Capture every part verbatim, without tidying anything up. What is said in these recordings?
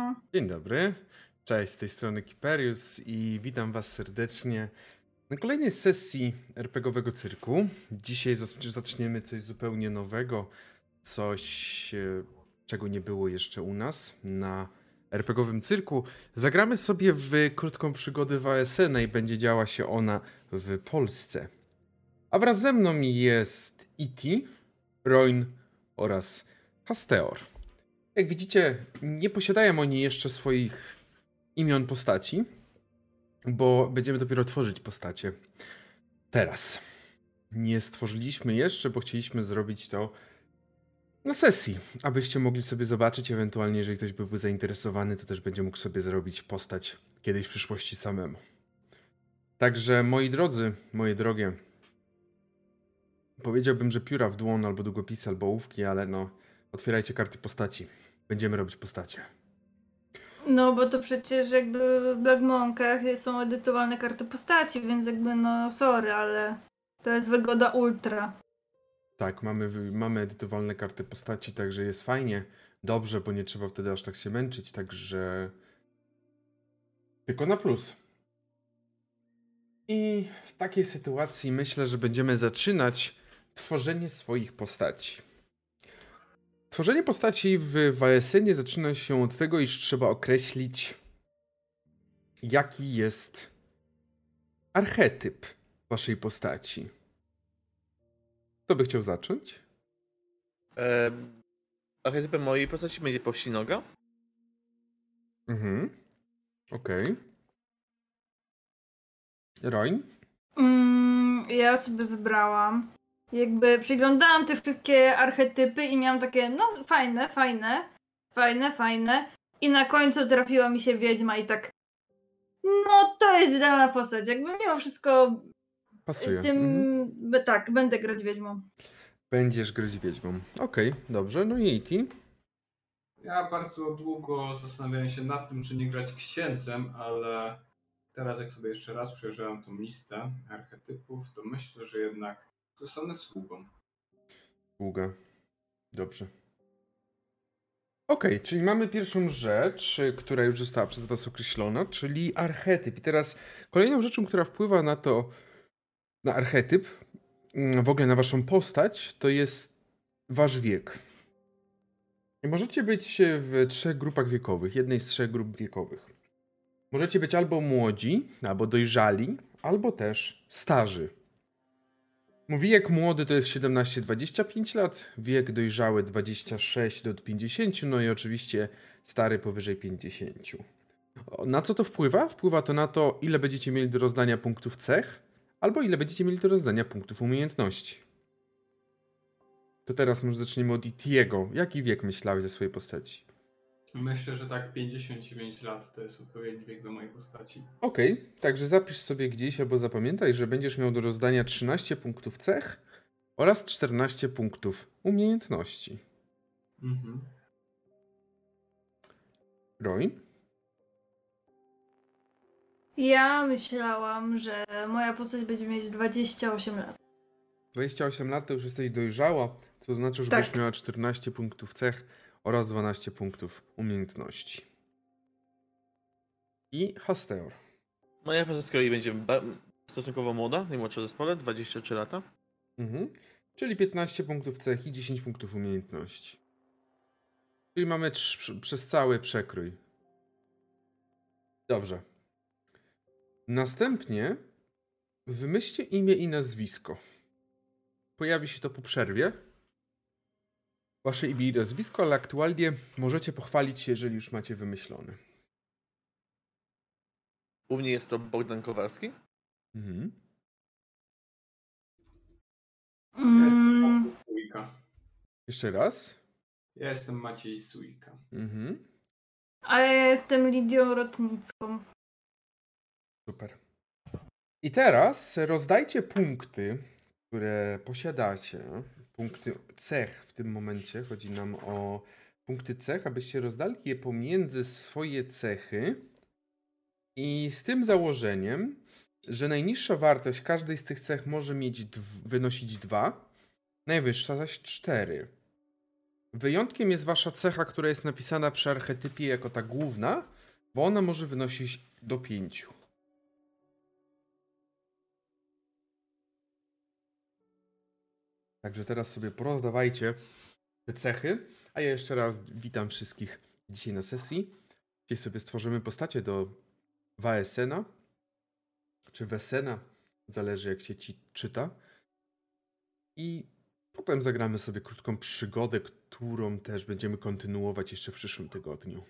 Aha. Dzień dobry, cześć, z tej strony Kiperius i witam was serdecznie na kolejnej sesji RPGowego cyrku. Dzisiaj zaczniemy coś zupełnie nowego, coś czego nie było jeszcze u nas na RPGowym cyrku. Zagramy sobie w krótką przygodę Vaesena i będzie działa się ona w Polsce. A wraz ze mną jest Iti, Royn oraz Hasteor. Jak widzicie, nie posiadają oni jeszcze swoich imion postaci, bo będziemy dopiero tworzyć postacie. Teraz. Nie stworzyliśmy jeszcze, bo chcieliśmy zrobić to na sesji, abyście mogli sobie zobaczyć, ewentualnie jeżeli ktoś byłby zainteresowany, to też będzie mógł sobie zrobić postać kiedyś w przyszłości samemu. Także moi drodzy, moje drogie, powiedziałbym, że pióra w dłoń, albo długopisy, albo ołówki, ale no, otwierajcie karty postaci. Będziemy robić postacie. No, bo to przecież jakby w Blackmonkach są edytowane karty postaci, więc jakby no sorry, ale to jest wygoda ultra. Tak, mamy, mamy edytowalne karty postaci, także jest fajnie, dobrze, bo nie trzeba wtedy aż tak się męczyć, także tylko na plus. I w takiej sytuacji myślę, że będziemy zaczynać tworzenie swoich postaci. Tworzenie postaci w Vaesenie zaczyna się od tego, iż trzeba określić, jaki jest archetyp waszej postaci. Kto by chciał zacząć? Eee, archetypem mojej postaci będzie powsinoga. Mhm, okej. Okay. Royn? Mm, ja sobie wybrałam. Jakby przyglądałam te wszystkie archetypy i miałam takie, no fajne, fajne, fajne, fajne. I na końcu trafiła mi się wiedźma i tak, no to jest idealna postać. Jakby mimo wszystko pasuje. Tym, mhm. b- tak, będę grać wiedźmą. Będziesz grać wiedźmą. Okej, okay, dobrze. No i ty? Ja bardzo długo zastanawiałem się nad tym, czy nie grać księcem, ale teraz jak sobie jeszcze raz przejrzałem tą listę archetypów, to myślę, że jednak zostanę sługą. Sługa. Dobrze. Okej, okay, czyli mamy pierwszą rzecz, która już została przez was określona, czyli archetyp. I teraz kolejną rzeczą, która wpływa na to, na archetyp, w ogóle na waszą postać, to jest wasz wiek. I możecie być w trzech grupach wiekowych, jednej z trzech grup wiekowych. Możecie być albo młodzi, albo dojrzali, albo też starzy. Wiek młody to jest siedemnaście do dwudziestu pięciu lat, wiek dojrzały dwadzieścia sześć do pięćdziesięciu, no i oczywiście stary powyżej pięćdziesięciu. Na co to wpływa? Wpływa to na to, ile będziecie mieli do rozdania punktów cech, albo ile będziecie mieli do rozdania punktów umiejętności. To teraz może zaczniemy od Itiego. Jaki wiek myślałeś o swojej postaci? Myślę, że tak pięćdziesiąt dziewięć lat to jest odpowiedni wiek do mojej postaci. Okej, okay, także zapisz sobie gdzieś albo zapamiętaj, że będziesz miał do rozdania trzynaście punktów cech oraz czternaście punktów umiejętności. Mhm. Royn? Ja myślałam, że moja postać będzie mieć dwadzieścia osiem lat. dwadzieścia osiem lat to już jesteś dojrzała, co oznacza, że tak. Będziesz miała czternaście punktów cech oraz dwanaście punktów umiejętności. I Hasteor. Moja postać z kolei będzie ba- stosunkowo młoda, najmłodsza w zespole, dwadzieścia trzy lata. Mhm. Czyli piętnaście punktów cech i dziesięć punktów umiejętności. Czyli mamy trz- przez cały przekrój. Dobrze. Następnie wymyślcie imię i nazwisko. Pojawi się to po przerwie. Wasze imię i nazwisko, ale aktualnie możecie pochwalić się, jeżeli już macie wymyślone. U mnie jest to Bohdan Kowalski. Mhm. Ja jestem Maciej Sójka. Jeszcze raz? Ja jestem Maciej Sójka. Mhm. A ja jestem Lidią Rotnicką. Super. I teraz rozdajcie punkty, które posiadacie. Punkty cech w tym momencie, chodzi nam o punkty cech, abyście rozdali je pomiędzy swoje cechy i z tym założeniem, że najniższa wartość każdej z tych cech może mieć, wynosić dwa, najwyższa zaś cztery. Wyjątkiem jest wasza cecha, która jest napisana przy archetypie jako ta główna, bo ona może wynosić do pięciu. Także teraz sobie porozdawajcie te cechy, a ja jeszcze raz witam wszystkich dzisiaj na sesji. Dzisiaj sobie stworzymy postacie do Vaesena, czy Vaesena, zależy jak się ci czyta. I potem zagramy sobie krótką przygodę, którą też będziemy kontynuować jeszcze w przyszłym tygodniu.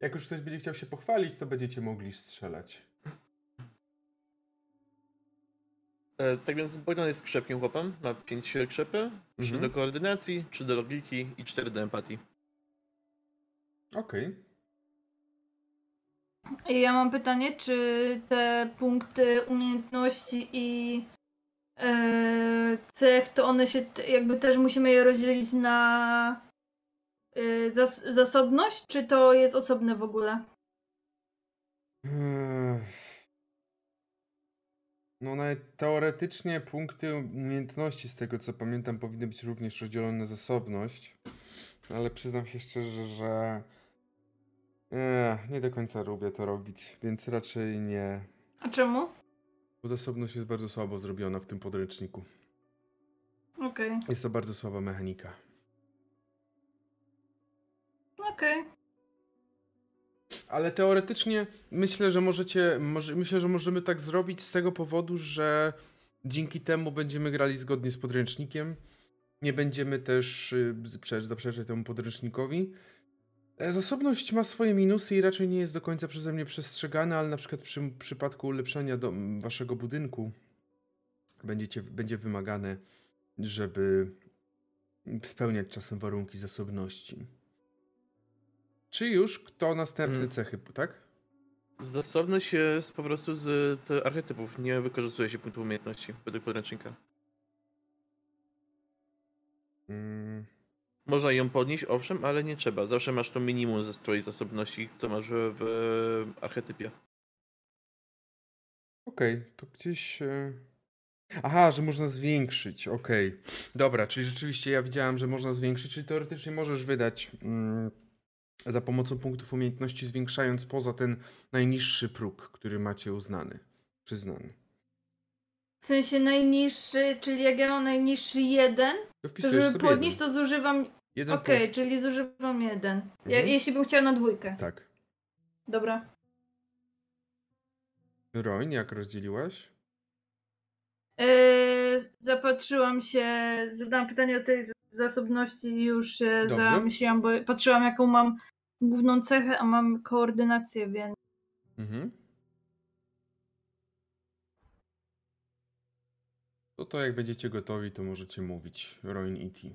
Jak już ktoś będzie chciał się pochwalić, to będziecie mogli strzelać. E, tak więc Bohdan jest krzepkim chłopem, ma pięć krzepy, trzy mhm. do koordynacji, trzy do logiki i cztery do empatii. Okej. Okay. Ja mam pytanie, czy te punkty umiejętności i e, cech, to one się jakby też musimy je rozdzielić na... Zas- zasobność, czy to jest osobne w ogóle? No teoretycznie punkty umiejętności, z tego co pamiętam, powinny być również rozdzielone na zasobność, ale przyznam się szczerze, że nie do końca lubię to robić, więc raczej nie. A czemu? Bo zasobność jest bardzo słabo zrobiona w tym podręczniku. Okej. Okay. Jest to bardzo słaba mechanika. Okej. Okay. Ale teoretycznie myślę, że możecie, może, myślę, że możemy tak zrobić z tego powodu, że dzięki temu będziemy grali zgodnie z podręcznikiem. Nie będziemy też y, zaprzeczać temu podręcznikowi. Zasobność ma swoje minusy i raczej nie jest do końca przeze mnie przestrzegana, ale na przykład przy przypadku ulepszenia do waszego budynku będziecie, będzie wymagane, żeby spełniać czasem warunki zasobności. Czy już kto następne hmm. cechy, tak? Zasobność jest po prostu z archetypów. Nie wykorzystuje się punktów umiejętności według podręcznika. Hmm. Można ją podnieść, owszem, ale nie trzeba. Zawsze masz to minimum ze swojej zasobności, co masz w, w archetypie. Okej, okay, to gdzieś... Aha, że można zwiększyć, okej. Okay. Dobra, czyli rzeczywiście ja widziałem, że można zwiększyć, czyli teoretycznie możesz wydać... Mm, za pomocą punktów umiejętności, zwiększając poza ten najniższy próg, który macie uznany, przyznany. W sensie najniższy, czyli jak ja mam najniższy jeden, to, to żeby podnieść, jeden. to zużywam... Okej, okay, czyli zużywam jeden. Mhm. Ja, jeśli bym chciała na dwójkę. Tak. Dobra. Royn, jak rozdzieliłaś? Yy, zapatrzyłam się, zadałam pytanie o tej zasobności, już się Dobrze. zamyśliłam, bo patrzyłam jaką mam główną cechę, a mam koordynację, więc... Mhm. To to jak będziecie gotowi, to możecie mówić, Royn i Iti.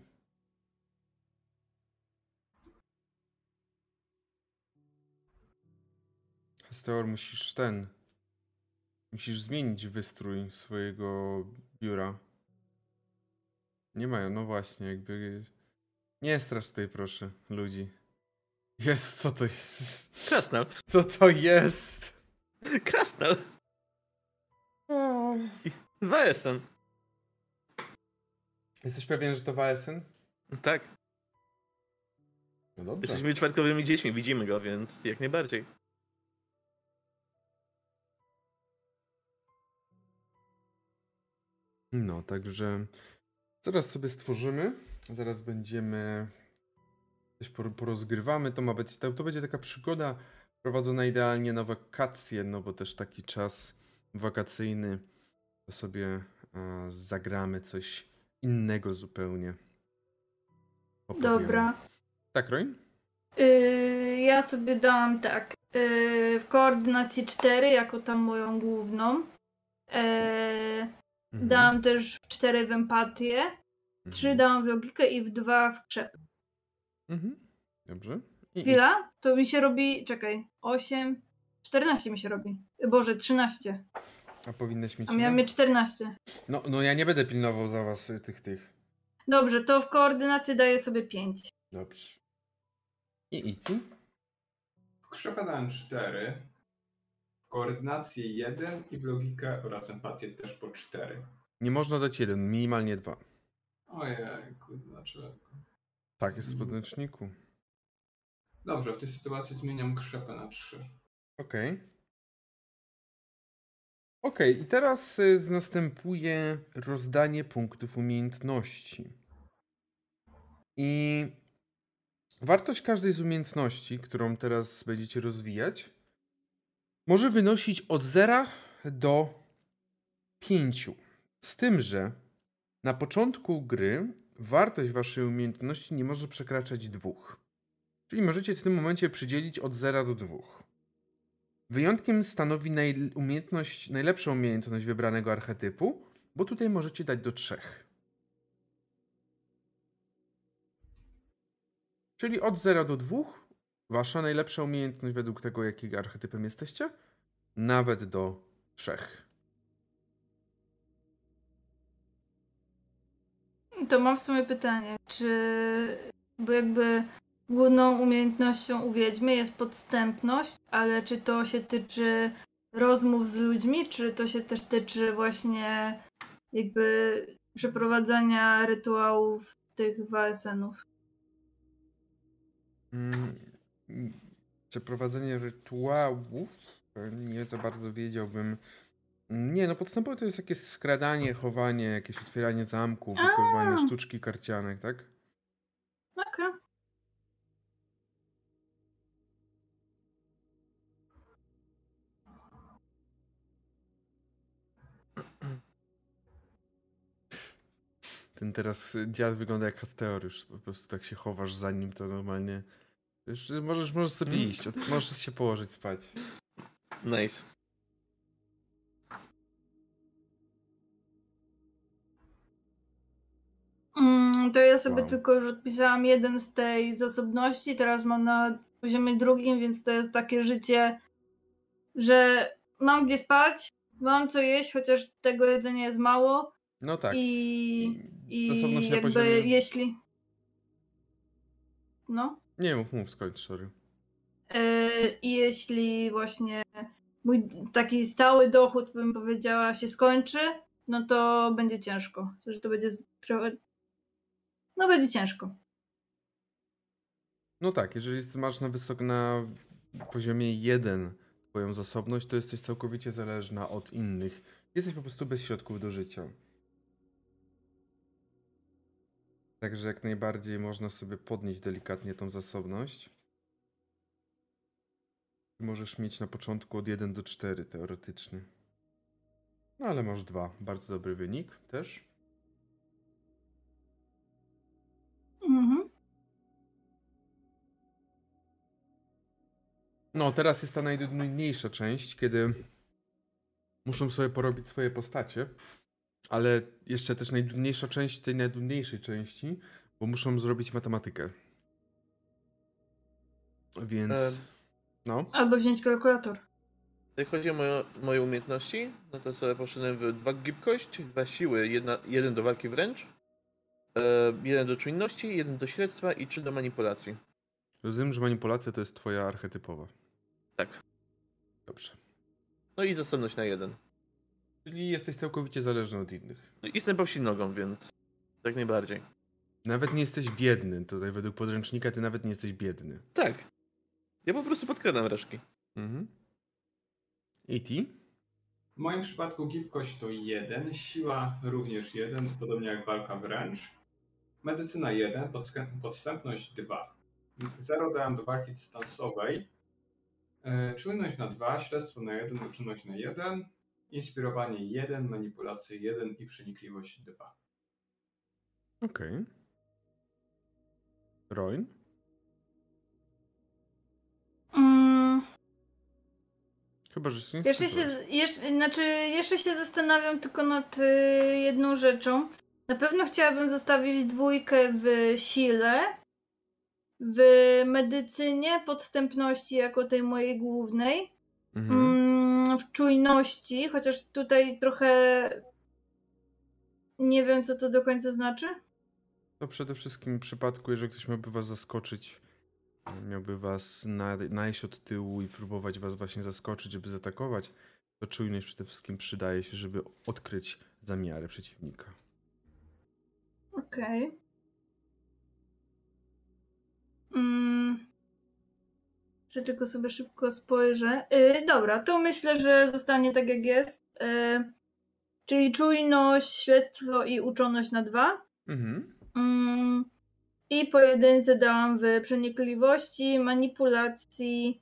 Hasteor, musisz ten... Musisz zmienić wystrój swojego biura. Nie mają, no właśnie, jakby... Nie strasz tutaj, proszę, ludzi. Jezu, co to jest? Krasnal. Co to jest? Krasnal. O. Vaesen. Jesteś pewien, że to Vaesen? Tak. No dobrze. Jesteśmy czwartkowymi dziećmi, widzimy go, więc jak najbardziej. No, także... Zaraz sobie stworzymy, zaraz będziemy, coś porozgrywamy, to ma być, to, to będzie taka przygoda prowadzona idealnie na wakacje, no bo też taki czas wakacyjny, to sobie a, zagramy coś innego zupełnie. Opowiemy. Dobra. Tak, Royn? Yy, ja sobie dałam tak, yy, w koordynacji cztery jako tam moją główną. Yy... Mhm. Dałam też cztery w empatię, mhm. trzy dałam w logikę i w dwa w krzep. Mhm. Dobrze. I, Chwila, to mi się robi, czekaj, osiem, czternaście mi się robi. Boże, trzynaście. A powinnaś mieć... A miałam mieć czternaście. No, no ja nie będę pilnował za was tych, tych. Dobrze, to w koordynacji daję sobie pięć. Dobrze. I Iti? W krzepę dałem cztery. W koordynację jeden i w logikę oraz empatię też po cztery. Nie można dać jeden, minimalnie dwa. Ojejku, dlaczego? Tak jest w podręczniku. Dobrze, w tej sytuacji zmieniam krzepę na trzy. Okej. Okay. Okej, okay, i teraz następuje rozdanie punktów umiejętności. I wartość każdej z umiejętności, którą teraz będziecie rozwijać, może wynosić od zera do pięciu. Z tym, że na początku gry wartość waszej umiejętności nie może przekraczać dwóch. Czyli możecie w tym momencie przydzielić od zera do dwóch. Wyjątkiem stanowi naj- umiejętność, najlepszą umiejętność wybranego archetypu, bo tutaj możecie dać do trzech. Czyli od zera do dwóch, wasza najlepsza umiejętność według tego, jakiego archetypem jesteście, nawet do trzech. To mam w sumie pytanie, czy bo jakby główną umiejętnością u wiedźmy jest podstępność, ale czy to się tyczy rozmów z ludźmi, czy to się też tyczy właśnie jakby przeprowadzania rytuałów tych Vaesenów? Mm, przeprowadzenie rytuałów? Nie za bardzo wiedziałbym. Nie, no podstępowe to jest jakieś skradanie, chowanie, jakieś otwieranie zamków, wykonywanie sztuczki karcianek, tak? Okej. Okay. Ten teraz dziad wygląda jak Hasteor, już po prostu tak się chowasz za nim, to normalnie... Już możesz, możesz sobie mm. iść, możesz się położyć spać. Nice. Mm, to ja sobie wow. tylko już odpisałam jeden z tej zasobności, teraz mam na poziomie drugim, więc to jest takie życie, że mam gdzie spać, mam co jeść, chociaż tego jedzenia jest mało. No tak. I... I zasobność jakby na poziomie... jeśli... No? Nie mów, mów, skończ, sorry. Yy, I jeśli właśnie mój taki stały dochód, bym powiedziała, się skończy, no to będzie ciężko. Że to będzie trochę... No będzie ciężko. No tak, jeżeli masz na wysok... na poziomie jeden twoją zasobność, to jesteś całkowicie zależna od innych. Jesteś po prostu bez środków do życia. Także jak najbardziej można sobie podnieść delikatnie tą zasobność. Możesz mieć na początku od jeden do cztery teoretycznie. No ale masz dwa. Bardzo dobry wynik też. Mhm. No teraz jest ta najtrudniejsza część, kiedy muszą sobie porobić swoje postacie. Ale jeszcze też najdudniejsza część tej najdudniejszej części, bo muszą zrobić matematykę. Więc... E... No. Albo wziąć kalkulator. Jeżeli chodzi o moje, moje umiejętności, no to sobie poszedłem w dwa gibkość, dwa siły, jedna, jeden do walki wręcz, e, jeden do czujności, jeden do śledztwa i trzy do manipulacji. Rozumiem, że manipulacja to jest twoja archetypowa. Tak. Dobrze. No i zasobność na jeden. Czyli jesteś całkowicie zależny od innych. No, jestem powsilnogą, więc tak najbardziej. Nawet nie jesteś biedny. Tutaj według podręcznika ty nawet nie jesteś biedny. Tak. Ja po prostu podkradam reszki. Mhm. Iti? W moim przypadku gibkość to jeden, siła również jeden, podobnie jak walka wręcz. Medycyna jeden, podstępność dwa. zero dałem do walki dystansowej. Czujność na dwa, śledztwo na jeden, uczynność na jeden. Inspirowanie jeden, manipulacje jeden i przenikliwość dwa. Okej. Okay. Royn? Mm. Chyba, że się nie jeszcze się, jeszcze, znaczy, jeszcze się zastanawiam tylko nad y, jedną rzeczą. Na pewno chciałabym zostawić dwójkę w sile, w medycynie, podstępności jako tej mojej głównej. Mhm. Mm. W czujności, chociaż tutaj trochę nie wiem, co to do końca znaczy. To przede wszystkim w przypadku, jeżeli ktoś miałby was zaskoczyć, miałby was na, najść od tyłu i próbować was właśnie zaskoczyć, żeby zaatakować, to czujność przede wszystkim przydaje się, żeby odkryć zamiary przeciwnika. Okej. Okay. Mm. Że tylko sobie szybko spojrzę. Yy, dobra, to myślę, że zostanie tak jak jest. Yy, czyli czujność, śledztwo i uczoność na dwa. Mhm. Yy. I pojedynce dałam w przenikliwości, manipulacji,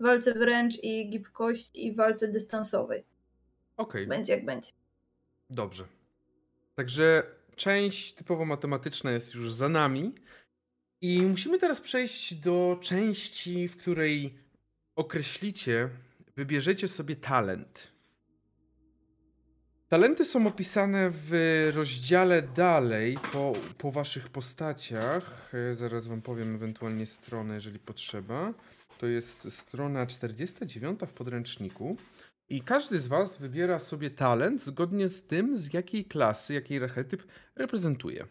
walce wręcz i gibkości i walce dystansowej. Okej. Okay. Będzie jak będzie. Dobrze. Także część typowo matematyczna jest już za nami. I musimy teraz przejść do części, w której określicie, wybierzecie sobie talent. Talenty są opisane w rozdziale dalej po, po waszych postaciach. Zaraz wam powiem ewentualnie stronę, jeżeli potrzeba. To jest strona czterdziesta dziewiąta w podręczniku. I każdy z was wybiera sobie talent zgodnie z tym, z jakiej klasy, jaki archetyp reprezentuje.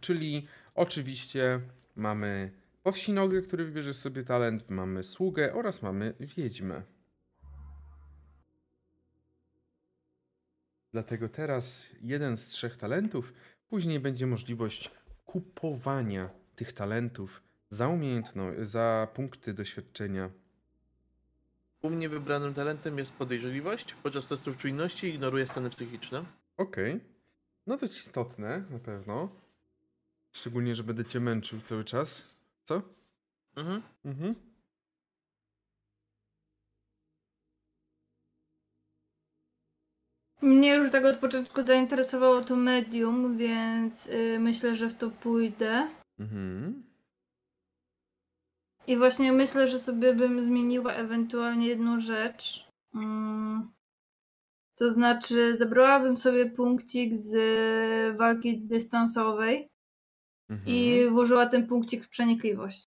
Czyli oczywiście mamy powsinogę, który wybierze sobie talent, mamy sługę oraz mamy wiedźmę. Dlatego teraz jeden z trzech talentów, później będzie możliwość kupowania tych talentów za umiejętność, za punkty doświadczenia. U mnie wybranym talentem jest podejrzliwość, podczas testów czujności ignoruje stany psychiczne. Okej, okay. No to jest istotne na pewno. Szczególnie, że będę cię męczył cały czas. Co? Mhm. Mhm. Mnie już tak od początku zainteresowało to medium, więc yy, myślę, że w to pójdę. Mhm. I właśnie myślę, że sobie bym zmieniła ewentualnie jedną rzecz. Mm. To znaczy zabrałabym sobie punkcik z walki dystansowej. Mhm. I włożyła ten punkcik w przenikliwość.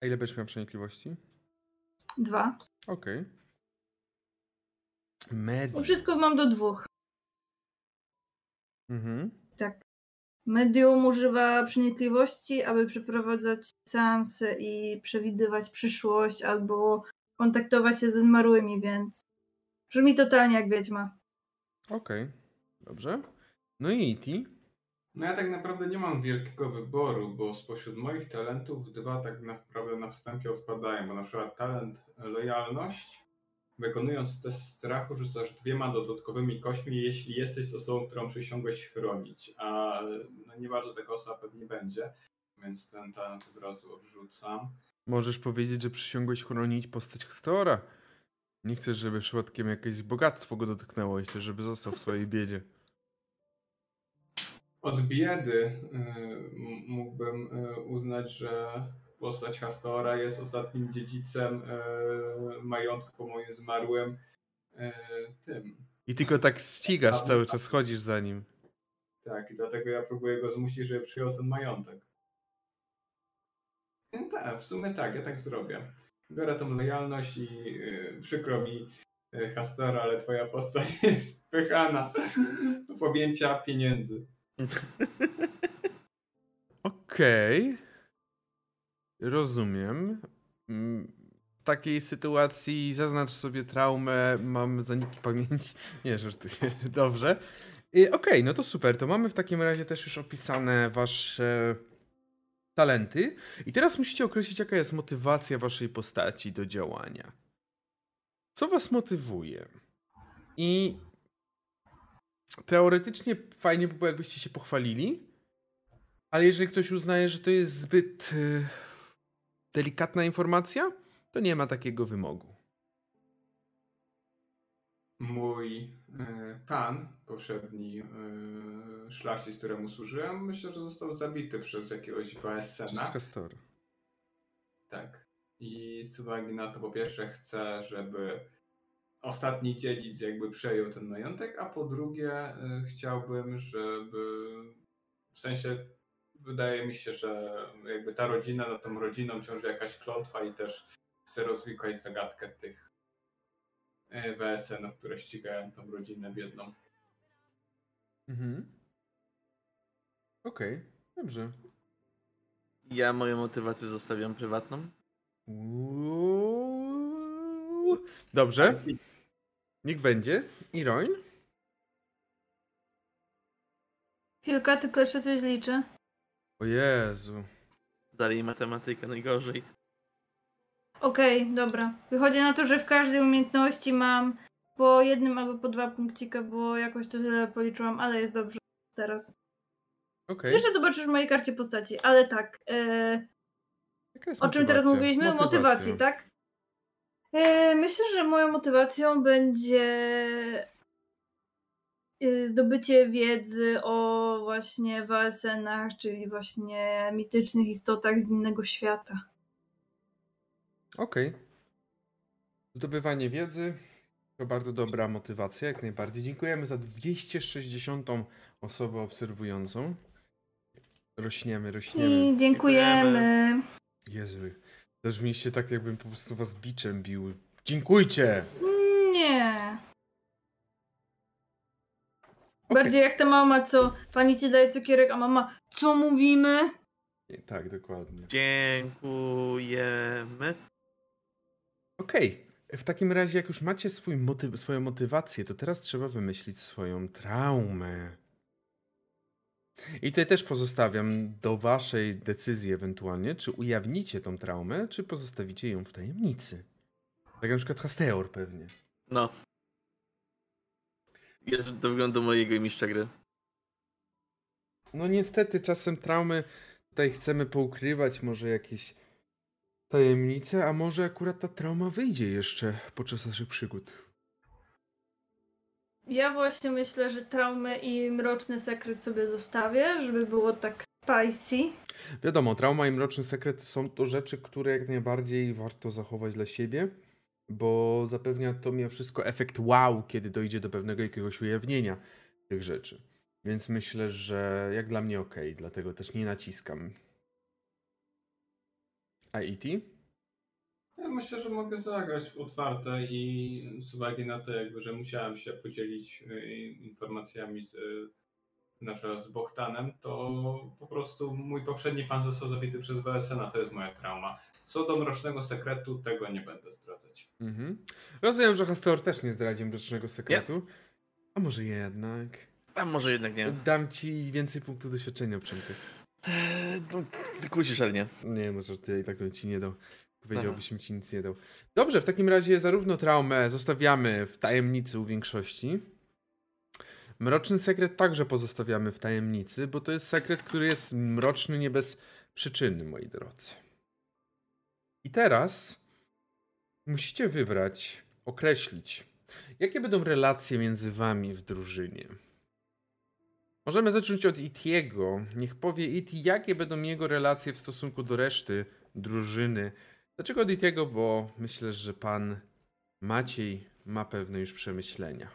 A ile będziesz miał przenikliwości? Dwa. Okej. Okay. Medium. Bo wszystko mam do dwóch. Mhm. Tak. Medium używa przenikliwości, aby przeprowadzać seanse i przewidywać przyszłość albo kontaktować się ze zmarłymi, więc brzmi totalnie jak wiedźma. Okej. Okay. Dobrze. No i Iti? No ja tak naprawdę nie mam wielkiego wyboru, bo spośród moich talentów dwa tak naprawdę na wstępie odpadają, bo na przykład talent lojalność, wykonując test strachu rzucasz dwiema dodatkowymi kośćmi, jeśli jesteś z osobą, którą przysiągłeś chronić, a no nie bardzo taka osoba pewnie będzie, więc ten talent od razu odrzucam. Możesz powiedzieć, że przysiągłeś chronić postać Hasteora. Nie chcesz, żeby przypadkiem jakieś bogactwo go dotknęło i chcesz, żeby został w swojej biedzie. Od biedy y, mógłbym y, uznać, że postać Hasteora jest ostatnim dziedzicem y, majątku po moim zmarłym y, tym. I tylko tak ścigasz, a, cały a, czas chodzisz za nim. Tak, i dlatego ja próbuję go zmusić, żeby przyjął ten majątek. No tak, w sumie tak, ja tak zrobię. Biorę tą lojalność i y, przykro mi y, Hasteora, ale twoja postać jest wpychana w objęcia pieniędzy. Okej. Okay. Rozumiem. W takiej sytuacji zaznacz sobie traumę, mam zaniki pamięci. Nie, że dobrze. Okej, okay, no to super. To mamy w takim razie też już opisane wasze talenty. I teraz musicie określić, jaka jest motywacja waszej postaci do działania. Co was motywuje? I teoretycznie fajnie by było, jakbyście się pochwalili, ale jeżeli ktoś uznaje, że to jest zbyt yy, delikatna informacja, to nie ma takiego wymogu. Mój yy, pan, poprzedni yy, szlachcic, któremu służyłem, myślę, że został zabity przez jakiegoś Vaesena. Przez Hasteora. Tak. I z uwagi na to, po pierwsze, chcę, żeby ostatni dziedzic jakby przejął ten majątek, a po drugie y, chciałbym, żeby w sensie wydaje mi się, że jakby ta rodzina, nad tą rodziną ciąży jakaś klątwa i też chcę rozwikłać zagadkę tych y, Vaesenów, które ścigają tą rodzinę biedną. Mhm. Okej, okay, dobrze. Ja moją motywację zostawiam prywatną. Uuu. Dobrze. Niech będzie. I Royn? Chwilka, tylko jeszcze coś liczę. O Jezu. Dalej matematyka najgorzej. Okej, okay, dobra. Wychodzi na to, że w każdej umiejętności mam po jednym albo po dwa punkcika, bo jakoś to źle policzyłam, ale jest dobrze teraz. Okay. Jeszcze zobaczysz w mojej karcie postaci, ale tak. E... Jaka jest o motywacja? Czym teraz mówiliśmy? Motywacja. O motywacji, tak? E... Myślę, że moją motywacją będzie zdobycie wiedzy o właśnie Vaesenach, czyli właśnie mitycznych istotach z innego świata. Okej. Okay. Zdobywanie wiedzy to bardzo dobra motywacja, jak najbardziej. Dziękujemy za dwieście sześćdziesiątą osobę obserwującą. Rośniemy, rośniemy. I dziękujemy. Jezu, też mieliście tak, jakbym po prostu was biczem bił. Dziękujcie! Nie. Okay. Bardziej jak ta mama, co pani ci daje cukierek, a mama, co mówimy? Nie, tak, dokładnie. Dziękujemy. Okej. Okay. W takim razie, jak już macie swój motyw- swoją motywację, to teraz trzeba wymyślić swoją traumę. I tutaj też pozostawiam do waszej decyzji ewentualnie, czy ujawnicie tą traumę, czy pozostawicie ją w tajemnicy. Tak na przykład Hasteor pewnie. No. Jest do wyglądu mojego mistrza gry. No niestety czasem traumy tutaj chcemy poukrywać, może jakieś tajemnice, a może akurat ta trauma wyjdzie jeszcze podczas naszych przygód. Ja właśnie myślę, że traumy i mroczny sekret sobie zostawię, żeby było tak spicy. Wiadomo, trauma i mroczny sekret są to rzeczy, które jak najbardziej warto zachować dla siebie, bo zapewnia to mimo wszystko efekt wow, kiedy dojdzie do pewnego jakiegoś ujawnienia tych rzeczy. Więc myślę, że jak dla mnie okej, okay, dlatego też nie naciskam. A Iti? Ja myślę, że mogę zagrać w otwarte i z uwagi na to, jakby, że musiałem się podzielić informacjami z, na przykład z Bohdanem, to po prostu mój poprzedni pan został zabity przez Vaesena, to jest moja trauma. Co do mrocznego sekretu, tego nie będę zdradzać. Mhm. Rozumiem, że Hasteor też nie zdradzi mrocznego sekretu. Nie. A może jednak... A może jednak nie. Dam ci więcej punktów doświadczenia obciętych. Eee, no, ty kusisz, ale nie. Nie, no że ty i tak bym ci nie dał. Powiedziałbyś, mi ci nic nie dał. Dobrze, w takim razie zarówno traumę zostawiamy w tajemnicy u większości. Mroczny sekret także pozostawiamy w tajemnicy, bo to jest sekret, który jest mroczny nie bez przyczyny, moi drodzy. I teraz musicie wybrać, określić, jakie będą relacje między wami w drużynie. Możemy zacząć od Itiego. Niech powie Iti, jakie będą jego relacje w stosunku do reszty drużyny. Dlaczego od Itiego? Bo myślę, że pan Maciej ma pewne już przemyślenia.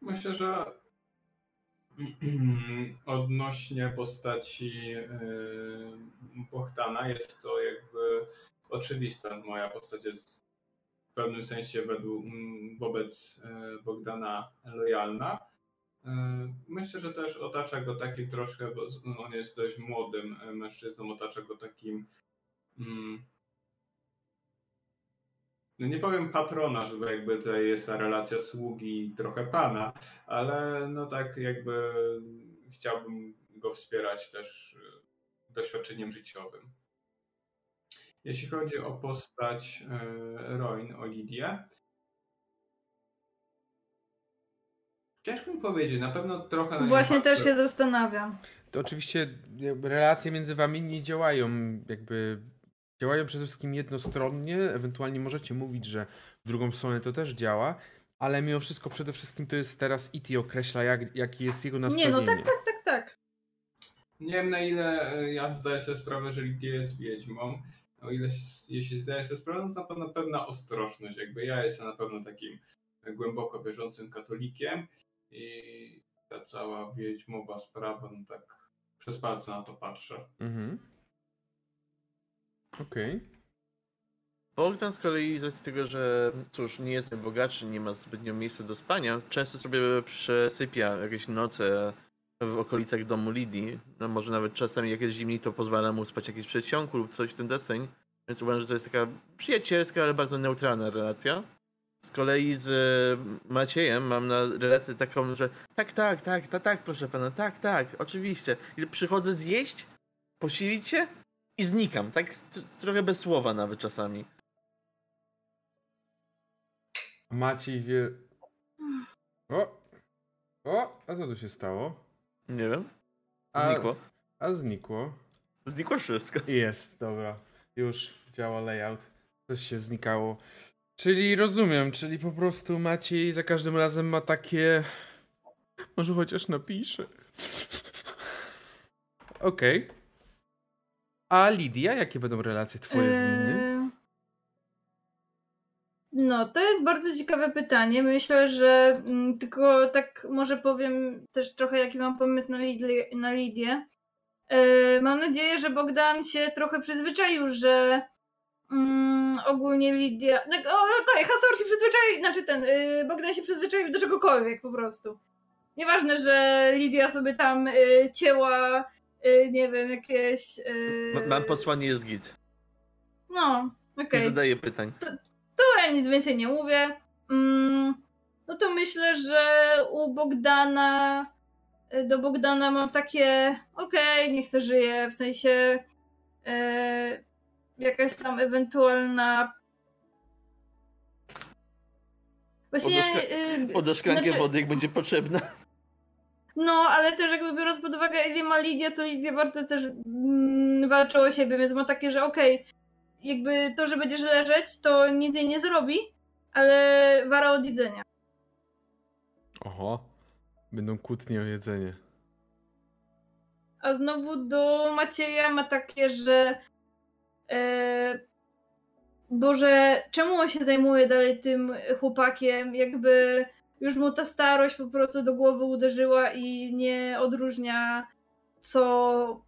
Myślę, że odnośnie postaci yy, Bohdana jest to jakby oczywista. Moja postać jest w pewnym sensie według, wobec yy, Bohdana lojalna. Myślę, że też otacza go takim troszkę, bo on jest dość młodym mężczyzną, otacza go takim, mm, no nie powiem patrona, żeby jakby tutaj jest ta relacja sługi trochę pana, ale no tak jakby chciałbym go wspierać też doświadczeniem życiowym. Jeśli chodzi o postać Royn, o Lidię, ciężko mi powiedzieć, na pewno trochę... Na Właśnie też patrzę. Się zastanawiam. To oczywiście relacje między wami nie działają, jakby działają przede wszystkim jednostronnie, ewentualnie możecie mówić, że w drugą stronę to też działa, ale mimo wszystko przede wszystkim to jest teraz Iti określa, jak, jaki jest jego nastawienie. Nie, no tak, tak, tak, tak. Nie wiem, na ile ja zdaję sobie sprawę, że Lidia jest wiedźmą, o ile jeśli zdaję sobie sprawę, to na pewno pewna ostrożność, jakby ja jestem na pewno takim głęboko wierzącym katolikiem. I ta cała wiedźmowa sprawa, no tak przez palce na to patrzę. Mhm. Okej. Okay. Bohdan z kolei z racji tego, że cóż, nie jest najbogatszy, nie ma zbytnio miejsca do spania, często sobie przesypia jakieś noce w okolicach domu Lidii. No, może nawet czasami jak jest zimniej, to pozwala mu spać jakiś przedsionku lub coś w ten deseń. Więc uważam, że to jest taka przyjacielska, ale bardzo neutralna relacja. Z kolei z Maciejem mam na relację taką, że tak, tak, tak, tak, tak, proszę pana, tak, tak, oczywiście. I przychodzę zjeść, posilić się i znikam, tak trochę bez słowa nawet czasami. Maciej wie... O! O! A co tu się stało? Nie wiem. Znikło. A, a znikło. Znikło wszystko. Jest, dobra. Już działa layout. Coś się znikało. Czyli rozumiem, czyli po prostu Maciej za każdym razem ma takie... Może chociaż napisze. Okej. Okay. A Lidia, jakie będą relacje twoje yy... z innymi? No, to jest bardzo ciekawe pytanie. Myślę, że m, tylko tak może powiem też trochę, jaki mam pomysł na, Lidli- na Lidię. Yy, mam nadzieję, że Bohdan się trochę przyzwyczaił, że Mm, ogólnie Lidia... No, okej, Hasteor się przyzwyczaił, znaczy ten, yy, Bohdan się przyzwyczaił do czegokolwiek po prostu. Nieważne, że Lidia sobie tam yy, cięła, yy, nie wiem, jakieś... Yy... Mam posłanie z git. No, okej. Okay. Nie zadaję pytań. To, to ja nic więcej nie mówię. Mm, no to myślę, że u Bohdana, yy, do Bohdana mam takie okej, okay, niech se żyje, w sensie... Yy, jakaś tam ewentualna... Właśnie... Podasz szklankę yy, znaczy... wody, jak będzie potrzebna. No, ale też jakby biorąc pod uwagę, ile ma Lidia, to Lidia bardzo też mm, walczy o siebie, więc ma takie, że okej, okay, jakby to, że będziesz leżeć, to nic jej nie zrobi, ale wara od jedzenia. Oho, będą kłótnie o jedzenie. A znowu do Macieja ma takie, że Boże, czemu on się zajmuje dalej tym chłopakiem, jakby już mu ta starość po prostu do głowy uderzyła i nie odróżnia co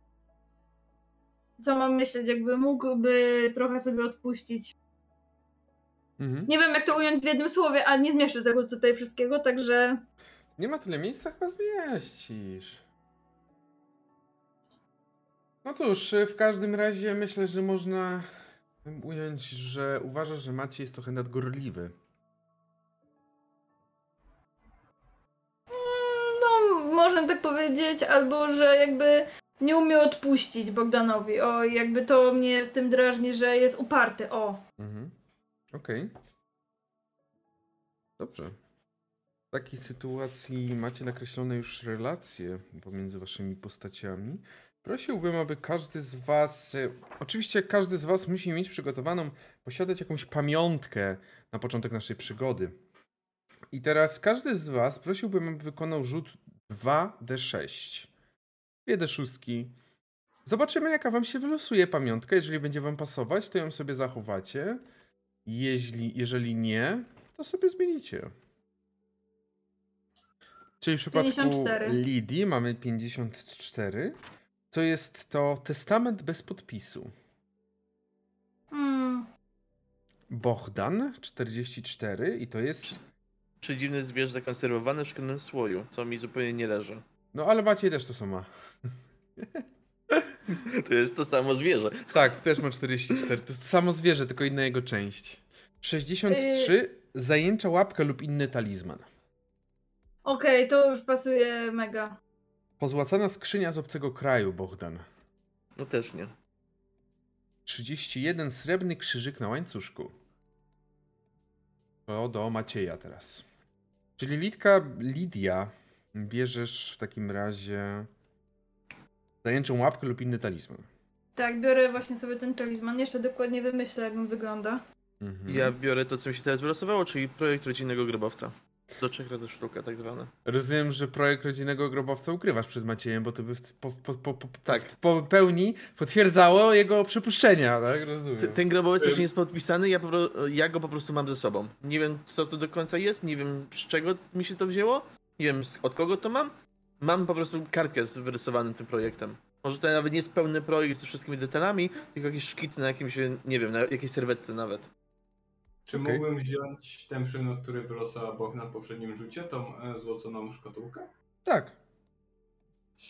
co mam myśleć, jakby mógłby trochę sobie odpuścić. Mhm. Nie wiem jak to ująć w jednym słowie, a nie zmieszczę tego tutaj wszystkiego, także... Nie ma tyle miejsca, chyba zmieścisz. No cóż, w każdym razie myślę, że można ująć, że uważasz, że Maciej jest trochę nadgorliwy. No, można tak powiedzieć, albo że jakby nie umie odpuścić Bohdanowi. O, jakby to mnie w tym drażni, że jest uparty, o. Mhm. Okej. Okay. Dobrze. W takiej sytuacji macie nakreślone już relacje pomiędzy waszymi postaciami. Prosiłbym, aby każdy z was, y, oczywiście każdy z was musi mieć przygotowaną, posiadać jakąś pamiątkę na początek naszej przygody. I teraz każdy z was prosiłbym, aby wykonał rzut dwa d sześć. dwie d sześć. Zobaczymy, jaka wam się wylosuje pamiątka. Jeżeli będzie wam pasować, to ją sobie zachowacie. Jeśli, jeżeli nie, to sobie zmienicie. Czyli w przypadku pięćdziesiąt cztery. Lidii mamy pięćdziesiąt cztery. To jest to testament bez podpisu. Mm. Bohdan, czterdzieści cztery i to jest... Przedziwne zwierzę zakonserwowane w szklanym słoju, co mi zupełnie nie leży. No ale Maciej też to samo. To jest to samo zwierzę. Tak, też ma czterdzieści cztery. To jest to samo zwierzę, tylko inna jego część. sześćdziesiąt trzy, y- zajęcza łapka lub inny talizman. Okej, okay, to już pasuje mega. Pozłacana skrzynia z obcego kraju, Bohdan. No też nie. trzydzieści jeden, srebrny krzyżyk na łańcuszku. To do Macieja teraz. Czyli Lidka, Lidia, bierzesz w takim razie zajęczą łapkę lub inny talizman. Tak, biorę właśnie sobie ten talizman. Jeszcze dokładnie wymyślę, jak on wygląda. Mhm. Ja biorę to, co mi się teraz wylosowało, czyli projekt rodzinnego grobowca. Do trzech razy sztuka, tak zwane. Rozumiem, że projekt rodzinnego grobowca ukrywasz przed Maciejem, bo to by w, po, po, po, po, tak. w pełni potwierdzało jego przypuszczenia, tak? Rozumiem. T- ten grobowiec też nie jest podpisany, ja, po, ja go po prostu mam ze sobą. Nie wiem, co to do końca jest, nie wiem, z czego mi się to wzięło, nie wiem, od kogo to mam. Mam po prostu kartkę z wyrysowanym tym projektem. Może to nawet nie jest pełny projekt ze wszystkimi detalami, tylko jakiś szkic na jakimś, nie wiem, na jakiejś serwetce nawet. Czy okay. mógłbym wziąć ten przedmiot, który wylosował Bohdan na poprzednim rzucie, tą złoconą szkatułkę? Tak.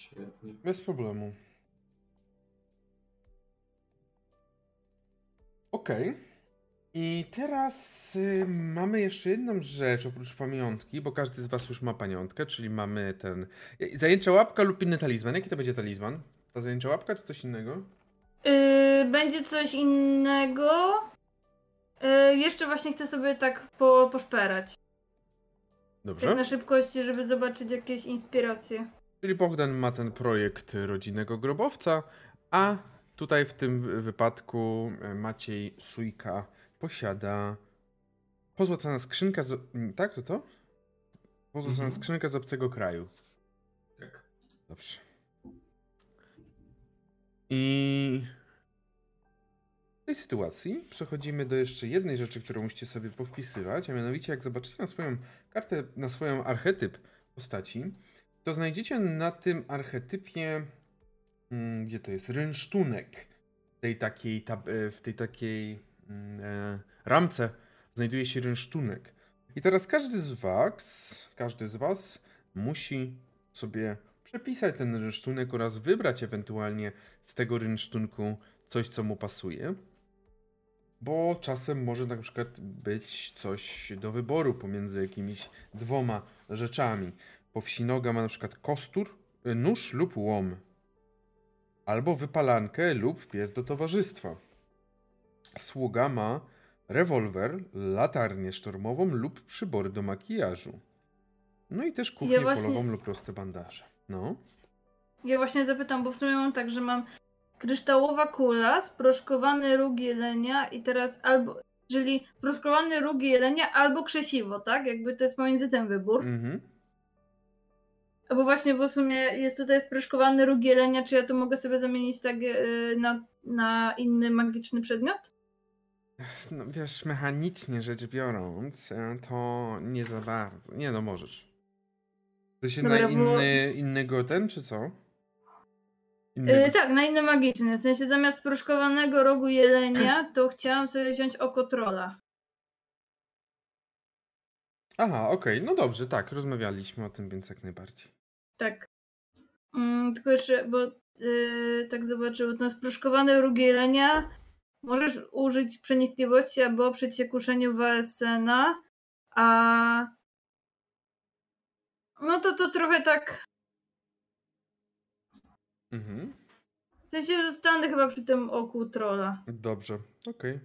Świetnie. Bez problemu. Okej. Okay. I teraz y, mamy jeszcze jedną rzecz oprócz pamiątki, bo każdy z was już ma pamiątkę, czyli mamy ten... Zajęcza łapka lub inny talizman. Jaki to będzie talizman? Ta zajęcza łapka czy coś innego? Yy, będzie coś innego. Yy, jeszcze właśnie chcę sobie tak po, poszperać. Dobrze. Tak na szybkości, żeby zobaczyć jakieś inspiracje. Czyli Bohdan ma ten projekt rodzinnego grobowca, a tutaj w tym wypadku Maciej Sójka posiada pozłacana skrzynka z... Tak, to to? Pozłacana mhm. skrzynka z obcego kraju. Tak. Dobrze. I w tej sytuacji przechodzimy do jeszcze jednej rzeczy, którą musicie sobie powpisywać, a mianowicie jak zobaczycie na swoją kartę, na swoją archetyp postaci, to znajdziecie na tym archetypie, gdzie to jest, rynsztunek tej takiej, tab- w tej takiej e, ramce znajduje się rynsztunek. I teraz każdy z was, każdy z was musi sobie przepisać ten rynsztunek oraz wybrać ewentualnie z tego rynsztunku coś, co mu pasuje. Bo czasem może na przykład być coś do wyboru pomiędzy jakimiś dwoma rzeczami. Powsinoga ma na przykład kostur, nóż lub łom. Albo wypalankę lub pies do towarzystwa. Sługa ma rewolwer, latarnię sztormową lub przybory do makijażu. No i też kuchnię ja właśnie... polową lub proste bandaże. No. Ja właśnie zapytam, bo w sumie mam tak, że mam kryształowa kula, sproszkowany róg jelenia i teraz albo... Czyli sproszkowany róg jelenia albo krzesiwo, tak? Jakby to jest pomiędzy ten wybór. Mhm. Bo właśnie, bo w sumie jest tutaj sproszkowany róg jelenia, czy ja to mogę sobie zamienić tak yy, na, na inny magiczny przedmiot? No wiesz, mechanicznie rzecz biorąc, to nie za bardzo. Nie no, możesz. To się Dobra, na inny, bo... innego ten, czy co? Innego... Yy, tak, na inny magiczny. W sensie zamiast sproszkowanego rogu jelenia, to chciałam sobie wziąć oko trola. Aha, okej, okay. No dobrze, tak, rozmawialiśmy o tym, więc jak najbardziej. Tak. Mm, tylko jeszcze, bo yy, tak zobaczę, bo ten sproszkowany róg jelenia możesz użyć przenikliwości albo oprzeć się kuszeniu Vaesena, a no to to trochę tak... Mhm. W sensie zostanę chyba przy tym oku trola. Dobrze, okej. Okay.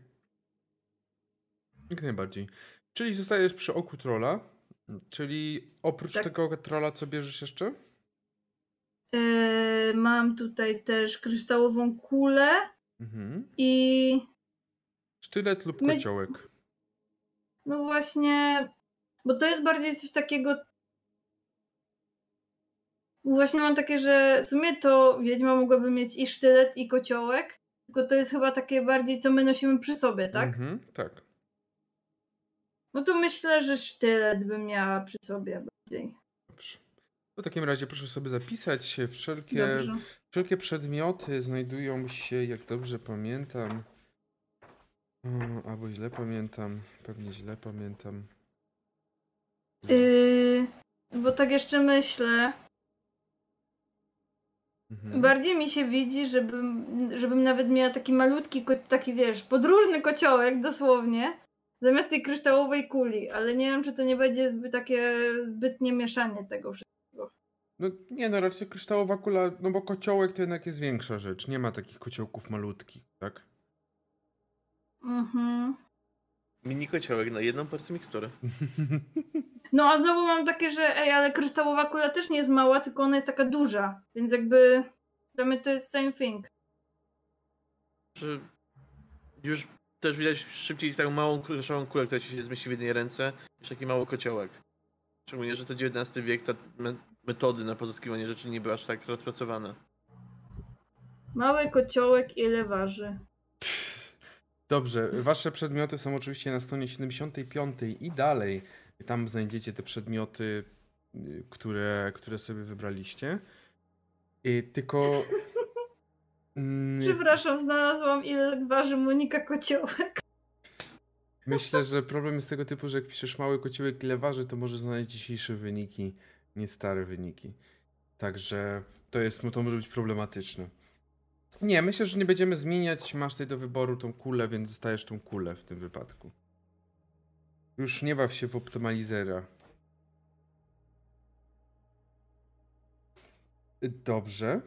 Jak najbardziej. Czyli zostajesz przy oku trola, czyli oprócz tak. tego trola co bierzesz jeszcze? Yy, mam tutaj też kryształową kulę mhm. i... Sztylet lub kociołek. My... No właśnie, bo to jest bardziej coś takiego... Właśnie mam takie, że w sumie to wiedźma mogłaby mieć i sztylet i kociołek, tylko to jest chyba takie bardziej co my nosimy przy sobie, tak? Mhm, tak. No to myślę, że sztylet bym miała przy sobie bardziej. Dobrze. W takim razie proszę sobie zapisać. Wszelkie, wszelkie przedmioty znajdują się, jak dobrze pamiętam, o, albo źle pamiętam, pewnie źle pamiętam. Yy, bo tak jeszcze myślę. Mhm. Bardziej mi się widzi, żebym, żebym nawet miała taki malutki, taki wiesz, podróżny kociołek dosłownie. Zamiast tej kryształowej kuli, ale nie wiem, czy to nie będzie zbyt takie zbytnie mieszanie tego wszystkiego. No nie, no raczej kryształowa kula, no bo kociołek to jednak jest większa rzecz. Nie ma takich kociołków malutkich, tak? Mhm. Mini kociołek na jedną porcję mikstury. No a znowu mam takie, że ej, ale kryształowa kula też nie jest mała, tylko ona jest taka duża. Więc jakby dla mnie to jest same thing. Że już... Też widać szybciej taką małą kryształową kulę, która ci się zmieści w jednej ręce, niż taki mały kociołek. Szczególnie, że to dziewiętnasty wiek, te metody na pozyskiwanie rzeczy nie były aż tak rozpracowane. Mały kociołek ile waży? Dobrze, wasze przedmioty są oczywiście na stronie siedemdziesiąt pięć i dalej. Tam znajdziecie te przedmioty, które, które sobie wybraliście. I tylko... Przepraszam, znalazłam ile waży Monika kociołek. Myślę, że problem jest tego typu, że jak piszesz mały kociołek ile waży, to może znaleźć dzisiejsze wyniki, nie stare wyniki. Także to, jest, to może być problematyczne. Nie, myślę, że nie będziemy zmieniać. Masz tutaj do wyboru tą kulę, więc dostajesz tą kulę w tym wypadku. Już nie baw się w optymalizera. Dobrze.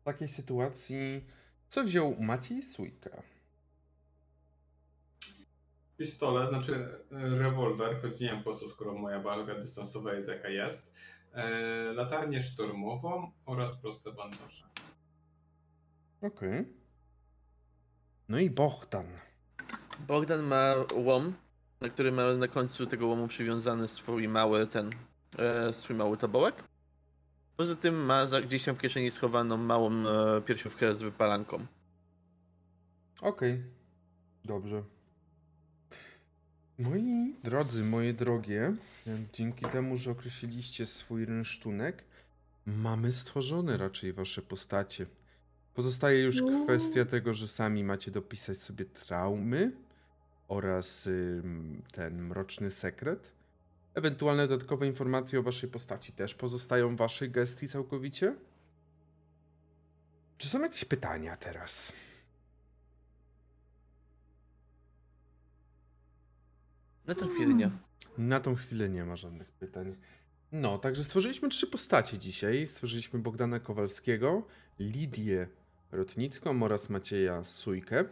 W takiej sytuacji co wziął Maciej Sójka? Pistolet, znaczy rewolwer, choć nie wiem po co, skoro moja walka dystansowa jest jaka jest. Eee, latarnię sztormową oraz proste bandaże. Okej. Okay. No i Bohdan. Bohdan ma łom, na który ma na końcu tego łomu przywiązany swój mały ten, e, swój mały tobołek. Poza tym ma gdzieś tam w kieszeni schowaną małą e, piersiówkę z wypalanką. Okej. Okay. Dobrze. Moi drodzy, moje drogie, dzięki temu, że określiliście swój rynsztunek, mamy stworzone raczej wasze postacie. Pozostaje już kwestia tego, że sami macie dopisać sobie traumy oraz y, ten mroczny sekret. Ewentualne dodatkowe informacje o waszej postaci też pozostają w waszej gestii całkowicie. Czy są jakieś pytania teraz? Na tą chwilę nie. Na tą chwilę nie ma żadnych pytań. No, także stworzyliśmy trzy postacie dzisiaj. Stworzyliśmy Bohdana Kowalskiego, Lidię Rotnicką oraz Macieja Sójkę.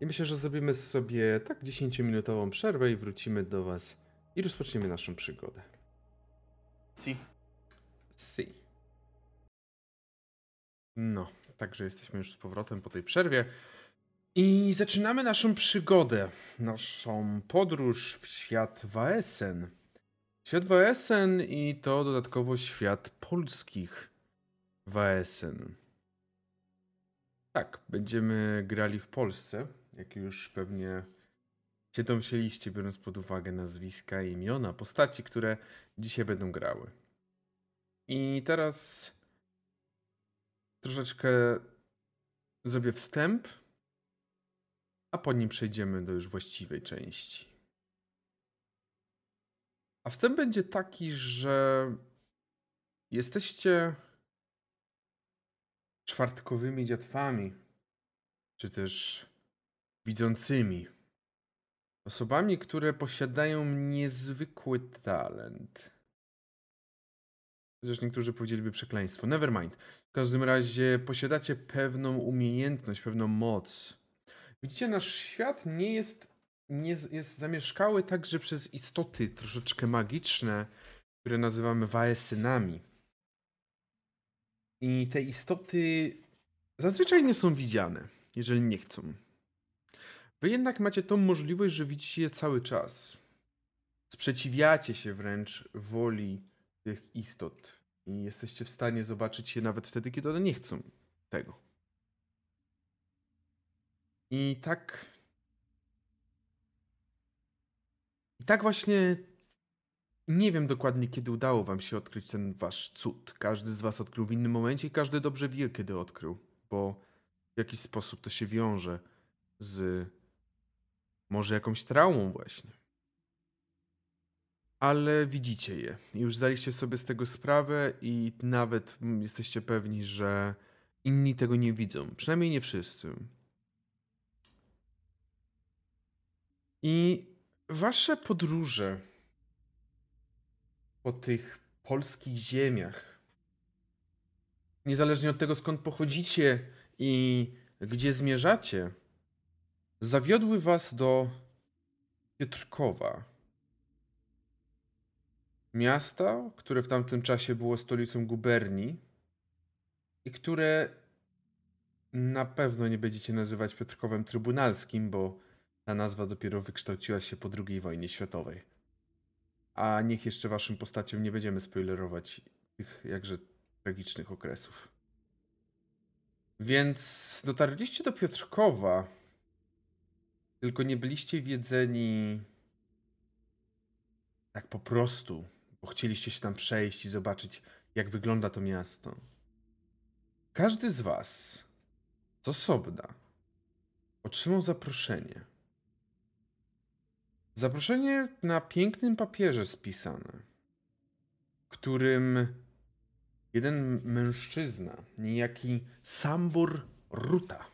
I myślę, że zrobimy sobie tak dziesięciominutową przerwę i wrócimy do was i rozpoczniemy naszą przygodę. Si. Si. No, także jesteśmy już z powrotem po tej przerwie. I zaczynamy naszą przygodę, naszą podróż w świat Vaesen. Świat Vaesen i to dodatkowo świat polskich Vaesen. Tak, będziemy grali w Polsce, jak już pewnie się domyśleliście, biorąc pod uwagę nazwiska i imiona postaci, które dzisiaj będą grały. I teraz troszeczkę zrobię wstęp, a po nim przejdziemy do już właściwej części. A wstęp będzie taki, że jesteście czwartkowymi dziatwami, czy też widzącymi. Osobami, które posiadają niezwykły talent. Chociaż niektórzy powiedzieliby przekleństwo. Never mind. W każdym razie posiadacie pewną umiejętność, pewną moc. Widzicie, nasz świat nie jest, nie jest zamieszkały także przez istoty troszeczkę magiczne, które nazywamy Vaesenami. I te istoty zazwyczaj nie są widziane, jeżeli nie chcą. Wy jednak macie tą możliwość, że widzicie je cały czas. Sprzeciwiacie się wręcz woli tych istot. I jesteście w stanie zobaczyć je nawet wtedy, kiedy one nie chcą tego. I tak... I tak właśnie... Nie wiem dokładnie, kiedy udało wam się odkryć ten wasz cud. Każdy z was odkrył w innym momencie i każdy dobrze wie, kiedy odkrył. Bo w jakiś sposób to się wiąże z... może jakąś traumą właśnie. Ale widzicie je. I już zdaliście sobie z tego sprawę i nawet jesteście pewni, że inni tego nie widzą. Przynajmniej nie wszyscy. I wasze podróże po tych polskich ziemiach, niezależnie od tego, skąd pochodzicie i gdzie zmierzacie, zawiodły was do Piotrkowa. Miasta, które w tamtym czasie było stolicą guberni i które na pewno nie będziecie nazywać Piotrkowem Trybunalskim, bo ta nazwa dopiero wykształciła się po drugiej wojnie światowej. A niech jeszcze waszym postaciom nie będziemy spoilerować tych jakże tragicznych okresów. Więc dotarliście do Piotrkowa, tylko nie byliście wiedzeni tak po prostu, bo chcieliście się tam przejść i zobaczyć, jak wygląda to miasto. Każdy z was z osobna otrzymał zaproszenie. Zaproszenie na pięknym papierze spisane, w którym jeden mężczyzna, niejaki Sambor Ruta,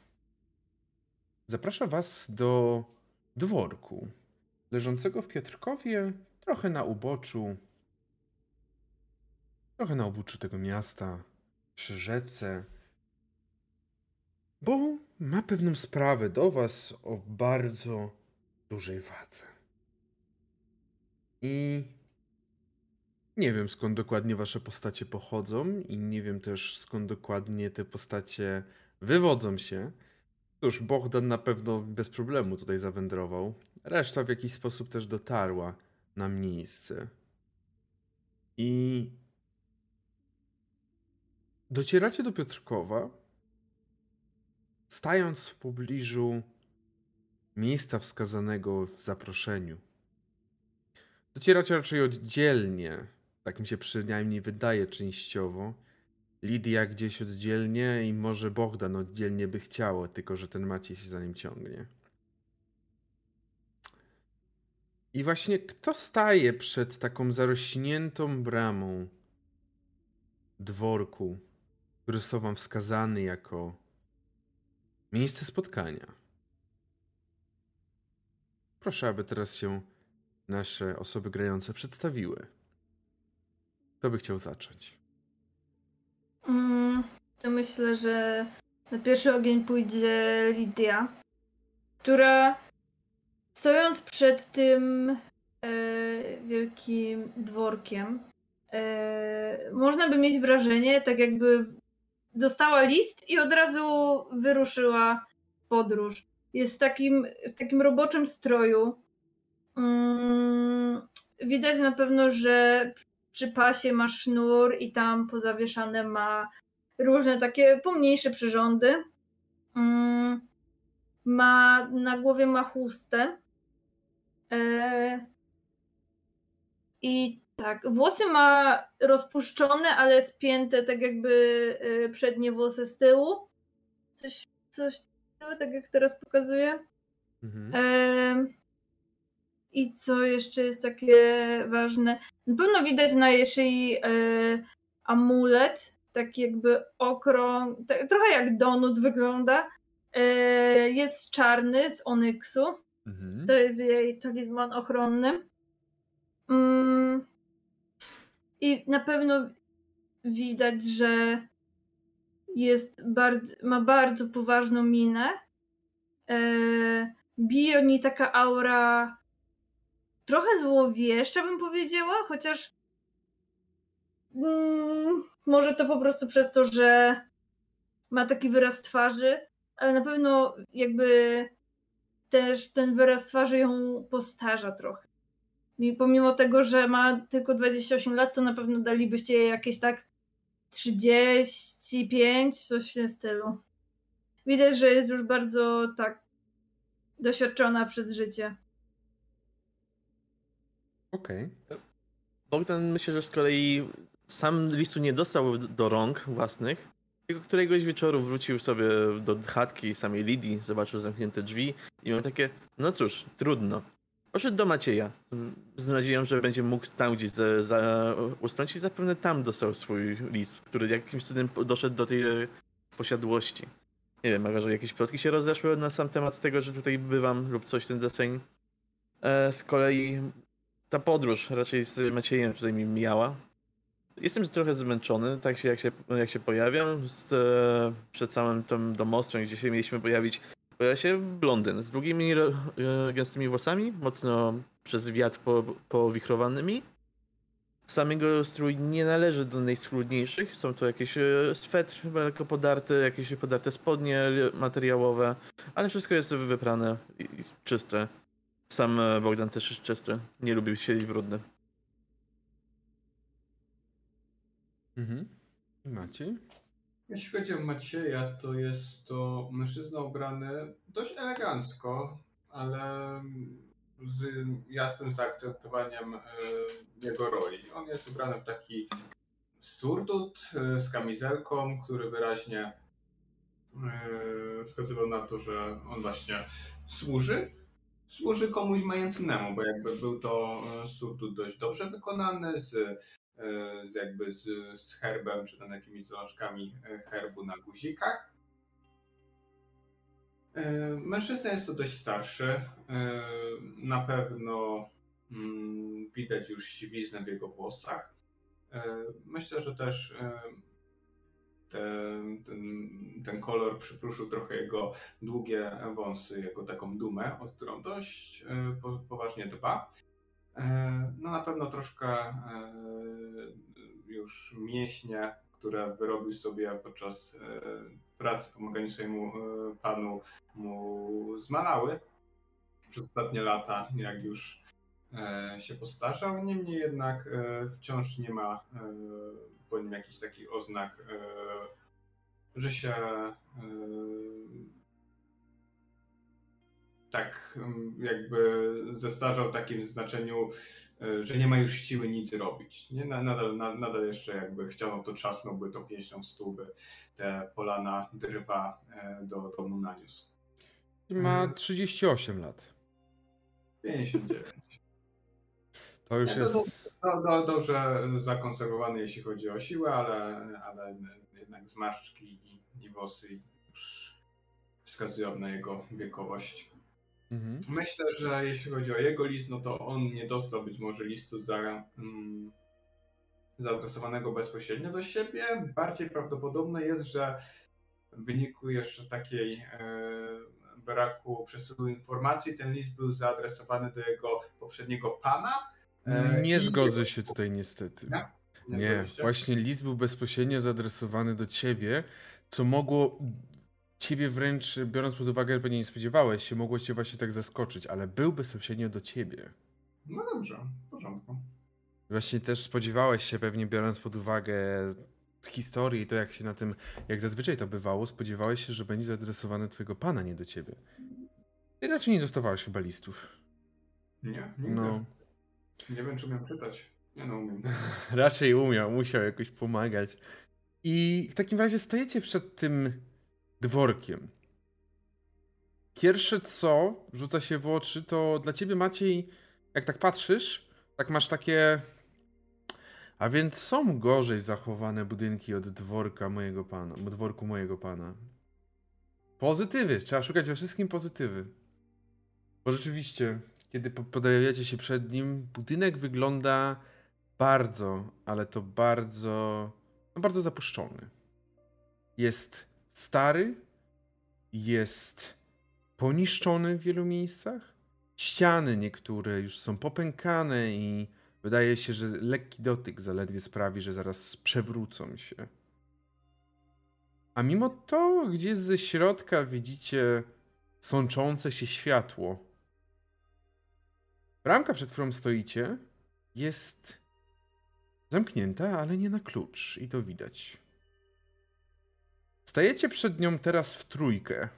zaprasza was do dworku leżącego w Piotrkowie, trochę na uboczu, trochę na uboczu tego miasta, przy rzece, bo ma pewną sprawę do was o bardzo dużej wadze. I nie wiem, skąd dokładnie wasze postacie pochodzą i nie wiem też, skąd dokładnie te postacie wywodzą się. Cóż, Bohdan na pewno bez problemu tutaj zawędrował. Reszta w jakiś sposób też dotarła na miejsce. I docieracie do Piotrkowa, stając w pobliżu miejsca wskazanego w zaproszeniu. Docieracie raczej oddzielnie, tak mi się przynajmniej wydaje częściowo. Lidia gdzieś oddzielnie i może Bohdan oddzielnie by chciało, tylko że ten Maciej się za nim ciągnie. I właśnie kto staje przed taką zarośniętą bramą dworku, który został wam wskazany jako miejsce spotkania? Proszę, aby teraz się nasze osoby grające przedstawiły. Kto by chciał zacząć? Mm, to myślę, że na pierwszy ogień pójdzie Lidia, która stojąc przed tym e, wielkim dworkiem, e, można by mieć wrażenie, tak jakby dostała list i od razu wyruszyła w podróż. Jest w takim, w takim roboczym stroju. Mm, widać na pewno, że przy pasie ma sznur i tam pozawieszane ma różne takie pomniejsze przyrządy. Mm, ma, na głowie ma chustę. E, I tak, włosy ma rozpuszczone, ale spięte tak jakby przednie włosy z tyłu. Coś, coś tak jak teraz pokazuję. Mhm. E, I co jeszcze jest takie ważne? Na pewno widać na jej szyi e, amulet, tak jakby okrąg, tak, trochę jak donut wygląda. E, jest czarny z onyksu. Mhm. To jest jej talizman ochronny. Mm. I na pewno widać, że jest bardzo, ma bardzo poważną minę. E, bije od niej taka aura trochę złowieszcza, bym powiedziała, chociaż mm, może to po prostu przez to, że ma taki wyraz twarzy, ale na pewno jakby też ten wyraz twarzy ją postarza trochę. I pomimo tego, że ma tylko dwadzieścia osiem lat, to na pewno dalibyście jej jakieś tak trzydzieści pięć, coś w tym stylu. Widać, że jest już bardzo tak doświadczona przez życie. Okej. Okay. Bohdan, myślę, że z kolei sam listu nie dostał do rąk własnych, tylko któregoś wieczoru wrócił sobie do chatki samej Lidii, zobaczył zamknięte drzwi i miał takie, no cóż, trudno. Poszedł do Macieja, z nadzieją, że będzie mógł tam gdzieś za, za, ustrącić. Zapewne tam dostał swój list, który jakimś cudem doszedł do tej posiadłości. Nie wiem, może jakieś plotki się rozeszły na sam temat tego, że tutaj bywam lub coś ten deseń. Z kolei ta podróż raczej z Maciejem tutaj mi mijała. Jestem trochę zmęczony, tak się jak się, jak się pojawiam. Z, e, przed samym tym domostwem, gdzie się mieliśmy pojawić, pojawia się blondyn z długimi, e, gęstymi włosami, mocno przez wiatr po, powichrowanymi. Sam jego strój nie należy do najskrudniejszych. Są to jakieś swetry lekko podarte, jakieś podarte spodnie materiałowe, ale wszystko jest wyprane i, i czyste. Sam Bohdan też jest czysty. Nie lubił siedzieć brudny. Mhm. I Maciej? Jeśli chodzi o Macieja, to jest to mężczyzna ubrany dość elegancko, ale z jasnym zaakcentowaniem jego roli. On jest ubrany w taki surdut z kamizelką, który wyraźnie wskazywał na to, że on właśnie służy. Służy komuś majętnemu, bo jakby był to surdut dość dobrze wykonany, z z jakby z, z herbem, czy tam jakimiś zalążkami herbu na guzikach. Mężczyzna jest to dość starszy, na pewno widać już siwiznę w jego włosach. Myślę, że też ten, ten, ten kolor przyprószył trochę jego długie wąsy, jego taką dumę, o którą dość poważnie dba. No na pewno troszkę już mięśnie, które wyrobił sobie podczas pracy w pomaganiu swojemu panu, mu zmalały przez ostatnie lata, jak już się postarzał. Niemniej jednak wciąż nie ma po nim jakichś takich oznak, że się tak jakby zestarzał w takim znaczeniu, że nie ma już siły nic robić. Nie? Nadal, nadal jeszcze jakby chciano to trzasnąłby to pięścią w stół, by te polana drwa do domu naniósł. Ma trzydzieści osiem lat. pięćdziesiąt dziewięć. To już jest... To, to, to dobrze zakonserwowany, jeśli chodzi o siłę, ale, ale jednak zmarszczki i, i włosy już wskazują na jego wiekowość. Myślę, że jeśli chodzi o jego list, no to on nie dostał być może listu za, um, zaadresowanego bezpośrednio do siebie. Bardziej prawdopodobne jest, że w wyniku jeszcze takiej e, braku przesyłu informacji ten list był zaadresowany do jego poprzedniego pana. E, nie zgodzę się tutaj niestety. Ja? Nie, nie właśnie list był bezpośrednio zaadresowany do ciebie, co mogło... Ciebie wręcz, biorąc pod uwagę, że pewnie nie spodziewałeś się, mogło cię właśnie tak zaskoczyć, ale był bezpośrednio do ciebie. No dobrze, w porządku. Właśnie też spodziewałeś się pewnie, biorąc pod uwagę historię i to, jak się na tym, jak zazwyczaj to bywało, spodziewałeś się, że będzie zaadresowany twojego pana, nie do ciebie. Ty raczej nie dostawałeś chyba listów. Nie, nigdy. No. Nie wiem, czy umiem czytać. Nie no, umiem. Raczej umiał, musiał jakoś pomagać. I w takim razie stajecie przed tym dworkiem. Pierwsze, co rzuca się w oczy, to dla ciebie, Maciej, jak tak patrzysz, tak masz takie... A więc są gorzej zachowane budynki od dworka mojego pana, od dworku mojego pana. Pozytywy. Trzeba szukać we wszystkim pozytywy. Bo rzeczywiście, kiedy pojawiacie się przed nim, budynek wygląda bardzo, ale to bardzo, no bardzo zapuszczony. Jest stary, jest poniszczony w wielu miejscach. Ściany niektóre już są popękane i wydaje się, że lekki dotyk zaledwie sprawi, że zaraz przewrócą się. A mimo to, gdzieś ze środka widzicie sączące się światło. Bramka, przed którą stoicie, jest zamknięta, ale nie na klucz i to widać. Stajecie przed nią teraz w trójkę.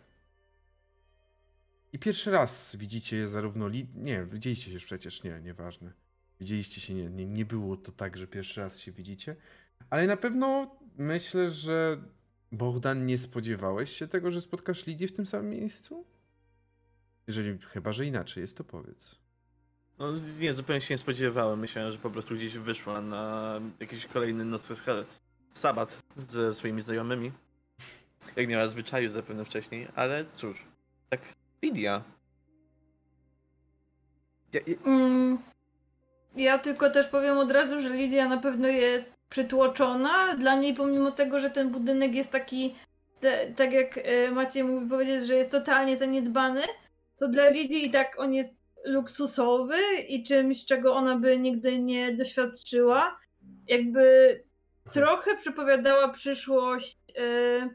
I pierwszy raz widzicie zarówno... Li... Nie, widzieliście się przecież, nie, nieważne. Widzieliście się, nie, nie, nie było to tak, że pierwszy raz się widzicie. Ale na pewno myślę, że Bohdan, nie spodziewałeś się tego, że spotkasz Lidię w tym samym miejscu? Jeżeli, chyba że inaczej jest, to powiedz. No nie, zupełnie się nie spodziewałem. Myślałem, że po prostu gdzieś wyszła na jakiś kolejny nocny sabat ze swoimi znajomymi. Jak miała zwyczaju zapewne wcześniej, ale cóż, tak, Lidia. Ja, ja... Mm, ja tylko też powiem od razu, że Lidia na pewno jest przytłoczona. Dla niej, pomimo tego, że ten budynek jest taki, te, tak jak Maciej mówi powiedzieć, że jest totalnie zaniedbany, to dla Lidii i tak on jest luksusowy i czymś, czego ona by nigdy nie doświadczyła. Jakby trochę przepowiadała przyszłość... Yy,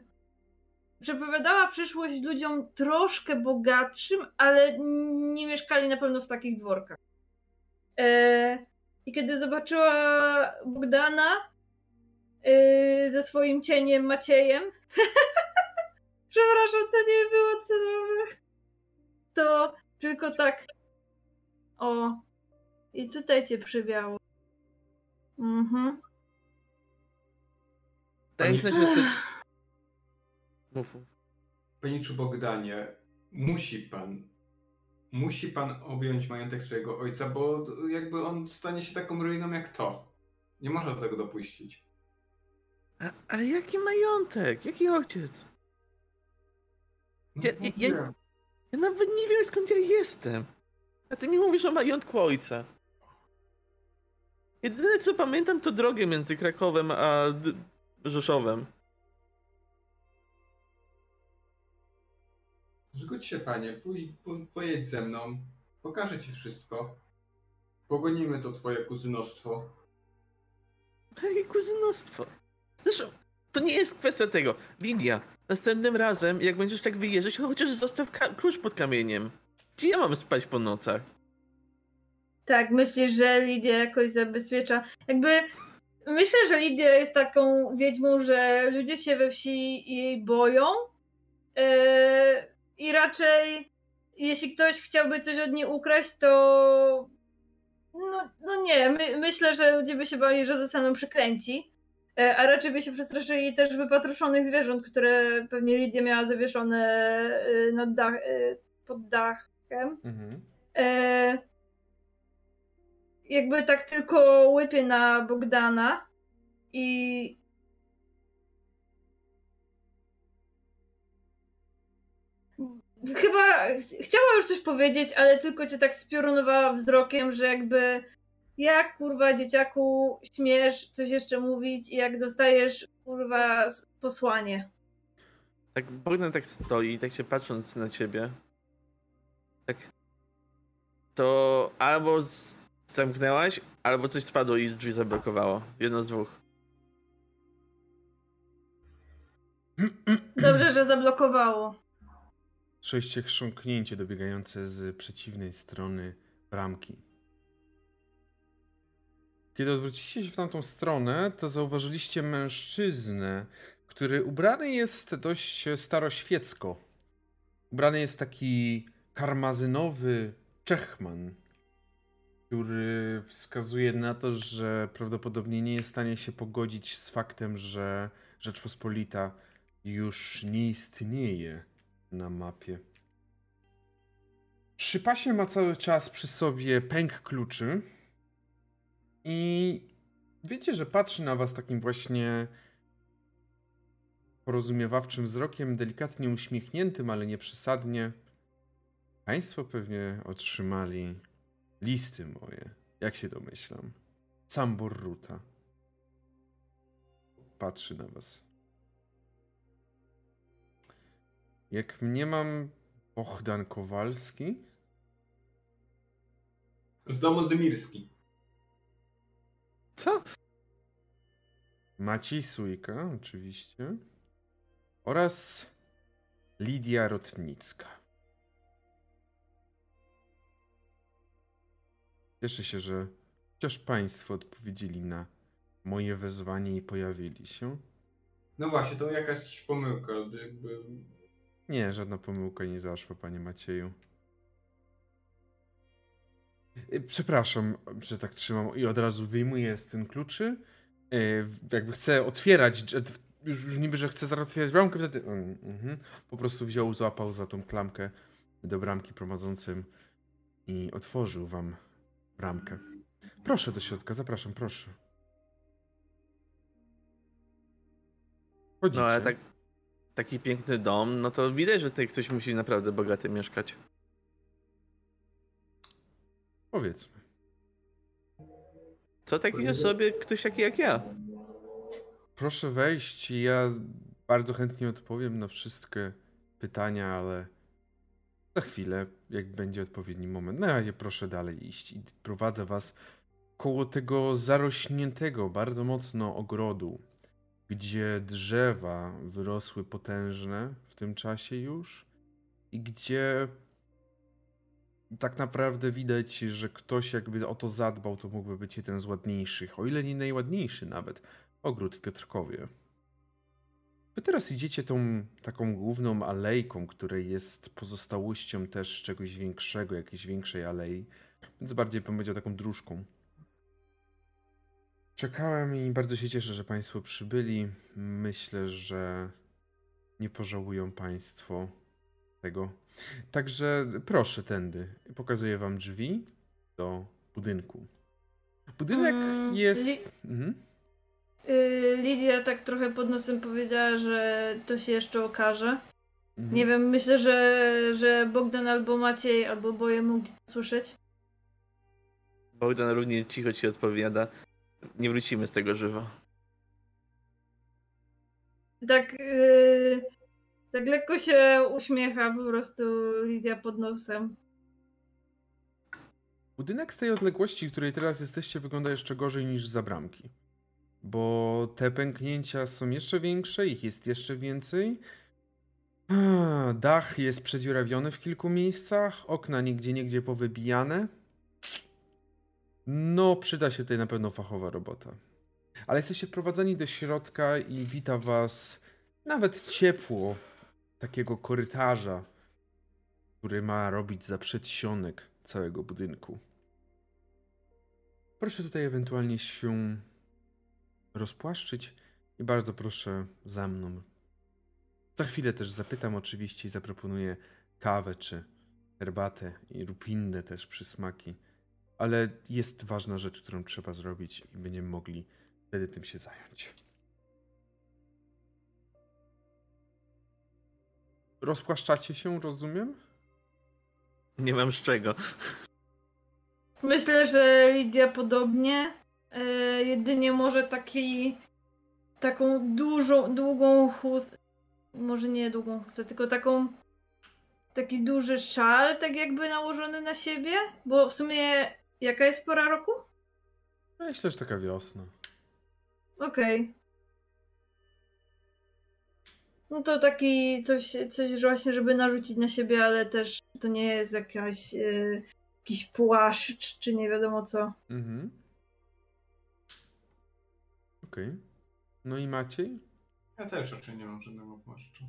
Przepowiadała przyszłość ludziom troszkę bogatszym, ale nie mieszkali na pewno w takich dworkach. Eee, I kiedy zobaczyła Bohdana eee, ze swoim cieniem Maciejem, przepraszam, to nie było celowe, to tylko tak, o, i tutaj cię przywiało. Mhm. Tęknę się z tym. Paniczu Bohdanie, musi pan, musi pan objąć majątek swojego ojca, bo jakby on stanie się taką ruiną jak to. Nie można do tego dopuścić. A, ale jaki majątek? Jaki ojciec? Ja, ja, ja, ja nawet nie wiem, skąd ja jestem. A ty mi mówisz o majątku ojca. Jedyne, co pamiętam, to drogę między Krakowem a Rzeszowem. Zgódź się, panie. Pój, po, pojedź ze mną. Pokażę ci wszystko. Pogonimy to twoje kuzynostwo. Jakie kuzynostwo? Zresztą, to nie jest kwestia tego. Lidia, następnym razem, jak będziesz tak wyjeżdżać, chociaż zostaw ka- klucz pod kamieniem. Czy ja mam spać po nocach? Tak, myślę, że Lidia jakoś zabezpiecza. Jakby myślę, że Lidia jest taką wiedźmą, że ludzie się we wsi jej boją. Yy, I raczej, jeśli ktoś chciałby coś od niej ukraść, to no, no nie. My, myślę, że ludzie by się bali, że zostaną przeklęci. Yy, a raczej by się przestraszyli też wypatruszonych zwierząt, które pewnie Lidia miała zawieszone yy, nad dach, yy, pod dachem. Mhm. Yy, Jakby tak tylko łypie na Bohdana i... Chyba chciała już coś powiedzieć, ale tylko cię tak spiorunowała wzrokiem, że jakby jak kurwa dzieciaku śmiesz coś jeszcze mówić i jak dostajesz kurwa posłanie. Tak Bohdan tak stoi, tak się patrząc na ciebie. Tak. To albo... Z... Zamknęłaś, albo coś spadło i drzwi zablokowało. Jedno z dwóch. Dobrze, że zablokowało. Słyszeliście chrząknięcie dobiegające z przeciwnej strony bramki. Kiedy odwróciliście się w tamtą stronę, to zauważyliście mężczyznę, który ubrany jest dość staroświecko. Ubrany jest w taki karmazynowy czechman, który wskazuje na to, że prawdopodobnie nie jest w stanie się pogodzić z faktem, że Rzeczpospolita już nie istnieje na mapie. Przy pasie ma cały czas przy sobie pęk kluczy i wiecie, że patrzy na was takim właśnie porozumiewawczym wzrokiem, delikatnie uśmiechniętym, ale nie przesadnie. Państwo pewnie otrzymali listy moje, jak się domyślam. Sambor Ruta patrzy na was. Jak mniemam, Bohdan Kowalski? Z domu Zymirski. Co? Maciej Sójka, oczywiście. Oraz Lidia Rotnicka. Cieszę się, że chociaż państwo odpowiedzieli na moje wezwanie i pojawili się. No właśnie, to jakaś pomyłka, jakby... Nie, żadna pomyłka nie zaszła, panie Macieju. Przepraszam, że tak trzymam i od razu wyjmuję z tym kluczy. Jakby chcę otwierać, już niby, że chcę zatwierać bramkę, wtedy... Mhm. Po prostu wziął, złapał za tą klamkę do bramki prowadzącym i otworzył wam bramkę. Proszę do środka, zapraszam, proszę. Chodzicie. No ale tak, taki piękny dom, no to widać, że tutaj ktoś musi naprawdę bogaty mieszkać. Powiedzmy. Co takiego sobie ktoś taki jak ja? Proszę wejść, ja bardzo chętnie odpowiem na wszystkie pytania, ale... Za chwilę, jak będzie odpowiedni moment. Na razie proszę dalej iść i prowadzę was koło tego zarośniętego bardzo mocno ogrodu, gdzie drzewa wyrosły potężne w tym czasie już i gdzie tak naprawdę widać, że ktoś jakby o to zadbał, to mógłby być jeden z ładniejszych, o ile nie najładniejszy nawet, ogród w Piotrkowie. Wy teraz idziecie tą taką główną alejką, której jest pozostałością też czegoś większego, jakiejś większej alei, więc bardziej bym powiedział taką dróżką. Czekałem i bardzo się cieszę, że państwo przybyli. Myślę, że nie pożałują państwo tego. Także proszę tędy. Pokazuję wam drzwi do budynku. Budynek hmm, jest... Li... Mhm. Yy, Lidia tak trochę pod nosem powiedziała, że to się jeszcze okaże. Mhm. Nie wiem, myślę, że, że Bohdan albo Maciej, albo oboje mogli to słyszeć. Bohdan równie cicho ci odpowiada. Nie wrócimy z tego żywo. Tak, yy, tak lekko się uśmiecha po prostu Lidia pod nosem. Budynek z tej odległości, w której teraz jesteście, wygląda jeszcze gorzej niż za bramki. Bo te pęknięcia są jeszcze większe, ich jest jeszcze więcej. Dach jest przedziurawiony w kilku miejscach, okna nigdzie, niegdzie powybijane. No, przyda się tutaj na pewno fachowa robota. Ale jesteście wprowadzeni do środka i wita was nawet ciepło takiego korytarza, który ma robić za przedsionek całego budynku. Proszę tutaj ewentualnie się rozpłaszczyć i bardzo proszę za mną. Za chwilę też zapytam oczywiście i zaproponuję kawę czy herbatę i lub inne też przysmaki. Ale jest ważna rzecz, którą trzeba zrobić i będziemy mogli wtedy tym się zająć. Rozpłaszczacie się, rozumiem? Nie mam z czego. Myślę, że Lidia podobnie. Yy, jedynie może taki, taką dużą, długą chustę, może nie długą chustę, tylko taką, taki duży szal, tak jakby nałożony na siebie, bo w sumie jaka jest pora roku? Myślę, że taka wiosna. Okej. Okay. No to taki coś, coś właśnie, żeby narzucić na siebie, ale też to nie jest jakaś, yy, jakiś płaszcz, czy nie wiadomo co. Mhm. Okej. Okay. No i Maciej? Ja też raczej nie mam żadnego płaszczu.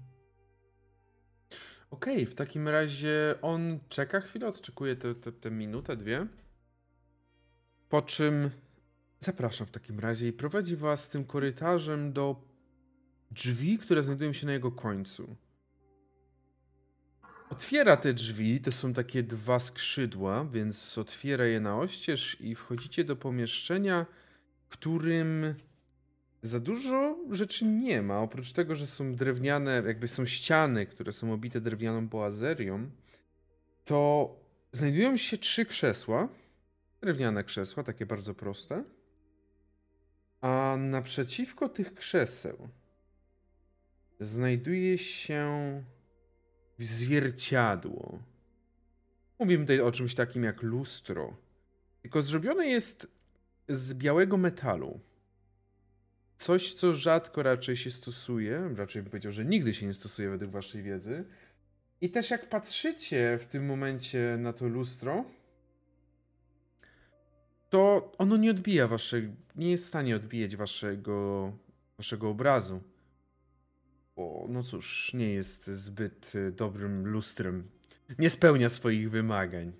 Okej, okay, w takim razie on czeka chwilę, odczekuje te, te, te minutę, dwie. Po czym zapraszam w takim razie i prowadzi was tym korytarzem do drzwi, które znajdują się na jego końcu. Otwiera te drzwi, to są takie dwa skrzydła, więc otwiera je na oścież i wchodzicie do pomieszczenia, w którym za dużo rzeczy nie ma. Oprócz tego, że są drewniane, jakby są ściany, które są obite drewnianą boazerią, to znajdują się trzy krzesła, drewniane krzesła, takie bardzo proste, a naprzeciwko tych krzeseł znajduje się zwierciadło. Mówimy tutaj o czymś takim jak lustro. Tylko zrobione jest z białego metalu. Coś, co rzadko raczej się stosuje, raczej bym powiedział, że nigdy się nie stosuje według waszej wiedzy. I też jak patrzycie w tym momencie na to lustro, to ono nie odbija waszego, nie jest w stanie odbijać waszego, waszego obrazu. Bo, no cóż, nie jest zbyt dobrym lustrem. Nie spełnia swoich wymagań.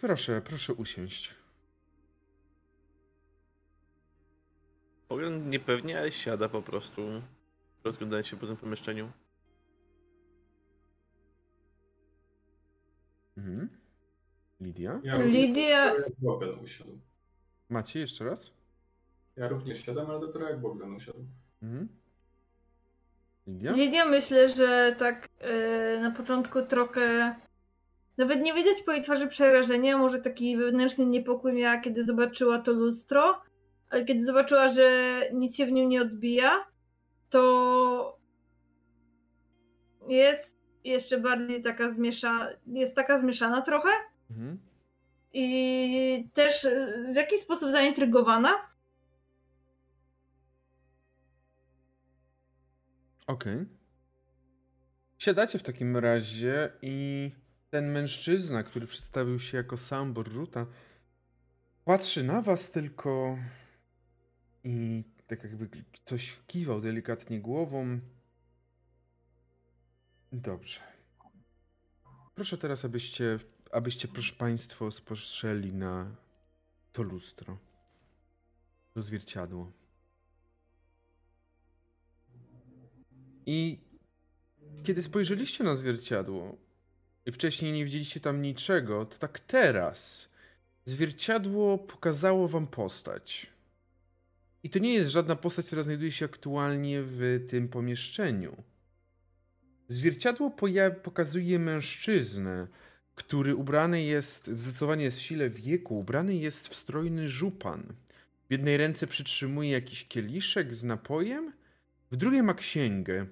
Proszę, proszę usiąść. Powiem niepewnie, ale siada po prostu, rozglądając się po tym pomieszczeniu. Mhm. Lidia? Ja Lidia... Bohdan usiadł. Maciej, jeszcze raz? Ja również siadam, ale dopiero jak Bohdan usiadł. Mhm. Lidia? Lidia, myślę, że tak yy, na początku trochę... Nawet nie widać po jej twarzy przerażenia, może taki wewnętrzny niepokój miała, kiedy zobaczyła to lustro, ale kiedy zobaczyła, że nic się w nim nie odbija, to jest jeszcze bardziej taka zmieszana, jest taka zmieszana trochę mhm. i też w jakiś sposób zaintrygowana. Okej. Okay. Siadacie w takim razie i ten mężczyzna, który przedstawił się jako Sambor Ruta, patrzy na was tylko i tak jakby coś kiwał delikatnie głową. Dobrze. Proszę teraz, abyście, abyście proszę państwo, spojrzeli na to lustro. To zwierciadło. I kiedy spojrzeliście na zwierciadło i wcześniej nie widzieliście tam niczego, to tak teraz Zwierciadło pokazało wam postać. I to nie jest żadna postać, która znajduje się aktualnie w tym pomieszczeniu. Zwierciadło poja- pokazuje mężczyznę, który ubrany jest, zdecydowanie jest w sile wieku, ubrany jest w strojny żupan. W jednej ręce przytrzymuje jakiś kieliszek z napojem, w drugiej ma księgę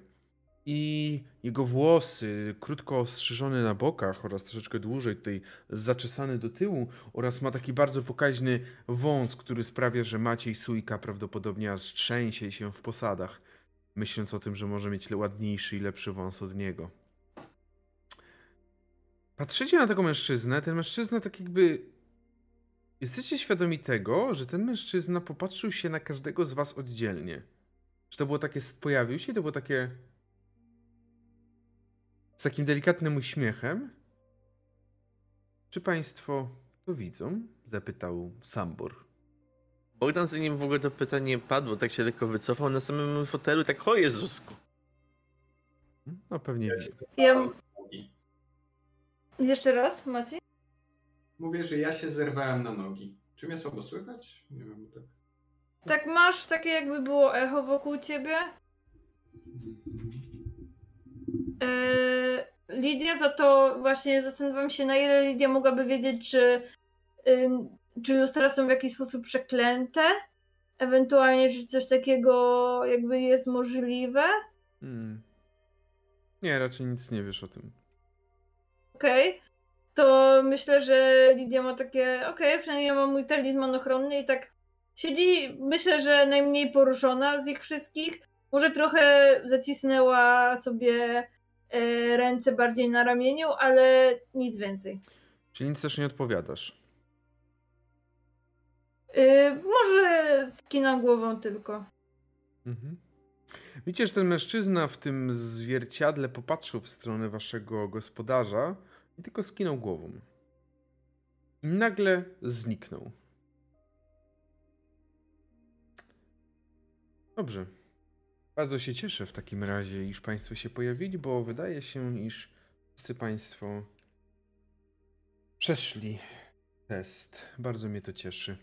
i jego włosy, krótko ostrzyżone na bokach oraz troszeczkę dłużej tutaj zaczesane do tyłu, oraz ma taki bardzo pokaźny wąs, który sprawia, że Maciej Sójka prawdopodobnie aż trzęsie się w posadach, myśląc o tym, że może mieć ładniejszy i lepszy wąs od niego. Patrzycie na tego mężczyznę, ten mężczyzna tak jakby... Jesteście świadomi tego, że ten mężczyzna popatrzył się na każdego z was oddzielnie. Że to było takie... Pojawił się, to było takie... Z takim delikatnym uśmiechem. Czy państwo to widzą? Zapytał Sambor. Bohdan, zanim w ogóle to pytanie padło, tak się lekko wycofał na samym fotelu, tak o Jezusku. No pewnie wiem. Jeszcze raz, Maciej? Mówię, że ja się zerwałem na nogi. Czy mnie słabo słychać? Nie wiem, tak. Tak masz takie jakby było echo wokół ciebie? Eee, Lidia, za to właśnie zastanawiam się, na ile Lidia mogłaby wiedzieć, czy, y, czy lustra są w jakiś sposób przeklęte? Ewentualnie, czy coś takiego jakby jest możliwe? Hmm. Nie, raczej nic nie wiesz o tym. Okej, okay. To myślę, że Lidia ma takie, okej, okay, przynajmniej ja mam mój talizman ochronny i tak siedzi, myślę, że najmniej poruszona z ich wszystkich. Może trochę zacisnęła sobie e, ręce bardziej na ramieniu, ale nic więcej. Czyli nic też nie odpowiadasz? E, może skinam głową tylko. Mhm. Widzicie, że ten mężczyzna w tym zwierciadle popatrzył w stronę waszego gospodarza i tylko skinął głową. I nagle zniknął. Dobrze. Bardzo się cieszę w takim razie, iż państwo się pojawili, bo wydaje się, iż wszyscy państwo przeszli test. Bardzo mnie to cieszy.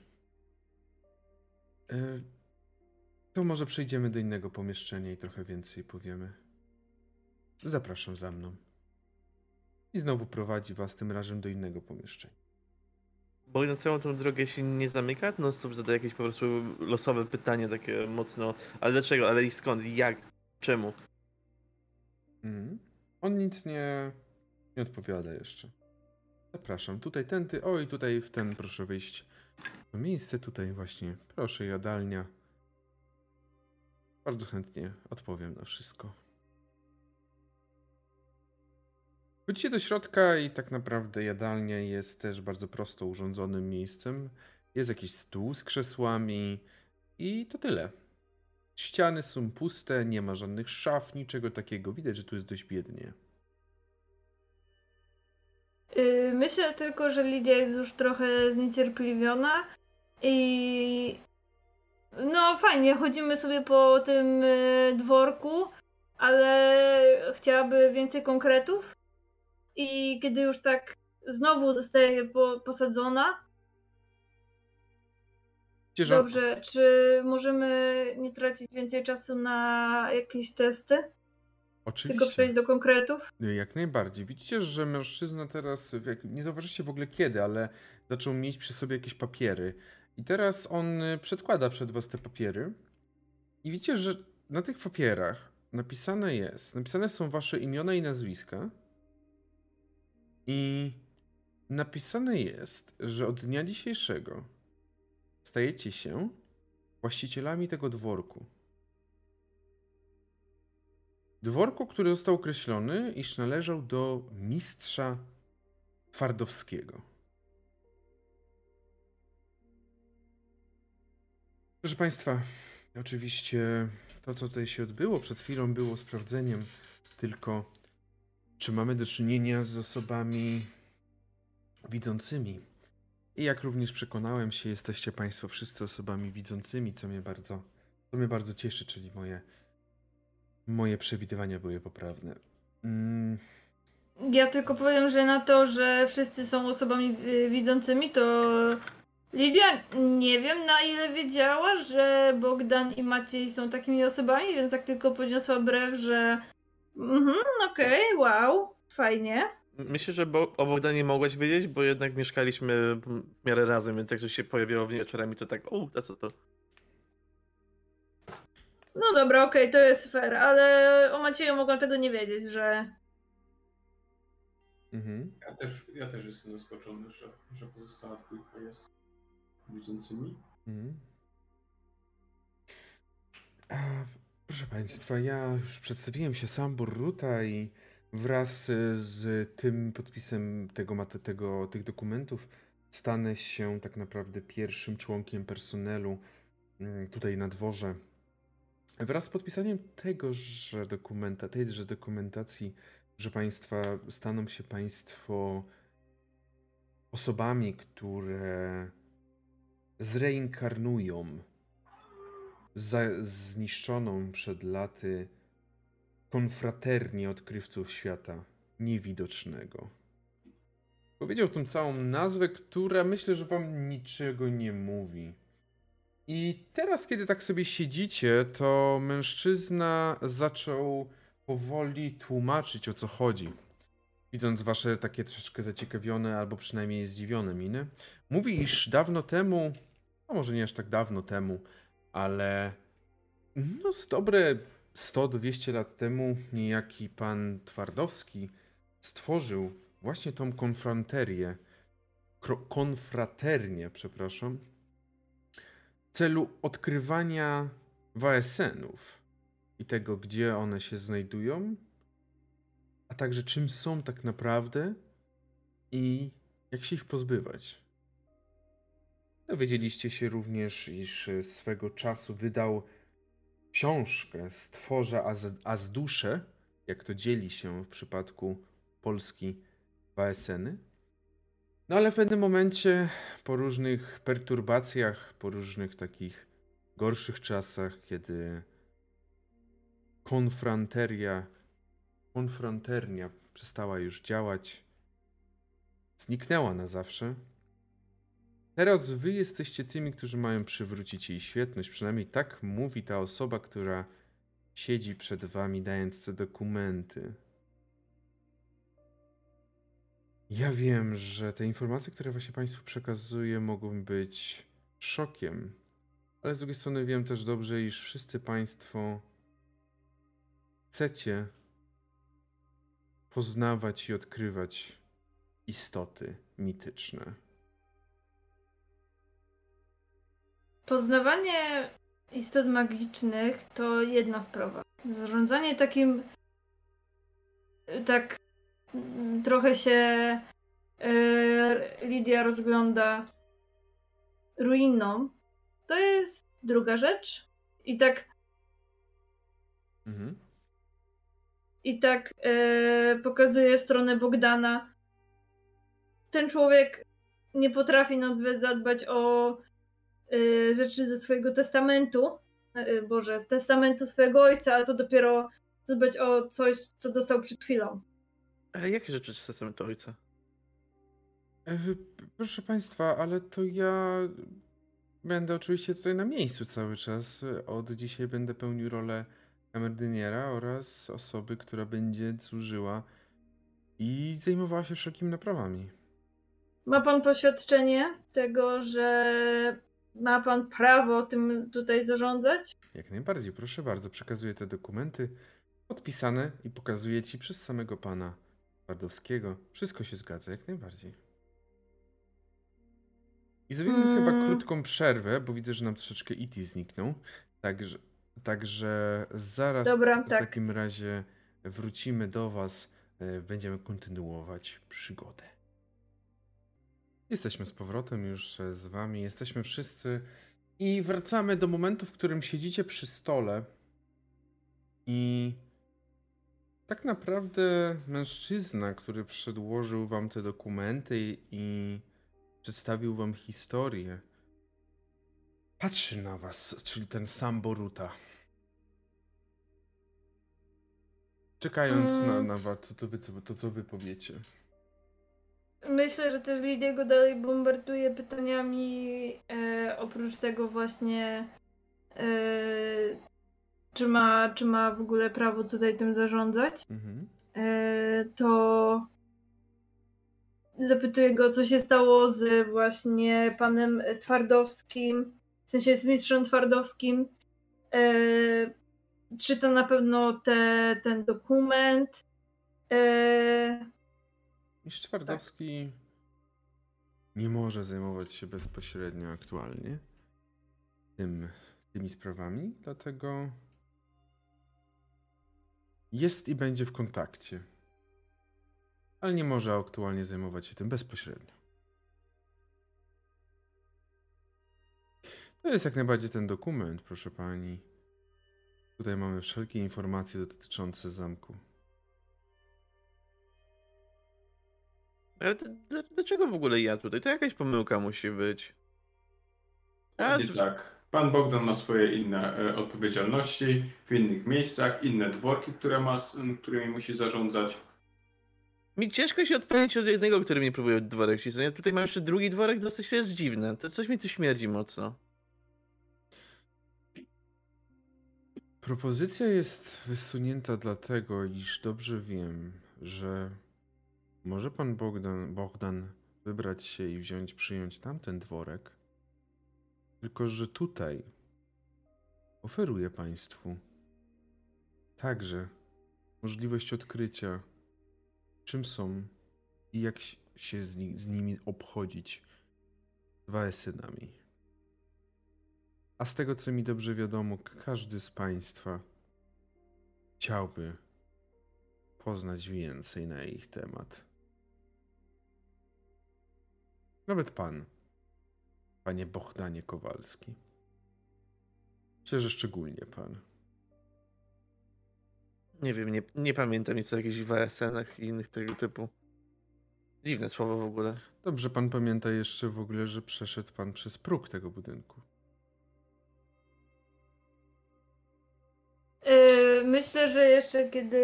Y- To może przejdziemy do innego pomieszczenia i trochę więcej powiemy. Zapraszam za mną. I znowu prowadzi was tym razem do innego pomieszczenia. Bo na całą tą drogę się nie zamyka? No stóp zada jakieś po prostu losowe pytanie, takie mocno... Ale dlaczego? Ale i skąd? Jak? Czemu? Mm. On nic nie... nie odpowiada jeszcze. Zapraszam. Tutaj tędy. O i tutaj w ten proszę wyjść. To miejsce tutaj właśnie. Proszę, jadalnia. Bardzo chętnie odpowiem na wszystko. Wchodzicie do środka i tak naprawdę jadalnia jest też bardzo prosto urządzonym miejscem. Jest jakiś stół z krzesłami i to tyle. Ściany są puste, nie ma żadnych szaf, niczego takiego. Widać, że tu jest dość biednie. Myślę tylko, że Lidia jest już trochę zniecierpliwiona i... No fajnie, chodzimy sobie po tym dworku, ale chciałaby więcej konkretów i kiedy już tak znowu zostaje po- posadzona. Ciężarko. Dobrze, czy możemy nie tracić więcej czasu na jakieś testy? Oczywiście. Tylko przejść do konkretów? Jak najbardziej. Widzicie, że mężczyzna teraz, nie zauważycie w ogóle kiedy, ale zaczął mieć przy sobie jakieś papiery. I teraz on przedkłada przed was te papiery i widzicie, że na tych papierach napisane jest, napisane są wasze imiona i nazwiska i napisane jest, że od dnia dzisiejszego stajecie się właścicielami tego dworku. Dworku, który został określony, iż należał do mistrza Twardowskiego. Proszę państwa, oczywiście to, co tutaj się odbyło przed chwilą, było sprawdzeniem tylko, czy mamy do czynienia z osobami widzącymi. I jak również przekonałem się, jesteście państwo wszyscy osobami widzącymi, co mnie bardzo, co mnie bardzo cieszy, czyli moje, moje przewidywania były poprawne. Mm. Ja tylko powiem, że na to, że wszyscy są osobami widzącymi, to Lidia nie wiem na ile wiedziała, że Bohdan i Maciej są takimi osobami, więc jak tylko podniosła brew, że mhm, okej, okay, wow, fajnie. Myślę, że bo o Bohdanie mogłaś wiedzieć, bo jednak mieszkaliśmy w miarę razem, więc jak coś się pojawiało wieczorami, to tak, o, a co to? No dobra, okej, okay, to jest fair, ale o Macieju mogłam tego nie wiedzieć, że... Mhm. Ja też, ja też jestem zaskoczony, że, że pozostała dwójka jest widzącymi. Mhm. A, proszę Państwa, ja już przedstawiłem się Sambor Ruta i wraz z tym podpisem tego, tego, tych dokumentów stanę się tak naprawdę pierwszym członkiem personelu tutaj na dworze. Wraz z podpisaniem tegoże dokumenta, tejże dokumentacji, że Państwa staną się Państwo osobami, które zreinkarnują za, zniszczoną przed laty konfraternię odkrywców świata niewidocznego. Powiedział tą całą nazwę, która myślę, że Wam niczego nie mówi. I teraz, kiedy tak sobie siedzicie, to mężczyzna zaczął powoli tłumaczyć, o co chodzi. Widząc wasze takie troszeczkę zaciekawione, albo przynajmniej zdziwione miny, mówi, iż dawno temu, a może nie aż tak dawno temu, ale no dobre sto do dwustu lat temu niejaki pan Twardowski stworzył właśnie tą konfraterię, konfraternię, przepraszam, w celu odkrywania Vaesenów i tego, gdzie one się znajdują, a także czym są tak naprawdę i jak się ich pozbywać. Dowiedzieliście się również, iż swego czasu wydał książkę Stworza a z dusze, jak to dzieli się w przypadku Polski Vaeseny. No ale w pewnym momencie, po różnych perturbacjach, po różnych takich gorszych czasach, kiedy konfranteria, konfranternia przestała już działać, zniknęła na zawsze. Teraz wy jesteście tymi, którzy mają przywrócić jej świetność. Przynajmniej tak mówi ta osoba, która siedzi przed wami, dając te dokumenty. Ja wiem, że te informacje, które właśnie Państwu przekazuję, mogą być szokiem, ale z drugiej strony wiem też dobrze, iż wszyscy Państwo chcecie poznawać i odkrywać istoty mityczne. Poznawanie istot magicznych to jedna sprawa. Zarządzanie takim tak trochę się yy, Lidia rozgląda ruiną. To jest druga rzecz. I tak mhm. I tak yy, pokazuje w stronę Bohdana. Ten człowiek nie potrafi nawet zadbać o yy, rzeczy ze swojego testamentu. Yy, Boże, z testamentu swojego ojca, a co dopiero zadbać o coś, co dostał przed chwilą. Ale jakie rzeczy z testamentu ojca? Proszę Państwa, ale to ja będę oczywiście tutaj na miejscu cały czas. Od dzisiaj będę pełnił rolę kamerdyniera oraz osoby, która będzie służyła i zajmowała się wszelkimi naprawami. Ma pan poświadczenie tego, że ma pan prawo tym tutaj zarządzać? Jak najbardziej, proszę bardzo. Przekazuję te dokumenty podpisane i pokazuję ci przez samego pana Twardowskiego. Wszystko się zgadza, jak najbardziej. I zrobimy hmm. chyba krótką przerwę, bo widzę, że nam troszeczkę Iti zniknął. Także, także zaraz Dobra, w tak. takim razie wrócimy do was. Będziemy kontynuować przygodę. Jesteśmy z powrotem już z wami. Jesteśmy wszyscy i wracamy do momentu, w którym siedzicie przy stole i... Tak naprawdę mężczyzna, który przedłożył wam te dokumenty i przedstawił wam historię, patrzy na was, czyli ten Sambor Ruta. Czekając hmm. na, na was, co to, wy, co, to co wy powiecie. Myślę, że też Lidia go dalej bombarduje pytaniami, e, oprócz tego właśnie e, czy, ma, czy ma w ogóle prawo tutaj tym zarządzać, mhm. e, to zapytuję go, co się stało z właśnie panem Twardowskim, w sensie z mistrzem Twardowskim. E, czy to na pewno te, ten dokument? E, Mistrz Twardowski tak. nie może zajmować się bezpośrednio aktualnie tym, tymi sprawami, dlatego jest i będzie w kontakcie, ale nie może aktualnie zajmować się tym bezpośrednio. To jest jak najbardziej ten dokument, proszę pani. Tutaj mamy wszelkie informacje dotyczące zamku. Ale to, dlaczego w ogóle ja tutaj? To jakaś pomyłka musi być. A nie z... tak. Pan Bohdan ma swoje inne e, odpowiedzialności w innych miejscach, inne dworki, które ma, którymi musi zarządzać. Mi ciężko się odpędzić od jednego, który mi próbuje dworek ścisnąć. Ja tutaj mam jeszcze drugi dworek, dosyć jest dziwne. To coś mi tu śmierdzi mocno. Propozycja jest wysunięta dlatego, iż dobrze wiem, że może pan Bohdan, Bohdan wybrać się i wziąć, przyjąć tamten dworek? Tylko, że tutaj oferuję państwu także możliwość odkrycia, czym są i jak się z, ni- z nimi obchodzić, z Vaesenami. A z tego, co mi dobrze wiadomo, każdy z państwa chciałby poznać więcej na ich temat. Nawet pan, panie Bohdanie Kowalski. Myślę, że szczególnie pan. Nie wiem, nie, nie pamiętam nic o jakichś Vaesenach i innych tego typu. Dziwne słowo w ogóle. Dobrze, pan pamięta jeszcze w ogóle, że przeszedł pan przez próg tego budynku. Yy, myślę, że jeszcze kiedy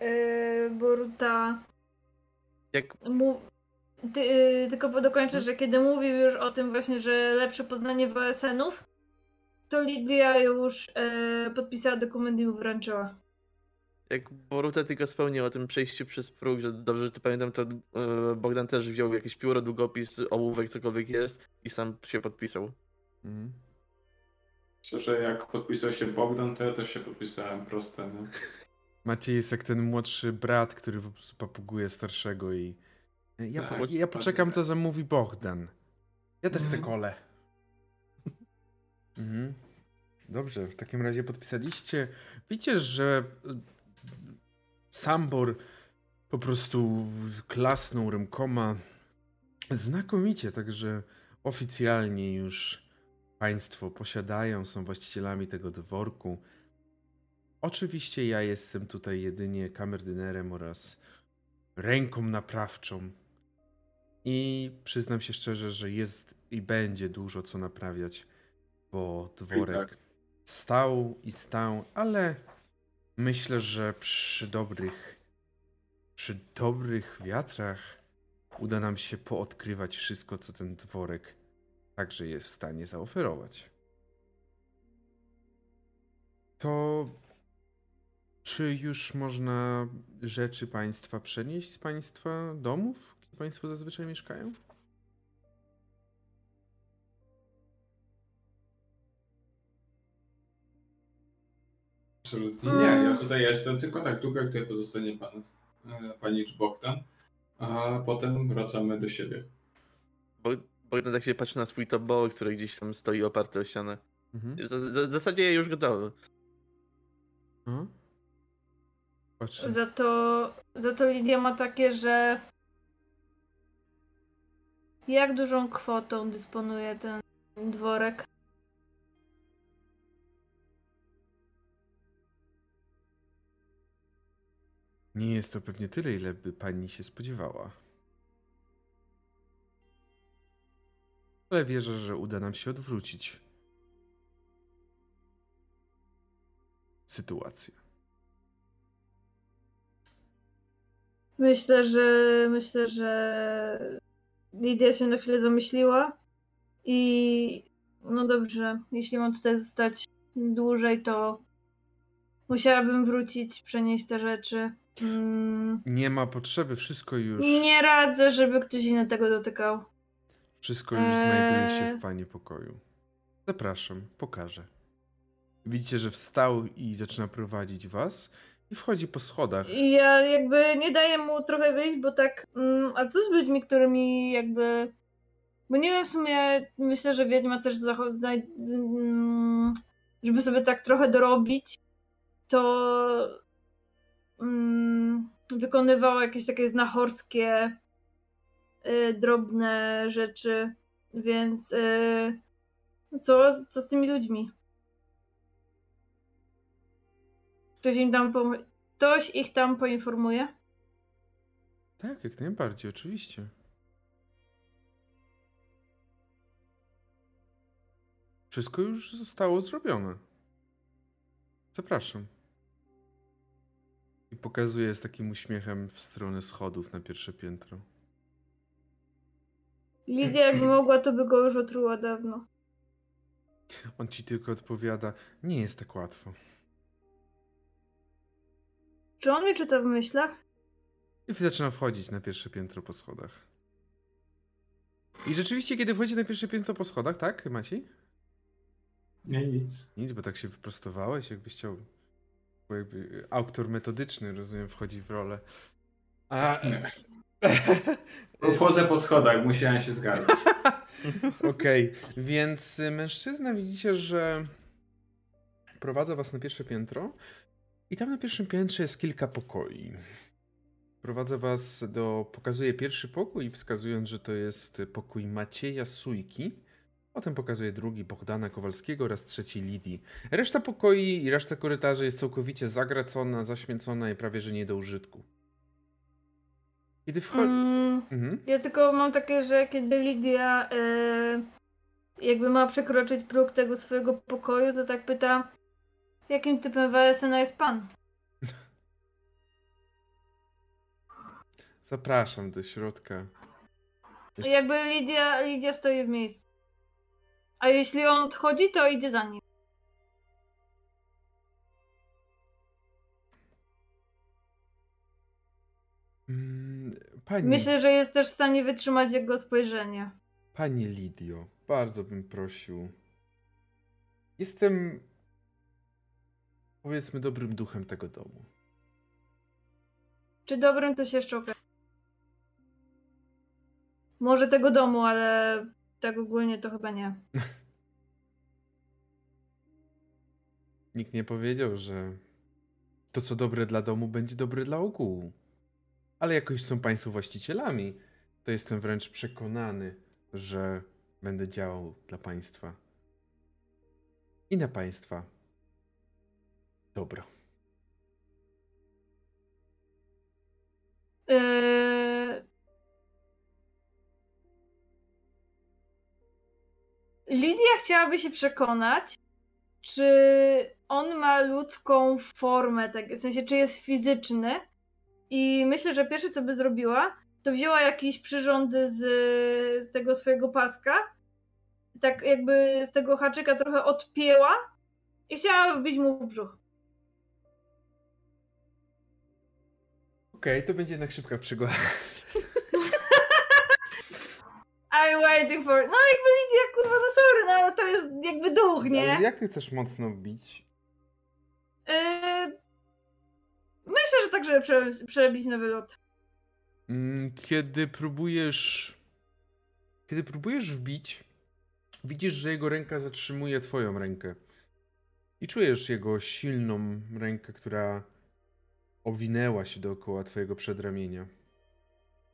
yy, Boruta... Jak... Mu... Ty, yy, tylko dokończę, że kiedy mówił już o tym właśnie, że lepsze poznanie Vaesenów, to Lidia już yy, podpisała dokument i mu wręczyła. Jak Boruta tylko spełnił o tym przejściu przez próg, że dobrze, że to pamiętam, to yy, Bohdan też wziął jakieś pióro, długopis, ołówek, cokolwiek jest i sam się podpisał. Mhm. Myślę, że jak podpisał się Bohdan, to ja też się podpisałem, proste, nie? Maciej jest jak ten młodszy brat, który po prostu papuguje starszego i... Ja, tak, po, ja poczekam, co zamówi Bohdan. Ja też chcę kolę. Mhm. Dobrze, w takim razie podpisaliście. Widzicie, że Sambor po prostu klasnął rękoma. Znakomicie, także oficjalnie już... Państwo posiadają, są właścicielami tego dworku. Oczywiście ja jestem tutaj jedynie kamerdynerem oraz ręką naprawczą. I przyznam się szczerze, że jest i będzie dużo co naprawiać, bo dworek tak. stał i stał, ale myślę, że przy dobrych, przy dobrych wiatrach uda nam się poodkrywać wszystko, co ten dworek także jest w stanie zaoferować. To czy już można rzeczy państwa przenieść z państwa domów, gdzie państwo zazwyczaj mieszkają? Absolutnie nie. Ja tutaj jestem tylko tak długo, jak tutaj pozostanie pan, panicz Bohdan, a potem wracamy do siebie. Bo... Bohdan tak się patrzy na swój toboł, który gdzieś tam stoi oparty o ścianę. Mhm. W, za, w zasadzie już gotowy. Mhm. Za to, za to Lidia ma takie, że jak dużą kwotą dysponuje ten dworek? Nie jest to pewnie tyle, ile by pani się spodziewała. Ale wierzę, że uda nam się odwrócić sytuację. Myślę, że myślę, że Lidia się na chwilę zamyśliła i no dobrze, jeśli mam tutaj zostać dłużej, to musiałabym wrócić, przenieść te rzeczy. Mm. Nie ma potrzeby, wszystko już... Nie radzę, żeby ktoś inny tego dotykał. Wszystko już eee... znajduje się w pani pokoju. Zapraszam, pokażę. Widzicie, że wstał i zaczyna prowadzić was i wchodzi po schodach. I ja jakby nie daję mu trochę wyjść, bo tak, mm, a co z ludźmi, którymi jakby... Bo nie wiem, w sumie myślę, że wiedźma też zachow... żeby sobie tak trochę dorobić, to mm, wykonywała jakieś takie znachorskie, y, drobne rzeczy, więc y, co, co z tymi ludźmi? Ktoś im tam po... Ktoś ich tam poinformuje? Tak, jak najbardziej, oczywiście. Wszystko już zostało zrobione. Zapraszam. I pokazuje z takim uśmiechem w stronę schodów na pierwsze piętro. Lidia, jakby mogła, to by go już otruła dawno. On ci tylko odpowiada, nie jest tak łatwo. Czy on mnie czyta w myślach? I zaczyna wchodzić na pierwsze piętro po schodach. I rzeczywiście, kiedy wchodzi na pierwsze piętro po schodach, tak, Maciej? Nie, nic. Nic, bo tak się wyprostowałeś, jakbyś chciał... Bo jakby autor metodyczny, rozumiem, wchodzi w rolę. A... Wchodzę po schodach, musiałem się zgarnąć. Okej, okay. Więc mężczyzna, widzicie, że prowadza was na pierwsze piętro i tam na pierwszym piętrze jest kilka pokoi. Prowadza was do... Pokazuje pierwszy pokój, wskazując, że to jest pokój Macieja Sójki. Potem pokazuje drugi Bohdana Kowalskiego oraz trzeci Lidii. Reszta pokoi i reszta korytarzy jest całkowicie zagracona, zaśmiecona i prawie, że nie do użytku. Kiedy wchodzi... Mm, mhm. Ja tylko mam takie, że kiedy Lidia yy, jakby ma przekroczyć próg tego swojego pokoju, to tak pyta, jakim typem Vaesena jest pan? Zapraszam do środka. Też... Jakby Lidia, Lidia stoi w miejscu. A jeśli on odchodzi, to idzie za nim. Pani... Myślę, że jest też w stanie wytrzymać jego spojrzenie. Pani Lidio, bardzo bym prosił. Jestem, powiedzmy, dobrym duchem tego domu. Czy dobrym, to się jeszcze okaże. Może tego domu, ale... Tak ogólnie to chyba nie. Nikt nie powiedział, że to, co dobre dla domu, będzie dobre dla ogółu. Ale jakoś są państwo właścicielami, to jestem wręcz przekonany, że będę działał dla państwa. I na państwa dobro. Yy... Lidia chciałaby się przekonać, czy on ma ludzką formę, tak, w sensie czy jest fizyczny, i myślę, że pierwsze co by zrobiła, to wzięła jakiś przyrząd z, z tego swojego paska, tak jakby z tego haczyka trochę odpięła i chciała wbić mu w brzuch. Okej, okay, to będzie jednak szybka przygoda. I'm waiting for... No jakby Lidia, kurwa, no sorry, no ale to jest jakby duch, nie? Ale jak ty chcesz mocno bić? Yy... Myślę, że tak, żeby prze... przebić na wylot. Kiedy próbujesz... Kiedy próbujesz wbić, widzisz, że jego ręka zatrzymuje twoją rękę. I czujesz jego silną rękę, która owinęła się dookoła twojego przedramienia.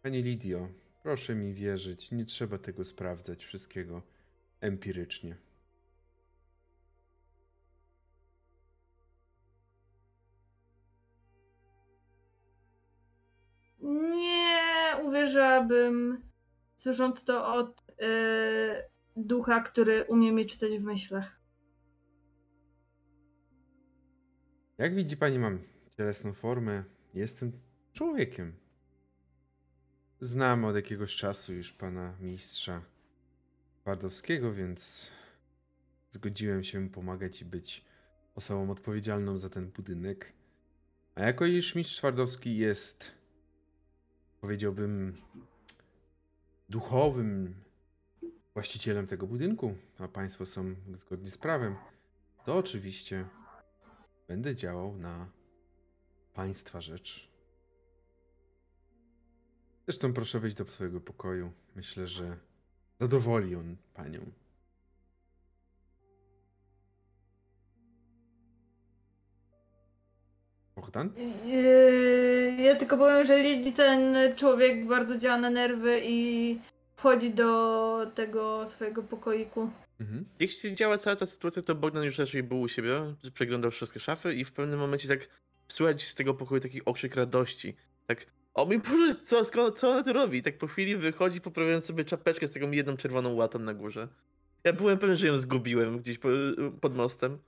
Pani Lidio... Proszę mi wierzyć, nie trzeba tego sprawdzać wszystkiego empirycznie. Nie uwierzyłabym, słysząc to od yy, ducha, który umie mnie czytać w myślach. Jak widzi pani, mam cielesną formę, jestem człowiekiem. Znam od jakiegoś czasu już pana mistrza Twardowskiego, więc zgodziłem się pomagać i być osobą odpowiedzialną za ten budynek. A jako iż mistrz Twardowski jest, powiedziałbym, duchowym właścicielem tego budynku, a państwo są zgodnie z prawem, to oczywiście będę działał na państwa rzecz. Zresztą proszę wejść do swojego pokoju. Myślę, że zadowoli on panią. Bohdan? Ja tylko powiem, że Lidii ten człowiek bardzo działa na nerwy i wchodzi do tego swojego pokoiku. Mhm. Jak się działa cała ta sytuacja, to Bohdan już raczej był u siebie, przeglądał wszystkie szafy i w pewnym momencie tak słychać z tego pokoju taki okrzyk radości. Tak, o mój Boże, co, co, co ona tu robi? Tak po chwili wychodzi, poprawiając sobie czapeczkę z taką jedną czerwoną łatą na górze. Ja byłem pewien, że ją zgubiłem gdzieś po, pod mostem.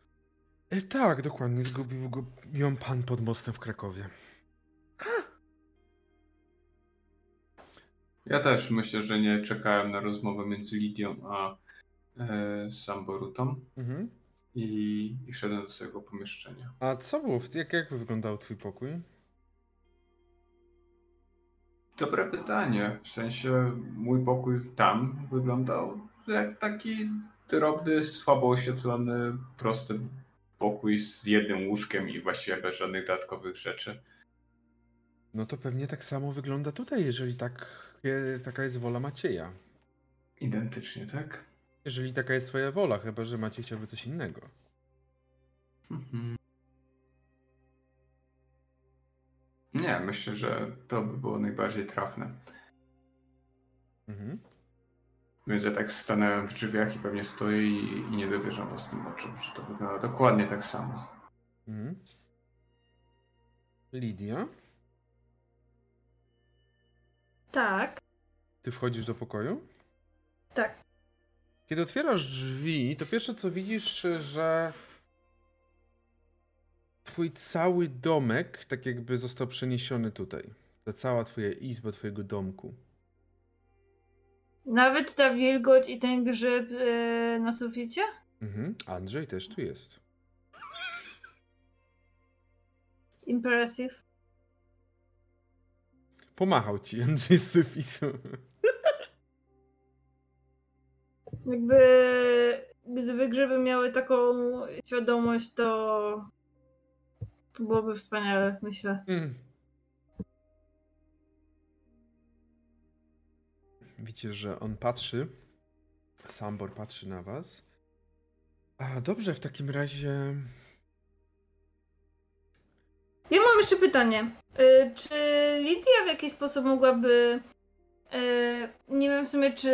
E, tak, dokładnie, zgubił go, ją pan pod mostem w Krakowie. Ha! Ja też myślę, że nie czekałem na rozmowę między Lidią a e, Sambor Rutą. Mhm. I, i szedłem do swojego pomieszczenia. A co było? Jak, jak wyglądał twój pokój? Dobre pytanie. W sensie mój pokój tam wyglądał jak taki drobny, słabo oświetlony, prosty pokój z jednym łóżkiem i właściwie bez żadnych dodatkowych rzeczy. No to pewnie tak samo wygląda tutaj, jeżeli tak jest, taka jest wola Macieja. Identycznie, tak? Jeżeli taka jest twoja wola, chyba że Maciej chciałby coś innego. Mhm. Nie, myślę, że to by było najbardziej trafne. Mhm. Więc ja tak stanąłem w drzwiach i pewnie stoję i, i nie dowierzam własnym oczom, że to wygląda dokładnie tak samo. Mhm. Lidia? Tak. Ty wchodzisz do pokoju? Tak. Kiedy otwierasz drzwi, to pierwsze co widzisz, że twój cały domek tak jakby został przeniesiony tutaj. Ta cała twoja izba, twojego domku. Nawet ta wilgoć i ten grzyb yy, na suficie? Mhm. Andrzej też tu jest. Impressive. Pomachał ci Andrzej z sufitu. Jakby gdyby grzyby miały taką świadomość, to byłoby wspaniale, myślę. Mm. Widzicie, że on patrzy. Sambor patrzy na was. A dobrze, w takim razie... Ja mam jeszcze pytanie. Yy, czy Lidia w jakiś sposób mogłaby... Yy, nie wiem w sumie, czy...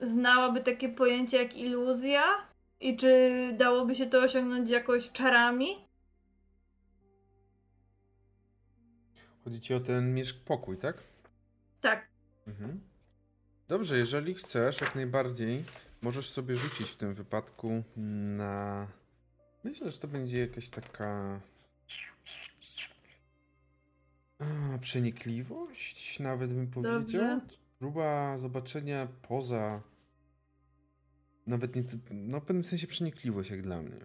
znałaby takie pojęcie jak iluzja? I czy dałoby się to osiągnąć jakoś czarami? Chodzi ci o ten mieszk pokój, tak? Tak. Mhm. Dobrze, jeżeli chcesz, jak najbardziej, możesz sobie rzucić w tym wypadku na... Myślę, że to będzie jakaś taka... A, przenikliwość, nawet bym powiedział. Dobrze. Próba zobaczenia poza... Nawet nie... No w pewnym sensie przenikliwość, jak dla mnie.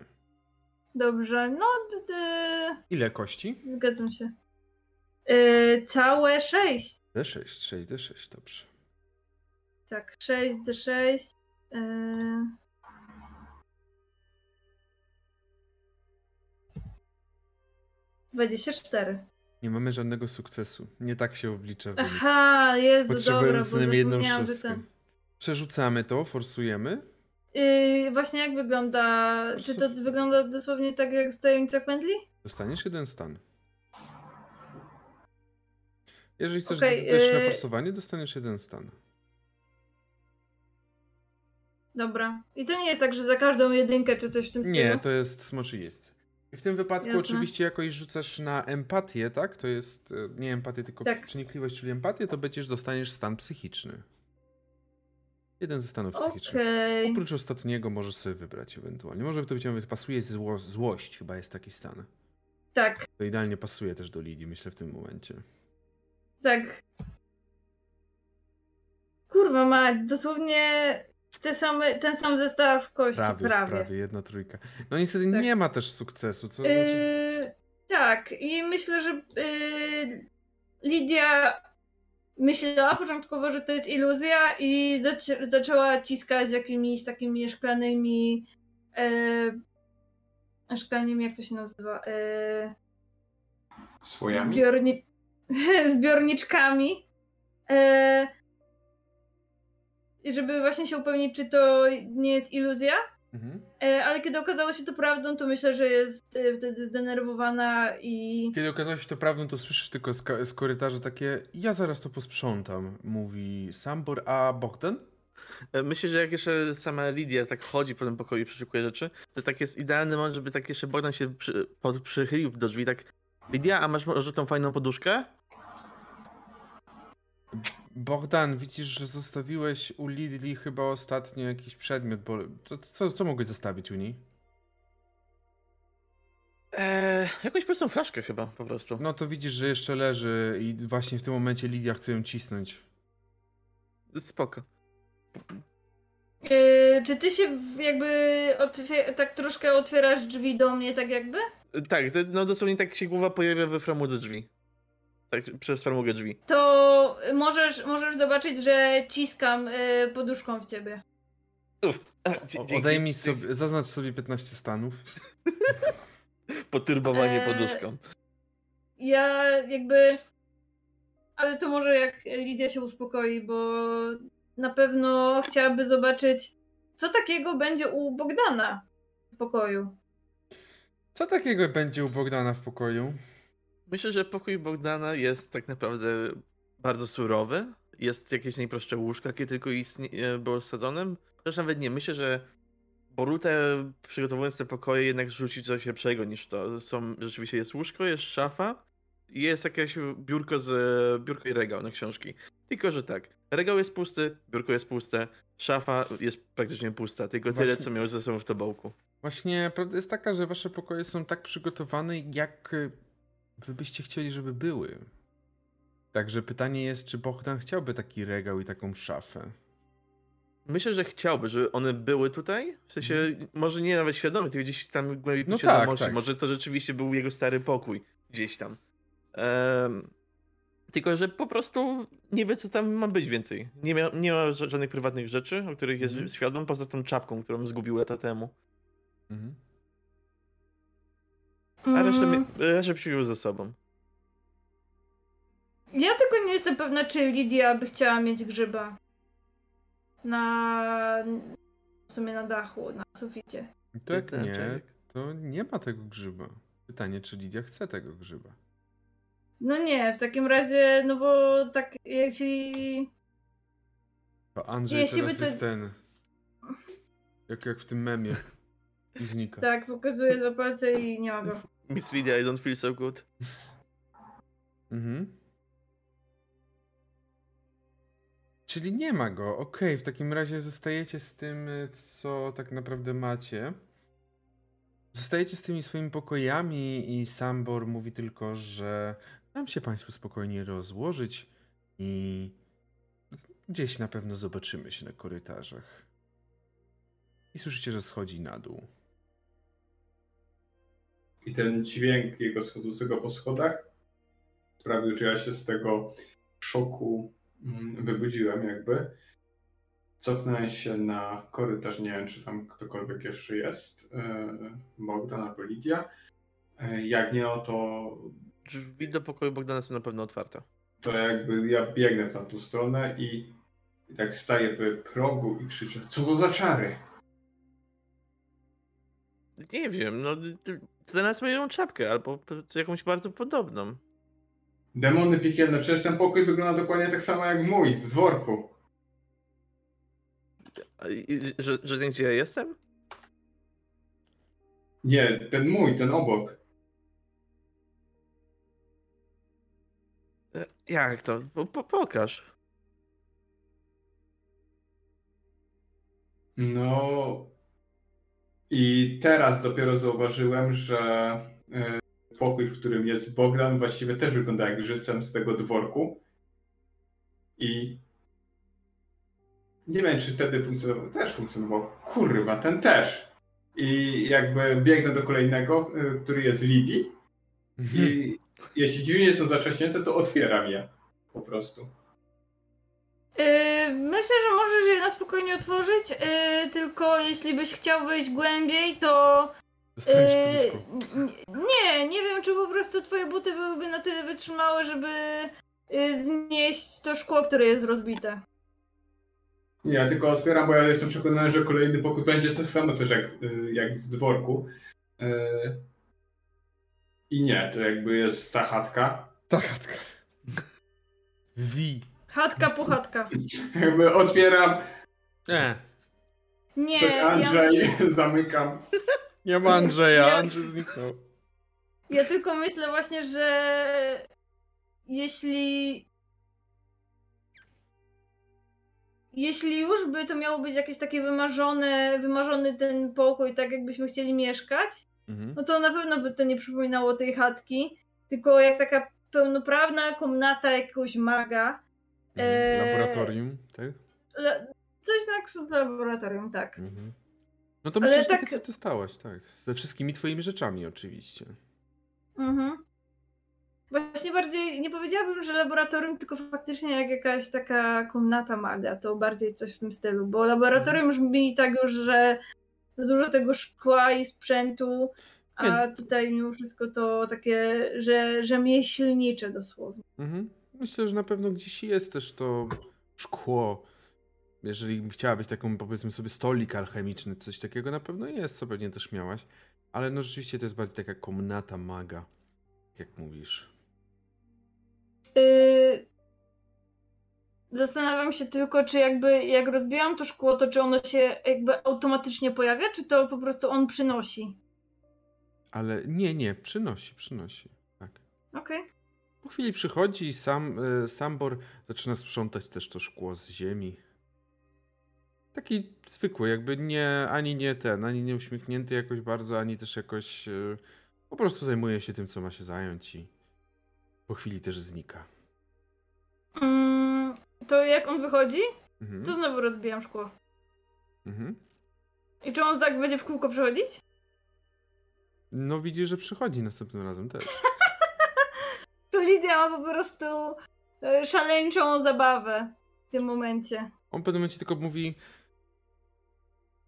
Dobrze, no... D- d- Ile kości? Zgadzam się. Yy, całe sześć. D sześć, sześć D sześć, dobrze. Tak, sześć D sześć. Yy... dwadzieścia cztery. Nie mamy żadnego sukcesu. Nie tak się oblicza. Aha, Jezu, dobra, bo zapomniałam, że ten... Przerzucamy to, forsujemy? Yy, właśnie jak wygląda? Forsu... Czy to wygląda dosłownie tak jak w Tajemnicach Pętli? Dostaniesz jeden stan. Jeżeli chcesz okay, zdecydować yy... na forsowanie, dostaniesz jeden stan. Dobra. I to nie jest tak, że za każdą jedynkę czy coś w tym stylu? Nie, to jest smoczy jest. I w tym wypadku Jasne. Oczywiście jakoś rzucasz na empatię, tak? To jest nie empatię, tylko tak. Przenikliwość, czyli empatię, to będziesz dostaniesz stan psychiczny. Jeden ze stanów okay. psychicznych. Oprócz ostatniego możesz sobie wybrać ewentualnie. Może to być, mówię, pasuje zło, złość, chyba jest taki stan. Tak. To idealnie pasuje też do Lidii, myślę, w tym momencie. Tak. kurwa mać, dosłownie te same, ten sam zestaw kości, prawie. Prawie, prawie jedna trójka. No niestety tak. Nie ma też sukcesu, co yy, znaczy? Tak, i myślę, że yy, Lidia myślała początkowo, że to jest iluzja i zac- zaczęła ciskać jakimiś takimi szklanymi... Yy, szklanymi, jak to się nazywa? Yy, Słojami? Zbiorni- zbiorniczkami. Yy, żeby właśnie się upewnić, czy to nie jest iluzja, mhm. Ale kiedy okazało się to prawdą, to myślę, że jest wtedy zdenerwowana i... Kiedy okazało się to prawdą, to słyszysz tylko z, k- z korytarza takie, ja zaraz to posprzątam, mówi Sambor, a Bohdan? Myślę, że jak jeszcze sama Lidia tak chodzi po tym pokoju i przeszukuje rzeczy, że tak jest idealny moment, żeby tak jeszcze Bohdan się przy, pod, przychylił do drzwi, tak Lidia, a masz może tą fajną poduszkę? Bohdan, widzisz, że zostawiłeś u Lidii chyba ostatnio jakiś przedmiot, bo co, co, co mogłeś zostawić u niej? Eee, jakąś prostą flaszkę chyba po prostu. No to widzisz, że jeszcze leży i właśnie w tym momencie Lidia chce ją cisnąć. Spoko. Yy, czy ty się jakby otwier- tak troszkę otwierasz drzwi do mnie, tak jakby? Tak, no dosłownie tak się głowa pojawia we framudze drzwi. Tak, przez farmugę drzwi. To możesz, możesz zobaczyć, że ciskam y, poduszką w ciebie. Uf. O, odejmij sobie, zaznacz sobie piętnaście stanów. Poturbowanie e, poduszką. Ja jakby... Ale to może jak Lidia się uspokoi, bo na pewno chciałaby zobaczyć, co takiego będzie u Bohdana w pokoju. Co takiego będzie u Bohdana w pokoju? Myślę, że pokój Bohdana jest tak naprawdę bardzo surowy. Jest jakieś najprostsze łóżko, jakie tylko istnie- było sadzonym. Chociaż nawet nie. Myślę, że Borutę przygotowując te pokoje jednak rzuci coś lepszego niż to. Są, rzeczywiście jest łóżko, jest szafa i jest jakieś biurko, z, biurko i regał na książki. Tylko, że tak. Regał jest pusty, biurko jest puste, szafa jest praktycznie pusta. Tylko Właśnie... tyle, co miał ze sobą w tobołku. Właśnie prawda jest taka, że wasze pokoje są tak przygotowane, jak... Wy byście chcieli, żeby były. Także pytanie jest, czy Bohdan chciałby taki regał i taką szafę? Myślę, że chciałby, żeby one były tutaj. W sensie, hmm. może nie nawet świadomie, to gdzieś tam głębiej no tak, tak. Może to rzeczywiście był jego stary pokój. Gdzieś tam. Um, tylko, że po prostu nie wie, co tam ma być więcej. Nie, mia- nie ma żadnych prywatnych rzeczy, o których jest hmm. świadom, poza tą czapką, którą zgubił lata temu. Mhm. A resztę, mm. resztę przyjął ze sobą. Ja tylko nie jestem pewna, czy Lidia by chciała mieć grzyba. Na... w sumie na dachu, na suficie. Tak nie, to nie ma tego grzyba. Pytanie, czy Lidia chce tego grzyba? No nie, w takim razie, no bo tak jeśli... To Andrzej jeśli teraz to... jest ten... Jak, jak w tym memie. I znika. Tak, pokazuje dwa palce i nie ma go. Miss Lidia, I don't feel so good. Mhm. Czyli nie ma go. Okej, okay, w takim razie zostajecie z tym, co tak naprawdę macie. Zostajecie z tymi swoimi pokojami i Sambor mówi tylko, że dam się państwu spokojnie rozłożyć i gdzieś na pewno zobaczymy się na korytarzach. I słyszycie, że schodzi na dół. I ten dźwięk jego schodzącego po schodach sprawił, że ja się z tego szoku wybudziłem jakby. Cofnę się na korytarz, nie wiem, czy tam ktokolwiek jeszcze jest. Bohdana albo Lidia. Jak nie, o to... Drzwi do pokoju Bohdana są na pewno otwarte. To jakby ja biegnę w tamtą stronę i, i tak staję w progu i krzyczę, co to za czary? Nie wiem, no znalazłem jedną czapkę albo jakąś bardzo podobną. Demony piekielne, przecież ten pokój wygląda dokładnie tak samo jak mój, w dworku. I, że, że ten gdzie ja jestem? Nie, ten mój, ten obok. Jak to? Po, pokaż. No... I teraz dopiero zauważyłem, że pokój, w którym jest Bohdan, właściwie też wygląda jak żywcem z tego dworku. I nie wiem, czy wtedy funkcjonował, też funkcjonował, kurwa, ten też. I jakby biegnę do kolejnego, który jest Lidii mhm. i jeśli drzwi są zacześnięte, to otwieram je po prostu. Yy, myślę, że możesz je na spokojnie otworzyć, yy, tylko jeśli byś chciał wejść głębiej, to... Yy, nie, nie wiem, czy po prostu twoje buty byłyby na tyle wytrzymałe, żeby yy, znieść to szkło, które jest rozbite. Ja tylko otwieram, bo ja jestem przekonany, że kolejny pokój będzie to samo też jak, jak z dworku. Yy... I nie, to jakby jest ta chatka. Ta chatka. Wi. Chatka po chatka. Jakby otwieram. Nie. Nie. Coś Andrzej, ja myślę... zamykam. Nie ma Andrzeja, ja... Andrzej zniknął. Ja tylko myślę właśnie, że jeśli... Jeśli już by to miało być jakieś takie wymarzone, wymarzony ten pokój, tak jakbyśmy chcieli mieszkać, mhm. no to na pewno by to nie przypominało tej chatki, tylko jak taka pełnoprawna komnata jakiegoś maga. Mhm. Laboratorium, tak? La- coś tak z laboratorium, tak. Mhm. No to myślę, że tak... coś dostałaś, tak. Ze wszystkimi twoimi rzeczami oczywiście. Mhm. Właśnie bardziej, nie powiedziałabym, że laboratorium, tylko faktycznie jak jakaś taka komnata maga, to bardziej coś w tym stylu, bo laboratorium już mi tak już, że dużo tego szkła i sprzętu, a nie. Tutaj mimo wszystko to takie że rzemieślnicze dosłownie. Mhm. Myślę, że na pewno gdzieś jest też to szkło, jeżeli chciałabyś taką powiedzmy sobie stolik alchemiczny, coś takiego na pewno jest, co pewnie też miałaś, ale no rzeczywiście to jest bardziej taka komnata maga, jak mówisz. Yy... Zastanawiam się tylko, czy jakby jak rozbijam to szkło, to czy ono się jakby automatycznie pojawia, czy to po prostu on przynosi? Ale nie, nie, przynosi, przynosi, tak. Okej. Okay. Po chwili przychodzi i sam, y, Sambor zaczyna sprzątać też to szkło z ziemi. Taki zwykły, jakby nie, ani nie ten, ani nie uśmiechnięty jakoś bardzo, ani też jakoś y, po prostu zajmuje się tym, co ma się zająć i po chwili też znika. Mm, to jak on wychodzi, mhm. to znowu rozbijam szkło. Mhm. I czy on tak będzie w kółko przechodzić? No widzisz, że przychodzi następnym razem też. To Lidia ma po prostu szaleńczą zabawę w tym momencie. On w pewnym momencie tylko mówi: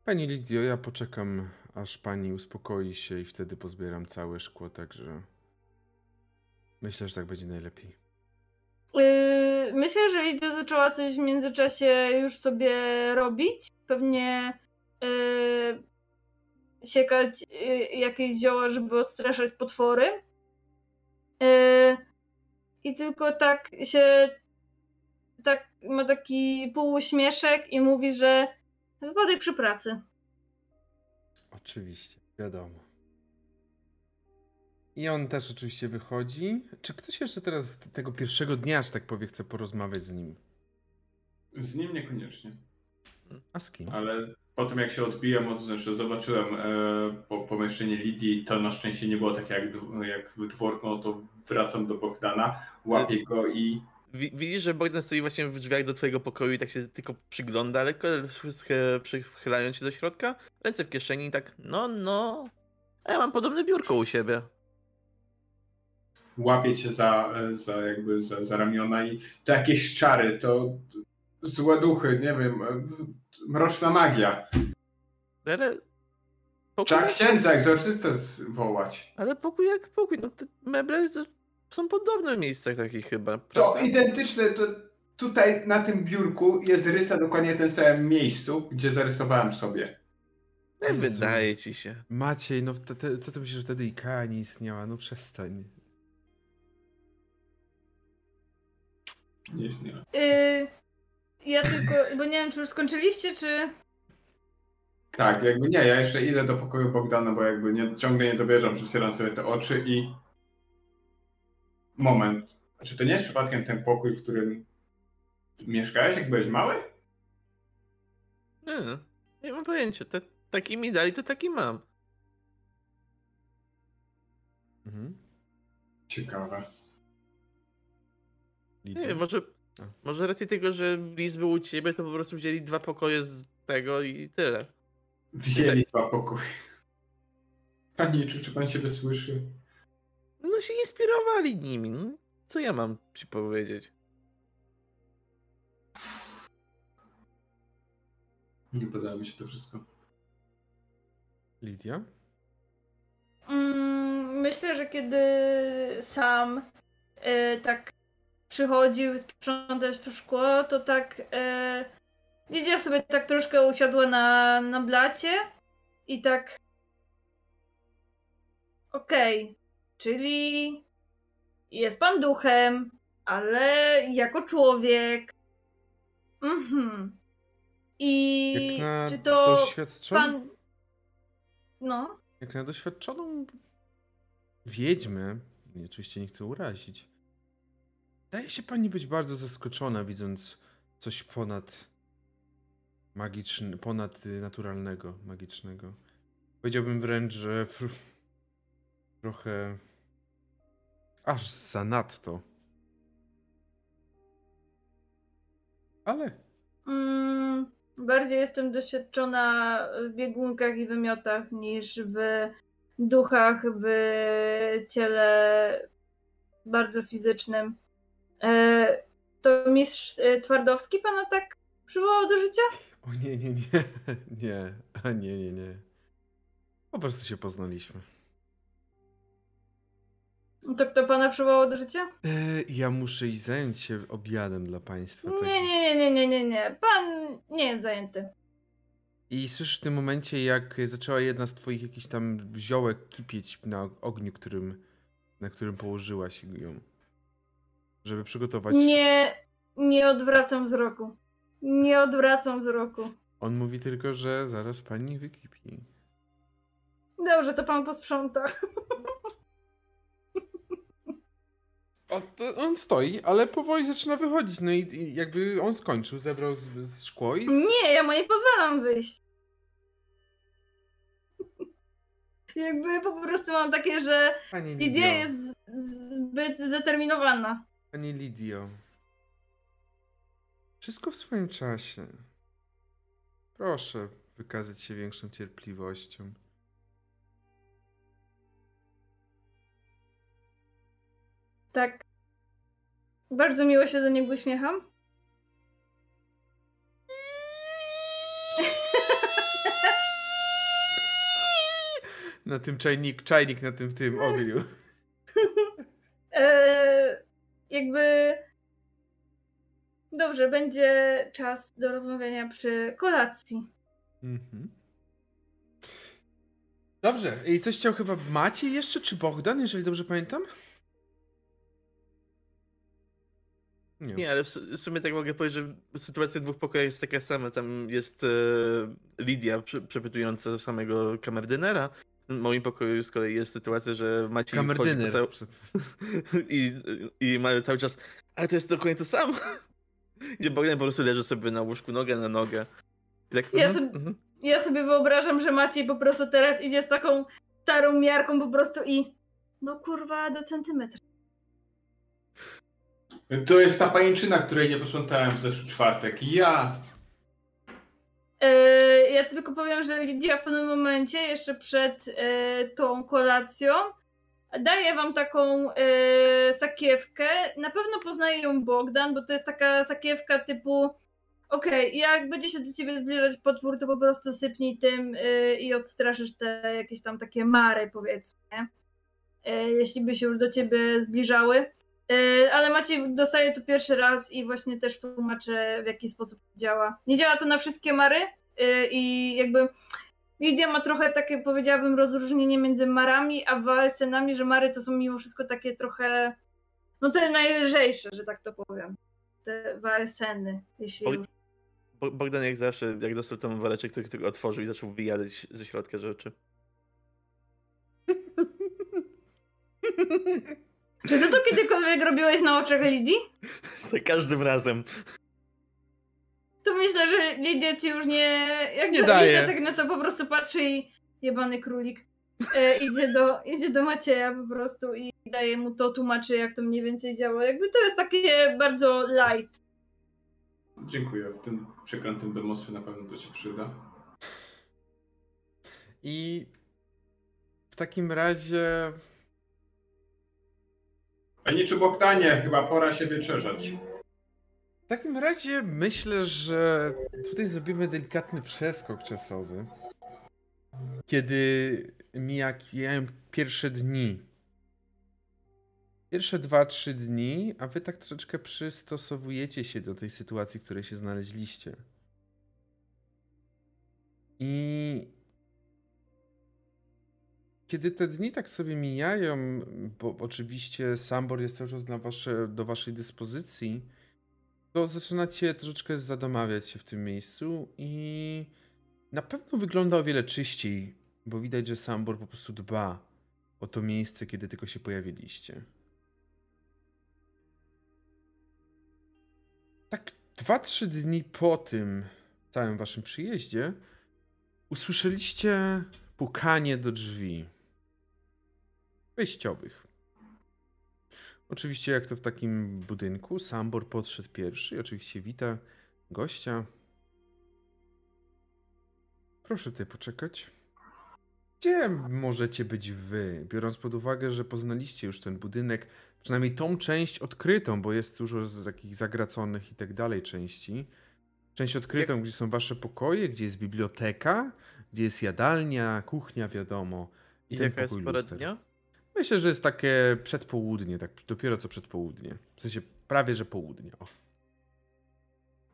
pani Lidio, ja poczekam, aż pani uspokoi się i wtedy pozbieram całe szkło, także... Myślę, że tak będzie najlepiej. Yy, myślę, że Lidia zaczęła coś w międzyczasie już sobie robić. Pewnie yy, siekać yy, jakieś zioła, żeby odstraszać potwory. Yy, I tylko tak się... tak ma taki półuśmieszek i mówi, że wypadek przy pracy. Oczywiście, wiadomo. I on też oczywiście wychodzi. Czy ktoś jeszcze teraz tego pierwszego dnia, że tak powiem, chce porozmawiać z nim? Z nim niekoniecznie. A z kim? Ale potem jak się odbijam, to znaczy zobaczyłem e, po pomieszczeniu Lidii, to na szczęście nie było takie jak, jak w dworku, no to wracam do Bohdana, łapię go i... Widzisz, że Bohdan stoi właśnie w drzwiach do twojego pokoju i tak się tylko przygląda, lekko przychylając się do środka, ręce w kieszeni i tak no, no... A ja mam podobne biurko u siebie. Łapie cię za, za jakby za, za ramiona i to jakieś czary, to złe duchy, nie wiem, mroczna magia. Ale... Pokój... Trzeba księdza, egzorcystę wołać. Ale pokój jak pokój, no te meble są podobne w miejscach takich chyba. Prawda? To identyczne, to tutaj na tym biurku jest rysa dokładnie w tym samym miejscu, gdzie zarysowałem sobie. Nie wydaje ci się. Maciej, no te, te, co ty myślisz, że wtedy Ikea nie istniała? No przestań. Nie istniała. Yy, ja tylko, bo nie wiem, czy już skończyliście, czy... Tak, jakby nie, ja jeszcze idę do pokoju Bohdana, bo jakby nie, ciągle nie dobieram, przywieram sobie te oczy i... Moment. Czy to nie jest przypadkiem ten pokój, w którym mieszkałeś, jak byłeś mały? Nie, nie mam pojęcia. Te... Taki mi dali, to taki mam. Mhm. Ciekawe. Nie wiem, może No. Może raczej tego, że list był u ciebie, to po prostu wzięli dwa pokoje z tego i tyle. Wzięli tak. dwa pokoje. Panie, czy, czy pan siebie słyszy? No się inspirowali nimi. No, co ja mam ci powiedzieć? Nie podoba mi się to wszystko. Lidia? Mm, myślę, że kiedy sam y, tak przychodził sprzątać to szkło, to tak y, Lidia sobie tak troszkę usiadła na, na blacie i tak okej, okay, czyli jest pan duchem, ale jako człowiek. Mhm. I czy to doświadczon... pan... No. Jak na doświadczoną wiedźmę, oczywiście nie chcę urazić, wydaje się pani być bardzo zaskoczona, widząc coś ponad magiczne, ponad naturalnego, magicznego. Powiedziałbym wręcz, że trochę aż zanadto. Ale... Mm. Bardziej jestem doświadczona w biegunkach i wymiotach niż w duchach, w ciele bardzo fizycznym. E, to mistrz Twardowski pana tak przywołał do życia? O nie, nie, nie, nie, a nie, nie, nie. Po prostu się poznaliśmy. To kto pana przywołał do życia? E, ja muszę iść zająć się obiadem dla państwa. Nie, także... nie, nie, nie, nie, nie. Pan nie jest zajęty. I słyszysz w tym momencie, jak zaczęła jedna z twoich jakichś tam ziołek kipieć na ogniu, którym, na którym położyłaś ją. Żeby przygotować... Nie, nie odwracam wzroku. Nie odwracam wzroku. On mówi tylko, że zaraz pani wykipi. Dobrze, to pan posprząta. On stoi, ale powoli zaczyna wychodzić, no i, i jakby on skończył, zebrał z, z szkło i... Z... Nie, ja mu nie pozwalam wyjść. Jakby po prostu mam takie, że Lidia jest zbyt zdeterminowana. Pani Lidio, wszystko w swoim czasie. Proszę wykazać się większą cierpliwością. Tak. Bardzo miło się do niego uśmiecham. Na tym czajnik, czajnik na tym, tym ogniu. E, jakby... Dobrze, będzie czas do rozmawiania przy kolacji. Mhm. Dobrze. I coś chciał chyba Maciej jeszcze, czy Bohdan, jeżeli dobrze pamiętam? Nie. Nie, ale w sumie tak mogę powiedzieć, że sytuacja w dwóch pokojach jest taka sama. Tam jest e, Lidia przepytująca samego kamerdynera. W moim pokoju z kolei jest sytuacja, że Maciej kamerdyner cał... I, i mają cały czas, ale to jest dokładnie to samo. Gdzie Bogdan po prostu leży sobie na łóżku, nogę na nogę. Tak, ja, uh-huh, sobie, uh-huh. ja sobie wyobrażam, że Maciej po prostu teraz idzie z taką starą miarką po prostu i no kurwa do centymetra. To jest ta pajęczyna, której nie posprzątałem w zeszły czwartek. Ja! Yy, ja tylko powiem, że Lidia w pewnym momencie, jeszcze przed yy, tą kolacją, daję wam taką yy, sakiewkę. Na pewno poznaje ją Bohdan, bo to jest taka sakiewka typu okej, okay, jak będzie się do ciebie zbliżać potwór, to po prostu sypnij tym yy, i odstraszysz te jakieś tam takie mary, powiedzmy. Yy, jeśli by się już do ciebie zbliżały. Ale Maciej dostaje to pierwszy raz i właśnie też tłumaczę, w jaki sposób działa. Nie działa to na wszystkie mary i jakby Lidia ma trochę takie, powiedziałabym, rozróżnienie między marami a Vaesenami, że mary to są mimo wszystko takie trochę, no te najlżejsze, że tak to powiem. Te Vaeseny, jeśli Bo- już. Bo- Bohdan jak zawsze, jak dostał tą woreczek, to tylko otworzył i zaczął wyjadać ze środka rzeczy. Czy ty to kiedykolwiek robiłeś na oczach Lidii? Za każdym razem. To myślę, że Lidia ci już nie... Jak nie daje. Lidia tak na to po prostu patrzy i jebany królik e, idzie, do, idzie do Macieja po prostu i daje mu to, tłumaczy jak to mniej więcej działa. Jakby to jest takie bardzo light Dziękuję. W tym przeklętym domostwie na pewno to się przyda. I w takim razie... Paniczu Bohdanie, chyba pora się wyczerzać. W takim razie myślę, że tutaj zrobimy delikatny przeskok czasowy. Kiedy mijają pierwsze dni. Pierwsze dwa, trzy dni, a wy tak troszeczkę przystosowujecie się do tej sytuacji, w której się znaleźliście. I kiedy te dni tak sobie mijają, bo oczywiście Sambor jest cały czas dla wasze, do waszej dyspozycji, to zaczynacie troszeczkę zadomawiać się w tym miejscu i na pewno wygląda o wiele czyściej, bo widać, że Sambor po prostu dba o to miejsce, kiedy tylko się pojawiliście. Tak dwa trzy dni po tym całym waszym przyjeździe usłyszeliście pukanie do drzwi wejściowych. Oczywiście jak to w takim budynku, Sambor podszedł pierwszy i oczywiście wita gościa. Proszę tutaj poczekać. Gdzie możecie być wy? Biorąc pod uwagę, że poznaliście już ten budynek, przynajmniej tą część odkrytą, bo jest dużo z takich zagraconych i tak dalej części. Część odkrytą, jak... gdzie są wasze pokoje, gdzie jest biblioteka, gdzie jest jadalnia, kuchnia, wiadomo. I, I ten jaka pokój jest pora dnia? Myślę, że jest takie przedpołudnie, tak dopiero co przedpołudnie. W sensie prawie, że południe. O.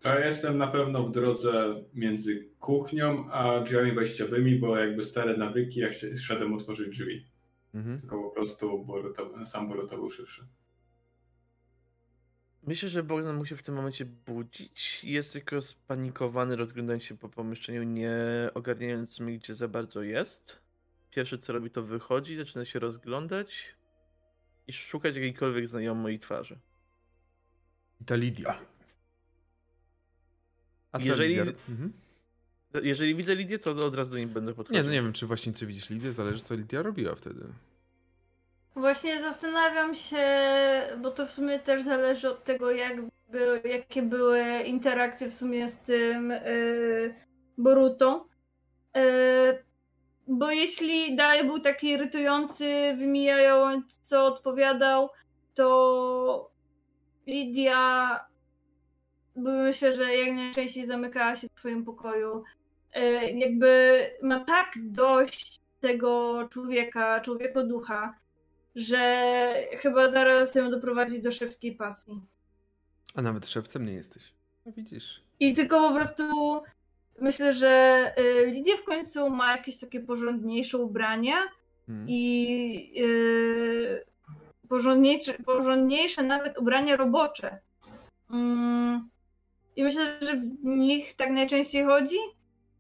Ja jestem na pewno w drodze między kuchnią a drzwiami wejściowymi, bo jakby stare nawyki, ja szedłem otworzyć drzwi. Mhm. Tylko po prostu borotowy, sam borotowy szybszy. Myślę, że Bohdan mógł się w tym momencie budzić. Jest tylko spanikowany, rozglądając się po pomieszczeniu, nie ogarniając mi, gdzie za bardzo jest. Pierwsze co robi, to wychodzi, zaczyna się rozglądać i szukać jakiejkolwiek znajomej twarzy. I ta Lidia. A co jeżeli... Mhm. Jeżeli widzę Lidię, to od razu do niej będę podchodził. Nie, no nie wiem, czy właśnie czy widzisz Lidię, zależy co Lidia robiła wtedy. Właśnie zastanawiam się, bo to w sumie też zależy od tego, jak by, jakie były interakcje w sumie z tym yy, Borutą. Yy, bo jeśli dalej był taki irytujący, wymijający, co odpowiadał, to Lidia... Myślę, że jak najczęściej zamykała się w swoim pokoju. Jakby ma tak dość tego człowieka, człowiekoducha, że chyba zaraz ją doprowadzi do szewskiej pasji. A nawet szewcem nie jesteś. No widzisz. I tylko po prostu myślę, że Lidia w końcu ma jakieś takie porządniejsze ubrania hmm. i yy, porządniejsze, porządniejsze nawet ubrania robocze. Mm. I myślę, że w nich tak najczęściej chodzi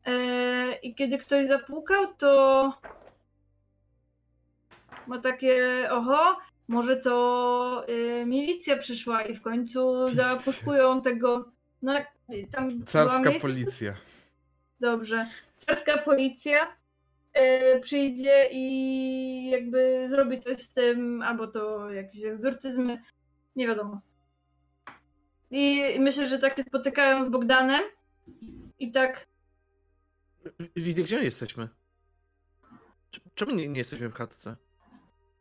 yy, i kiedy ktoś zapukał, to ma takie oho, może to yy, milicja przyszła i w końcu zapuszkują tego, no tam carska policja. Dobrze, carska policja yy, przyjdzie i jakby zrobi coś z tym, albo to jakieś egzorcyzmy, nie wiadomo. I myślę, że tak się spotykają z Bohdanem i tak... Lidia, gdzie jesteśmy? Czemu nie, nie jesteśmy w chatce?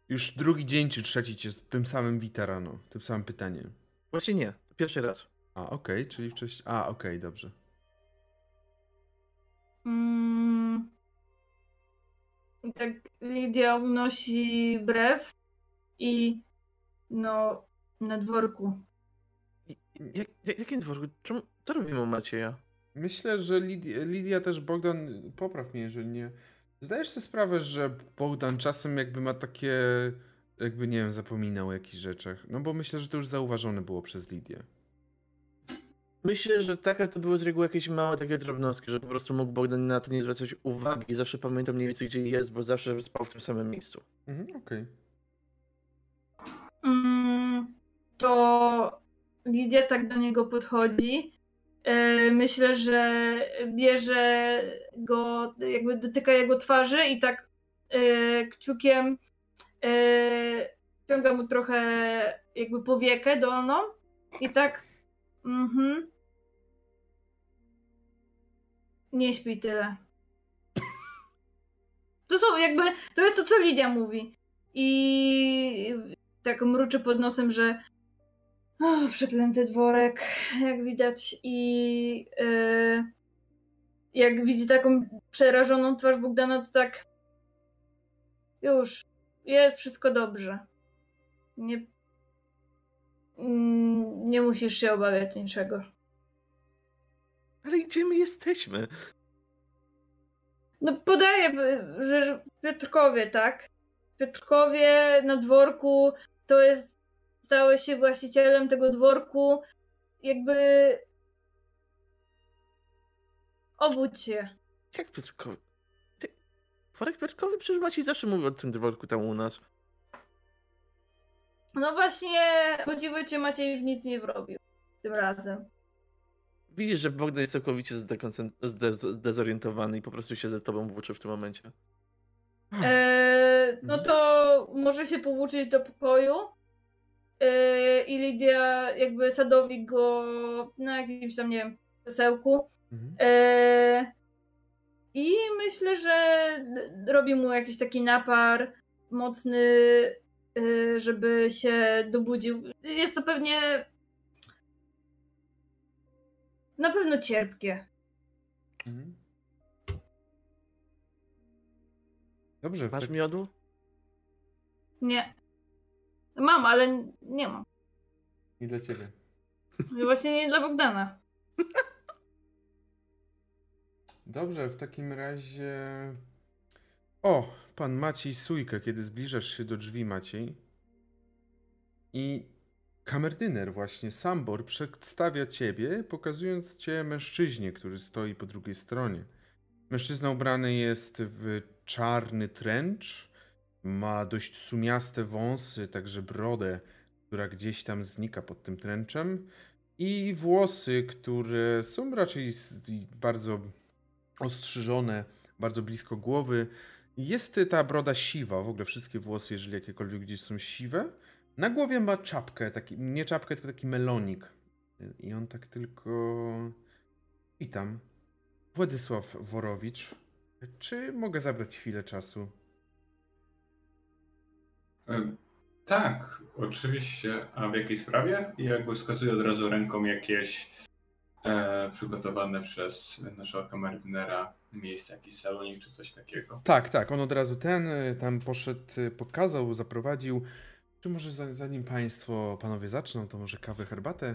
Już drugi dzień czy trzeci cię z tym samym wita rano, tym samym pytaniem. Właśnie nie, pierwszy raz. A, okej, okay, czyli wcześniej... A, okej, okay, dobrze. Mm... I tak Lidia unosi brew i no, na dworku. Jak, jak, jakim dworku? Czemu to robimy u Macieja? Myślę, że Lidia, Lidia też Bohdan, popraw mnie, jeżeli nie. Zdajesz sobie sprawę, że Bohdan czasem jakby ma takie, jakby nie wiem, zapominał o jakichś rzeczach. No bo myślę, że to już zauważone było przez Lidię. Myślę, że taka to były z reguły jakieś małe takie drobnostki, że po prostu mógł Bohdan na to nie zwracać uwagi. Zawsze pamiętam mniej więcej gdzie jest, bo zawsze spał w tym samym miejscu. Mhm, okej. Okay. Mm, to... Lidia tak do niego podchodzi. Myślę, że bierze go, jakby dotyka jego twarzy i tak kciukiem ciąga mu trochę jakby powiekę dolną i tak mhm. Nie śpij tyle. To są jakby, to jest to, co Lidia mówi. I tak mruczy pod nosem, że o, przeklęty dworek, jak widać. I yy, jak widzi taką przerażoną twarz Bohdana, to tak już, jest wszystko dobrze. Nie, nie musisz się obawiać niczego. Ale gdzie my jesteśmy? No podaję, że w Piotrkowie, tak? W Piotrkowie na dworku, to jest, stałeś się właścicielem tego dworku, jakby obudź się. Jak Piotrkowie? Ty... Dworek Piotrkowy? Przecież Maciej zawsze mówił o tym dworku tam u nas. No właśnie, podziwiaj cię, Maciej w nic nie wrobił tym razem. Widzisz, że Bohdan jest całkowicie zdezorientowany i po prostu się za tobą włóczy w tym momencie. Eee, no to może się powłóczyć do pokoju eee, i Lidia jakby sadowi go na jakimś tam, nie wiem, krzesełku. Eee, I myślę, że robi mu jakiś taki napar mocny, eee, żeby się dobudził. Jest to pewnie... Na pewno cierpkie. Dobrze. Masz tak... miodu? Nie. Mam, ale nie mam. Nie dla ciebie. Właśnie nie dla Bohdana. Dobrze, w takim razie... O, pan Maciej Sójka, kiedy zbliżasz się do drzwi, Maciej. I... Kamerdyner właśnie, Sambor, przedstawia ciebie, pokazując cię mężczyźnie, który stoi po drugiej stronie. Mężczyzna ubrany jest w czarny trencz, ma dość sumiaste wąsy, także brodę, która gdzieś tam znika pod tym trenczem i włosy, które są raczej bardzo ostrzyżone, bardzo blisko głowy. Jest ta broda siwa, w ogóle wszystkie włosy, jeżeli jakiekolwiek gdzieś są siwe. Na głowie ma czapkę, taki, nie czapkę, tylko taki melonik. I on tak tylko... I tam. Władysław Worowicz, czy mogę zabrać chwilę czasu? E, tak, oczywiście. A w jakiej sprawie? I jakby wskazuję od razu ręką jakieś e, przygotowane przez naszego kamerdynera miejsce, jakiś salonik czy coś takiego. Tak, tak. On od razu ten tam poszedł, pokazał, zaprowadził. Czy może zanim państwo, panowie zaczną, to może kawę, herbatę?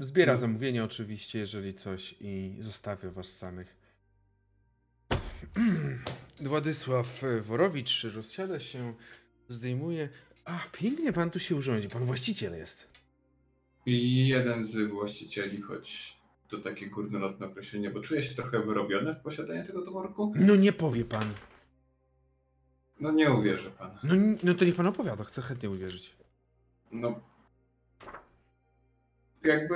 Zbiera no. zamówienie oczywiście, jeżeli coś i zostawia was samych. Władysław Worowicz rozsiada się, zdejmuje. A, pięknie pan tu się urządzi, pan właściciel jest. I jeden z właścicieli, choć to takie górnolotne określenie, bo czuję się trochę wyrobiony w posiadanie tego dworku. No nie powie pan. No nie uwierzy pan. No, no to niech pan opowiada, chcę chętnie uwierzyć. No... Jakby...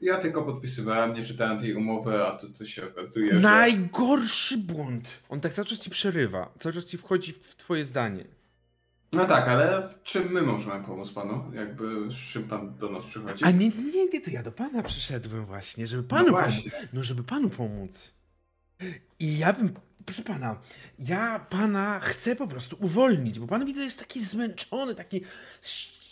Ja tylko podpisywałem, nie czytałem tej umowy, a to co się okazuje, najgorszy że... błąd! On tak cały czas ci przerywa, cały czas ci wchodzi w twoje zdanie. No tak, ale w czym my możemy pomóc panu? Jakby z czym pan do nas przychodzi? A nie, nie, nie, to ja do pana przyszedłem właśnie, żeby panu no właśnie. pomóc. No żeby panu pomóc. I ja bym... Proszę pana, ja pana chcę po prostu uwolnić, bo pan widzę jest taki zmęczony, taki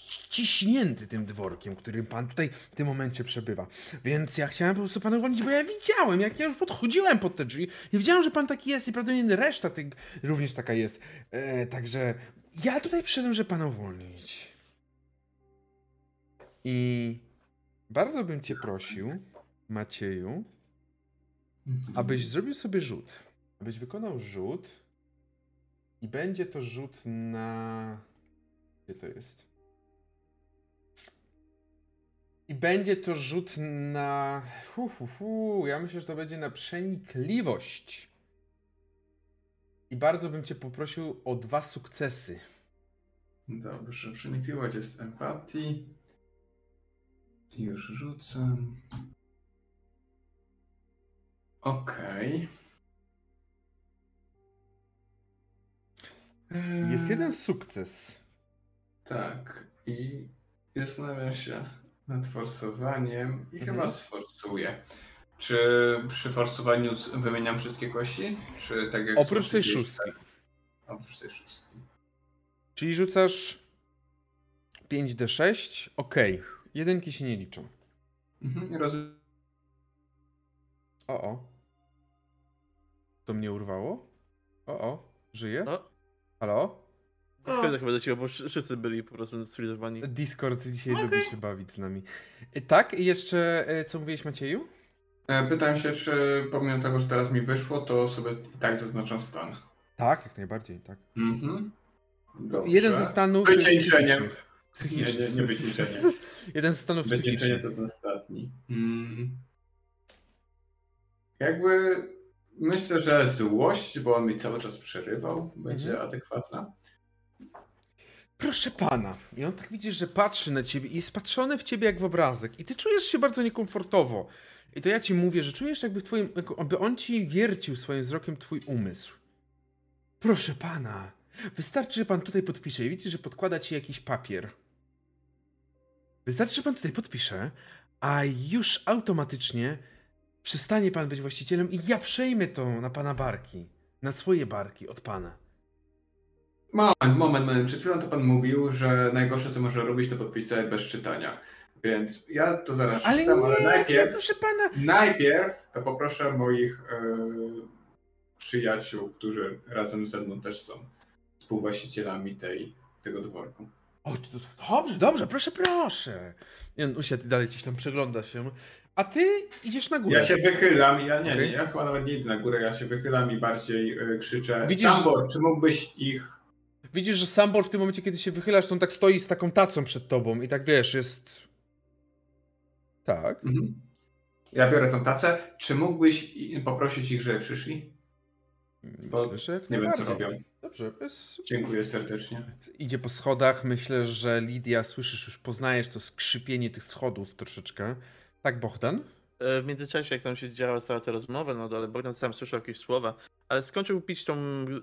ściśnięty tym dworkiem, którym pan tutaj w tym momencie przebywa. Więc ja chciałem po prostu pana uwolnić, bo ja widziałem, jak ja już podchodziłem pod te drzwi, ja widziałem, że pan taki jest i prawdopodobnie reszta tych również taka jest. E, także ja tutaj przyszedłem, żeby pana uwolnić. I bardzo bym cię prosił, Macieju, abyś zrobił sobie rzut. Abyś wykonał rzut i będzie to rzut na... Gdzie to jest? I będzie to rzut na... Hu, hu, hu. Ja myślę, że to będzie na przenikliwość. I bardzo bym cię poprosił o dwa sukcesy. Dobrze, przenikliwość jest empatii. Już rzucę. Okej. Okay. Jest jeden sukces. Tak. I zastanawiam się nad forsowaniem i mhm. chyba sforsuję. Czy przy forsowaniu wymieniam wszystkie kości? Czy tak jak oprócz tej szóstki. Tak? Oprócz tej szóstki. Czyli rzucasz pięć d sześć. Okej. Okay. Jedynki się nie liczą. Mhm, rozumiem. O, o. To mnie urwało? O, o. Żyje? No. Halo? Discord chyba do ciebie, bo wszyscy byli po prostu stylizowani. Discord dzisiaj okay. Lubi się bawić z nami. Tak? I jeszcze co mówiłeś, Macieju? Pytałem się, czy pomimo tego, że teraz mi wyszło, to sobie i tak zaznaczam stan. Tak, jak najbardziej, tak. Mhm. Jeden ze stanów psychicznych. Psychicznych. Nie, nie, nie wycieńczenie. Jeden ze stanów psychicznych. Wycieńczenie to ten ostatni. Mm. Jakby myślę, że złość, bo on mi cały czas przerywał, będzie mhm. adekwatna. Proszę pana. I on tak widzi, że patrzy na ciebie i jest patrzony w ciebie jak w obrazek. I ty czujesz się bardzo niekomfortowo. I to ja ci mówię, że czujesz jakby twoim, jakby on ci wiercił swoim wzrokiem twój umysł. Proszę pana, wystarczy, że pan tutaj podpisze. I widzisz, że podkłada ci jakiś papier. Wystarczy, że pan tutaj podpisze, a już automatycznie przestanie pan być właścicielem i ja przejmę to na pana barki. Na swoje barki od pana. Moment, moment, moment. Przed chwilą to pan mówił, że najgorsze co można robić to podpisać bez czytania. Więc ja to zaraz ale czytam, nie, ale najpierw, ja proszę pana. najpierw to poproszę moich yy, przyjaciół, którzy razem ze mną też są współwłaścicielami tej, tego dworku. O, dobrze, dobrze, proszę, proszę. Janusia, ty dalej gdzieś tam przegląda się, a ty idziesz na górę. Ja się wychylam, ja nie, okay. nie, ja chyba nawet nie idę na górę, ja się wychylam i bardziej yy, krzyczę. Widzisz, Sambor, czy mógłbyś ich... Widzisz, że Sambor w tym momencie, kiedy się wychylasz, to on tak stoi z taką tacą przed tobą i tak wiesz, jest... Tak. Mhm. Ja biorę tą tacę. Czy mógłbyś poprosić ich, żeby przyszli? Bo myślę, że nie wiem, co robią. Dobrze. Bez... Dziękuję serdecznie. Idzie po schodach. Myślę, że Lidia, słyszysz, już poznajesz to skrzypienie tych schodów troszeczkę. Tak, Bohdan? W międzyczasie, jak tam się działa cała ta rozmowa, no ale Bohdan sam słyszał jakieś słowa, ale skończył pić tą,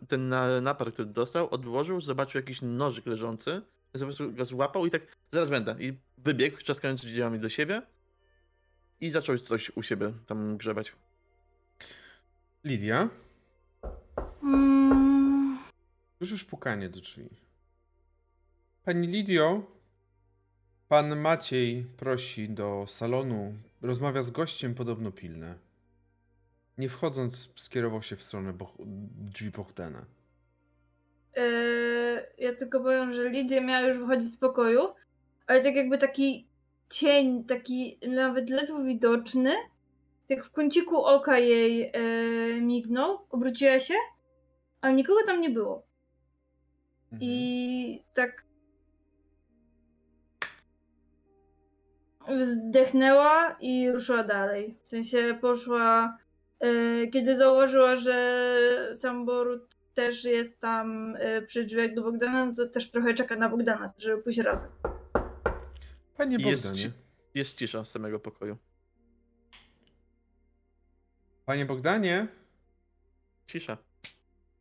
ten napar, który dostał, odłożył, zobaczył jakiś nożyk leżący, po prostu go złapał i tak, zaraz będę. I wybiegł, trzaskając drzwiami do siebie. I zaczął coś u siebie tam grzebać. Lidia? Mm. Słyszysz pukanie do drzwi. Pani Lidio, pan Maciej prosi do salonu. Rozmawia z gościem, podobno pilne. Nie wchodząc, skierował się w stronę boh- drzwi Bohdana. Yy, ja tylko powiem, że Lidia miała już wychodzić z pokoju, ale tak jakby taki cień, taki nawet ledwo widoczny, tak w kąciku oka jej e, mignął, obróciła się, ale nikogo tam nie było. Mhm. I tak wzdechnęła i ruszyła dalej. W sensie poszła, e, kiedy zauważyła, że Sambor też jest tam e, przy drzwiach do Bohdana, no to też trochę czeka na Bohdana, żeby pójść razem. Panie Bohdanie. Jest, jest cisza z samego pokoju. Panie Bohdanie. Cisza.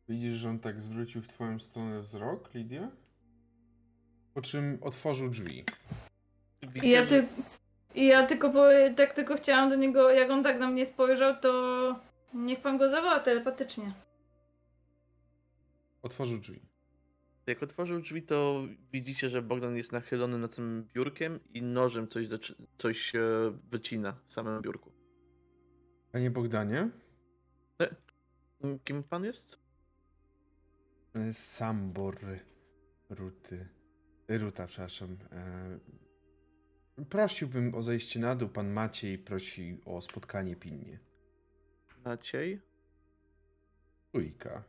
Widzisz, że on tak zwrócił w twoją stronę wzrok, Lidia? Po czym otworzył drzwi. I ja, ty, i ja tylko powiem, tak tylko chciałam do niego, jak on tak na mnie spojrzał, to niech pan go zawoła telepatycznie. Otworzył drzwi. Jak otworzył drzwi, to widzicie, że Bohdan jest nachylony nad tym biurkiem i nożem coś, coś wycina w samym biurku. Panie Bohdanie? Kim pan jest? Sambor Ruty. Ruta, przepraszam. Prosiłbym o zejście na dół. Pan Maciej prosi o spotkanie pilnie. Maciej? Sójka.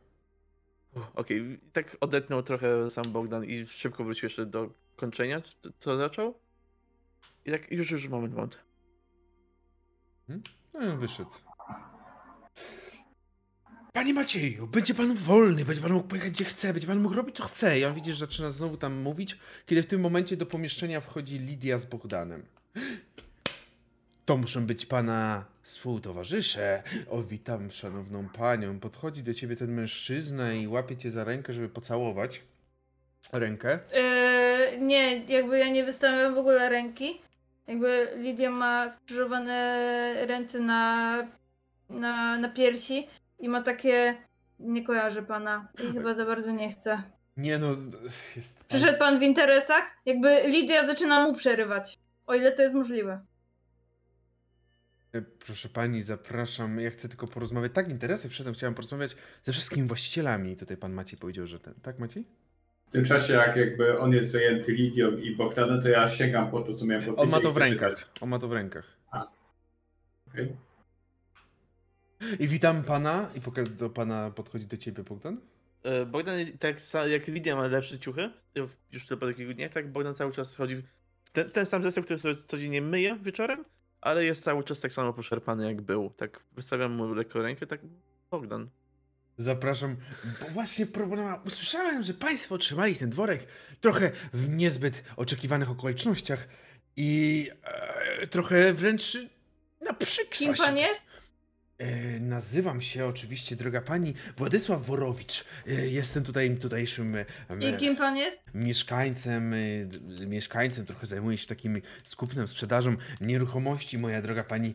Okej, okay. Tak odetnął trochę sam Bohdan i szybko wrócił jeszcze do kończenia, co zaczął. I tak już, już moment, moment. Hmm? No i on wyszedł. Panie Macieju, będzie pan wolny, będzie pan mógł pojechać gdzie chce, będzie pan mógł robić co chce. I on widzi, że zaczyna znowu tam mówić, kiedy w tym momencie do pomieszczenia wchodzi Lidia z Bohdanem. To muszą być pana współtowarzysze. O, witam szanowną panią. Podchodzi do ciebie ten mężczyzna i łapie cię za rękę, żeby pocałować rękę. Yy, nie, jakby ja nie wystawiam w ogóle ręki. Jakby Lidia ma skrzyżowane ręce na, na, na piersi i ma takie... Nie kojarzy pana i chyba za bardzo nie chce. Nie no... Jest pan... Przyszedł pan w interesach? Jakby Lidia zaczyna mu przerywać. O ile to jest możliwe. Proszę pani, zapraszam. Ja chcę tylko porozmawiać. Tak, w interesach przyszedłem. Chciałem porozmawiać ze wszystkimi właścicielami. Tutaj pan Maciej powiedział, że ten... Tak, Maciej? W tym czasie, jak jakby on jest zajęty Lidią i Bohdanem, to ja sięgam po to, co miałem podpisać. On ma to w rękach. On ma to w rękach. A. Okay. I witam pana. I pokaż, do pana podchodzi do ciebie Bohdan. E, Bohdan, tak jak Lidia ma lepsze ciuchy, już po kilku dniach, tak Bohdan cały czas chodzi w ten, ten sam zestaw, który sobie codziennie myje wieczorem, ale jest cały czas tak samo poszarpany, jak był. Tak wystawiam mu lekko rękę, tak Bohdan. Zapraszam, bo właśnie problema... usłyszałem, że państwo otrzymali ten dworek trochę w niezbyt oczekiwanych okolicznościach i e, trochę wręcz na przykrość. Kim pan jest? E, nazywam się oczywiście, droga pani, Władysław Worowicz. E, jestem tutaj tutejszym... E, I kim pan jest? Mieszkańcem, e, mieszkańcem, trochę zajmuję się takim skupnem sprzedażą nieruchomości, moja droga pani.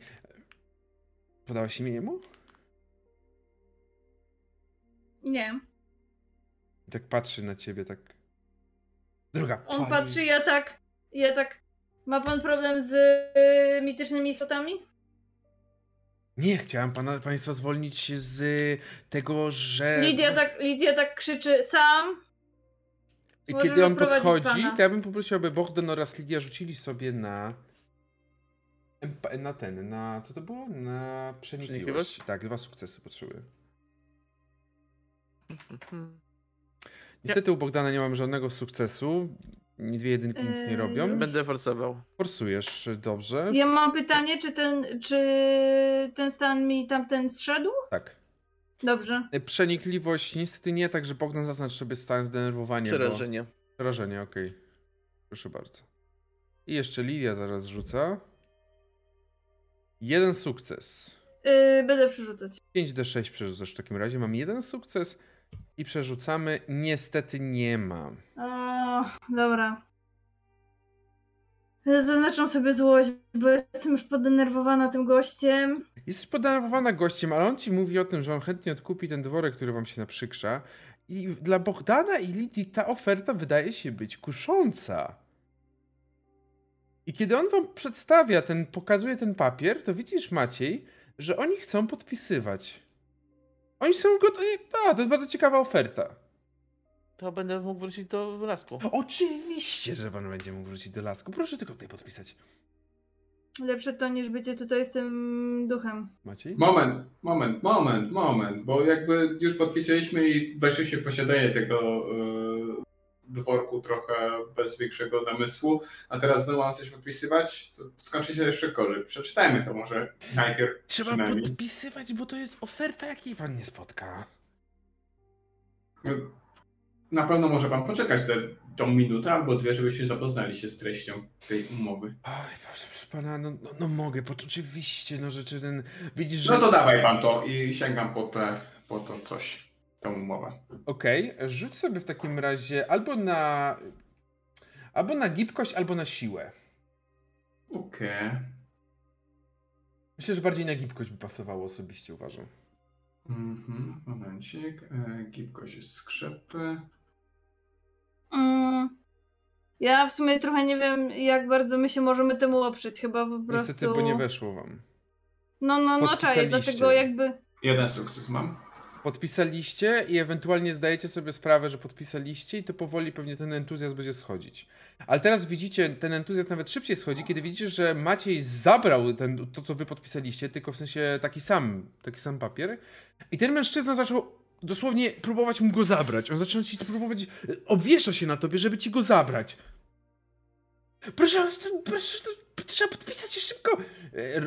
Podałaś imię jemu? Nie. I tak patrzy na ciebie, tak... Droga pani... On patrzy, ja tak... Ja tak... Ma pan problem z y, mitycznymi istotami? Nie, chciałem pana, państwa zwolnić z y, tego, że... Lidia tak, Lidia tak krzyczy, sam... I kiedy on podchodzi, pana. To ja bym poprosił, aby Bohdan oraz Lidia rzucili sobie na... Na ten, na... Co to było? Na przenikliwość. przenikliwość? Tak, dwa sukcesy potrzebuję. Niestety u Bohdana nie mam żadnego sukcesu. Dwie jedynki nic nie robią. Będę forsował. Forsujesz, dobrze. Ja mam pytanie, czy ten, czy ten stan mi tamten zszedł? Tak. Dobrze. Przenikliwość niestety nie, także Bohdan zaznacz sobie stan zdenerwowania. Przerażenie. Bo... Przerażenie, okej. Okay. Proszę bardzo. I jeszcze Lidia zaraz rzuca. Jeden sukces. Yy, będę przerzucać. pięć d sześć przerzucasz w takim razie. Mam jeden sukces i przerzucamy. Niestety nie mam. O, dobra. Zaznaczam sobie złość, bo jestem już podenerwowana tym gościem. Jesteś podenerwowana gościem, ale on ci mówi o tym, że on chętnie odkupi ten dworek, który wam się naprzykrza. I dla Bohdana i Lidii ta oferta wydaje się być kusząca. I kiedy on wam przedstawia ten, pokazuje ten papier, to widzisz, Maciej, że oni chcą podpisywać. Oni są gotowi. A, to jest bardzo ciekawa oferta. To będę mógł wrócić do Lasku. Oczywiście, że pan będzie mógł wrócić do Lasku. Proszę tylko tutaj podpisać. Lepsze to niż bycie tutaj z tym duchem. Maciej? Moment, moment, moment, moment. Bo jakby już podpisaliśmy i weszliśmy w posiadanie tego yy, dworku trochę bez większego namysłu. A teraz znowu mam coś podpisywać? To skończy się jeszcze gorzej. Przeczytajmy to może najpierw. Trzeba podpisywać, bo to jest oferta, jakiej pan nie spotka. Na pewno może pan poczekać tę, tą minutę albo dwie, żebyście zapoznali się z treścią tej umowy. Oj, proszę pana, no, no, no mogę, po, oczywiście, no rzeczy ten... Widzisz, że... No to dawaj pan to i sięgam po, te, po to coś, tą umowę. Okej, okay, rzuć sobie w takim razie albo na... Albo na gibkość, albo na siłę. Okej. Okay. Myślę, że bardziej na gibkość by pasowało osobiście, uważam. Mhm, momencik. E, gibkość jest skrzepy. Mm, ja w sumie trochę nie wiem, jak bardzo my się możemy temu oprzeć. Chyba po prostu... Niestety, bo nie weszło wam. No, no, no, czaj, dlatego jakby... Jeden sukces mam. Podpisaliście i ewentualnie zdajecie sobie sprawę, że podpisaliście i to powoli pewnie ten entuzjazm będzie schodzić. Ale teraz widzicie, ten entuzjazm nawet szybciej schodzi, kiedy widzicie, że Maciej zabrał ten, to, co wy podpisaliście, tylko w sensie taki sam, taki sam papier. I ten mężczyzna zaczął dosłownie próbować mu go zabrać. On zaczyna ci próbować, obwiesza się na tobie, żeby ci go zabrać. Proszę, proszę, trzeba podpisać się szybko.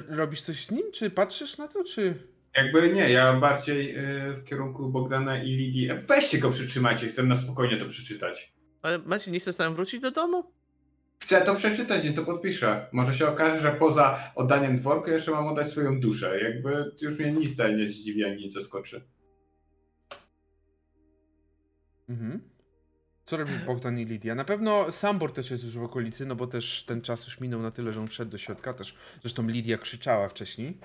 Robisz coś z nim? Czy patrzysz na to, czy... Jakby nie, ja bardziej yy, w kierunku Bohdana i Lidii. Weźcie go, przytrzymajcie, chcę na spokojnie to przeczytać. Ale Maciej, nie chcesz tam wrócić do domu? Chcę to przeczytać, nie to podpiszę. Może się okaże, że poza oddaniem dworku jeszcze mam oddać swoją duszę. Jakby już mnie nic nie zdziwi, ani nic zaskoczy. Mhm. Co robi Bohdan i Lidia? Na pewno Sambor też jest już w okolicy, no bo też ten czas już minął na tyle, że on wszedł do środka też. Zresztą Lidia krzyczała wcześniej.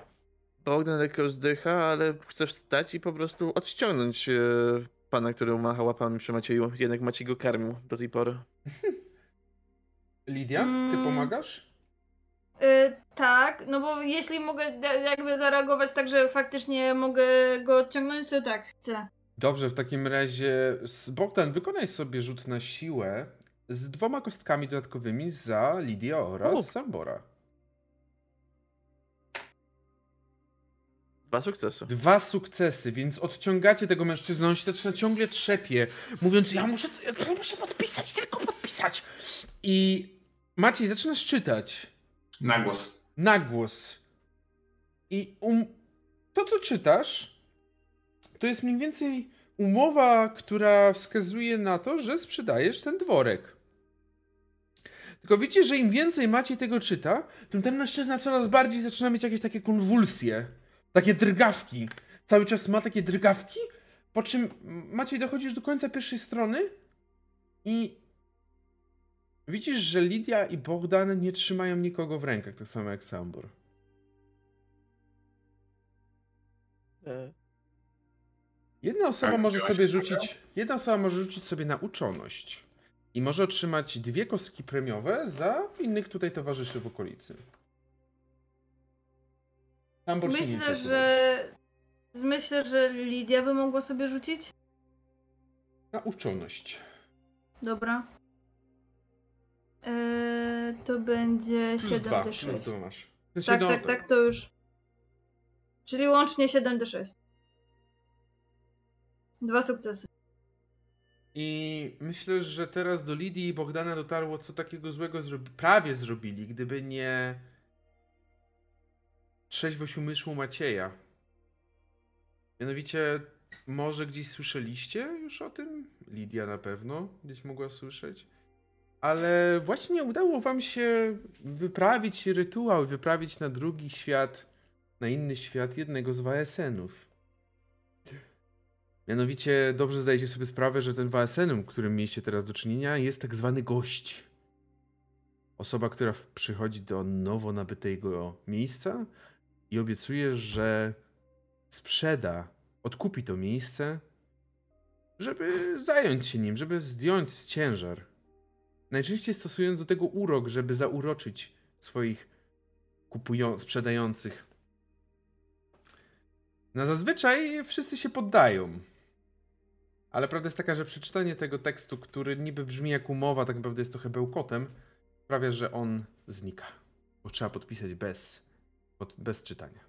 Bohdan lekko zdycha, ale chcesz stać i po prostu odciągnąć e, pana, który macha łapami przy Macieju. Jednak Maciej go karmił do tej pory. Lidia, ty pomagasz? Yy, tak, no bo jeśli mogę jakby zareagować tak, że faktycznie mogę go odciągnąć, to tak, chcę. Dobrze, w takim razie Bohdan, wykonaj sobie rzut na siłę z dwoma kostkami dodatkowymi za Lidię oraz Up. Sambora. Dwa sukcesy. Dwa sukcesy, więc odciągacie tego mężczyznę, on się zaczyna ciągle trzepie, mówiąc, ja muszę, ja muszę podpisać, tylko podpisać. I Maciej, zaczynasz czytać. Na głos. Na głos. I um... to, co czytasz, to jest mniej więcej umowa, która wskazuje na to, że sprzedajesz ten dworek. Tylko wiecie, że im więcej Maciej tego czyta, tym ten mężczyzna coraz bardziej zaczyna mieć jakieś takie konwulsje. Takie drgawki. Cały czas ma takie drgawki, po czym Maciej dochodzisz do końca pierwszej strony i widzisz, że Lidia i Bohdan nie trzymają nikogo w rękach, tak samo jak Sambor. Jedna osoba tak, może sobie rzucić, jedna osoba może rzucić sobie na uczoność i może otrzymać dwie kostki premiowe za innych tutaj towarzyszy w okolicy. Sambor myślę, się nie że myślę, że Lidia by mogła sobie rzucić na uczoność. Dobra. Eee, to będzie siedem do sześciu. Plus dwa masz. Tak, siedem... tak, tak, to już. Czyli łącznie siedem do sześciu. Dwa sukcesy. I myślę, że teraz do Lidii i Bohdana dotarło, co takiego złego zrobi... prawie zrobili, gdyby nie trzeźwość umysłu Macieja. Mianowicie, może gdzieś słyszeliście już o tym? Lidia na pewno gdzieś mogła słyszeć. Ale właśnie udało wam się wyprawić rytuał, wyprawić na drugi świat, na inny świat jednego z Vaesenów. Mianowicie dobrze zdajecie sobie sprawę, że ten Vaesenum, którym mieliście teraz do czynienia, jest tak zwany gość. Osoba, która przychodzi do nowo nabytego miejsca i obiecuje, że sprzeda, odkupi to miejsce, żeby zająć się nim, żeby zdjąć z ciężar. Najczęściej stosując do tego urok, żeby zauroczyć swoich kupują- sprzedających. No zazwyczaj wszyscy się poddają. Ale prawda jest taka, że przeczytanie tego tekstu, który niby brzmi jak umowa, tak naprawdę jest trochę bełkotem, sprawia, że on znika. Bo trzeba podpisać bez, pod, bez czytania.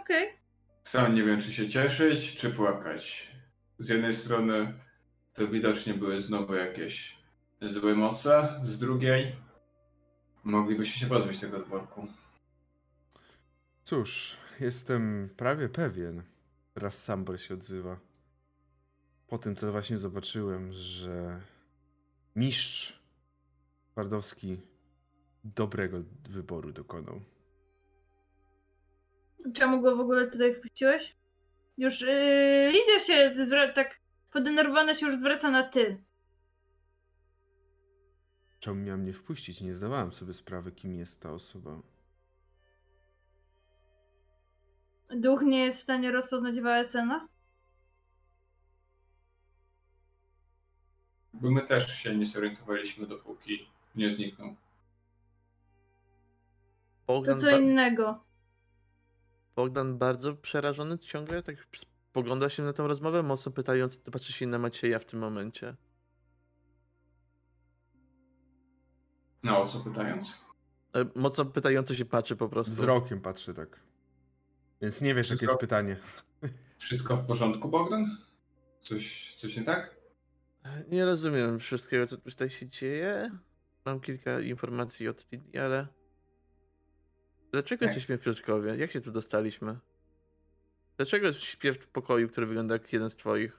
Okej. Okay. Sam nie wiem, czy się cieszyć, czy płakać. Z jednej strony to widocznie były znowu jakieś złe moce, z drugiej moglibyście się pozbyć tego dworku. Cóż, jestem prawie pewien, teraz Sambor się odzywa, po tym co właśnie zobaczyłem, że mistrz Twardowski dobrego wyboru dokonał. Czemu go w ogóle tutaj wpuściłeś? Już yy, Lidia się zwra- tak podenerwowana się już zwraca na ty. Czemu miała mnie wpuścić? Nie zdawałam sobie sprawy, kim jest ta osoba. Duch nie jest w stanie rozpoznać Vaesena? Bo my też się nie zorientowaliśmy, dopóki nie zniknął. To co innego. Bohdan bardzo przerażony ciągle, tak spogląda się na tę rozmowę, mocno pytając, patrzy się na Macieja w tym momencie. No, o co pytając? Mocno pytająco się patrzy po prostu. Wzrokiem patrzy, tak. Więc nie wiesz, wszystko, jakie jest pytanie. Wszystko w porządku, Bohdan? Coś, coś nie tak? Nie rozumiem wszystkiego, co tutaj się dzieje. Mam kilka informacji od Lidii, ale... Dlaczego tak. jesteśmy w Piotrkowie? Jak się tu dostaliśmy? Dlaczego śpiew w pokoju, który wygląda jak jeden z twoich?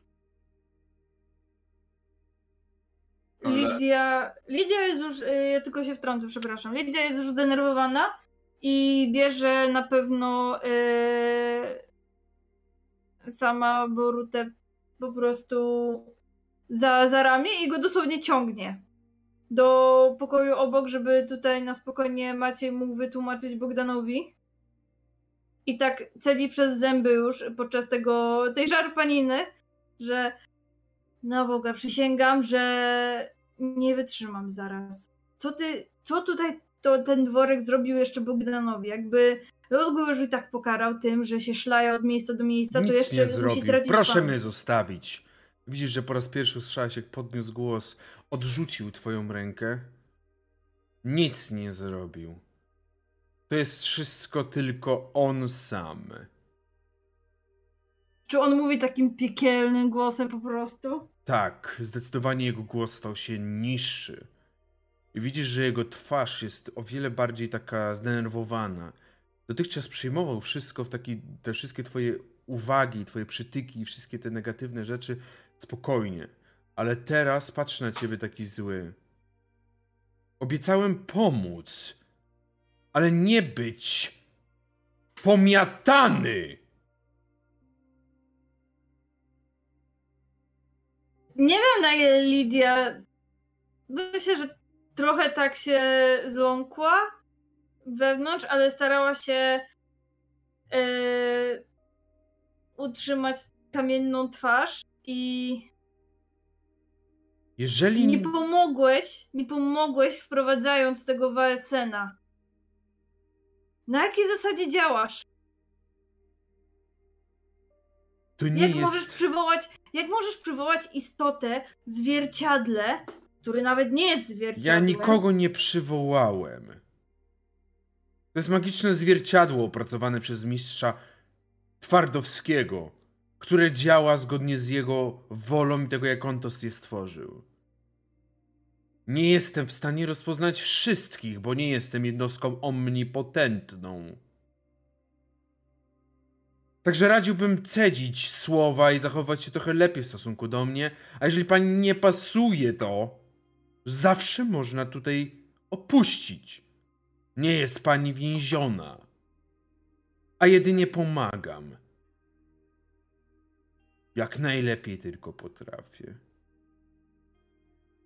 Lidia... Lidia jest już... Ja tylko się wtrącę, przepraszam. Lidia jest już zdenerwowana i bierze na pewno... Yy, sama Borutę po prostu za, za ramię i go dosłownie ciągnie do pokoju obok, żeby tutaj na spokojnie Maciej mógł wytłumaczyć Bohdanowi. I tak cedzi przez zęby już podczas tego, tej szarpaniny, że na Boga przysięgam, że nie wytrzymam zaraz. Co ty, co tutaj to ten dworek zrobił jeszcze Bohdanowi? Jakby rozgół już i tak pokarał tym, że się szlaja od miejsca do miejsca, nic to jeszcze nie zrobił. Proszę pan. Mnie zostawić. Widzisz, że po raz pierwszy usłyszałeś, jak podniósł głos, odrzucił twoją rękę. Nic nie zrobił. To jest wszystko tylko on sam. Czy on mówi takim piekielnym głosem po prostu? Tak, zdecydowanie jego głos stał się niższy. I widzisz, że jego twarz jest o wiele bardziej taka zdenerwowana. Dotychczas przyjmował wszystko, w taki, te wszystkie twoje uwagi, twoje przytyki i wszystkie te negatywne rzeczy spokojnie. Ale teraz patrzę na ciebie taki zły. Obiecałem pomóc, ale nie być pomiatany! Nie wiem, na ile Lidia... Myślę, że trochę tak się zląkła wewnątrz, ale starała się yy, utrzymać kamienną twarz i... Jeżeli... Nie pomogłeś, nie pomogłeś wprowadzając tego Vaesena. Na jakiej zasadzie działasz? To nie jak jest... możesz przywołać, jak możesz przywołać istotę zwierciadle, który nawet nie jest zwierciadłem? Ja nikogo nie przywołałem. To jest magiczne zwierciadło opracowane przez mistrza Twardowskiego, które działa zgodnie z jego wolą i tego, jak on to je stworzył. Nie jestem w stanie rozpoznać wszystkich, bo nie jestem jednostką omnipotentną. Także radziłbym cedzić słowa i zachować się trochę lepiej w stosunku do mnie, a jeżeli pani nie pasuje, to zawsze można tutaj opuścić. Nie jest pani więziona, a jedynie pomagam. Jak najlepiej tylko potrafię.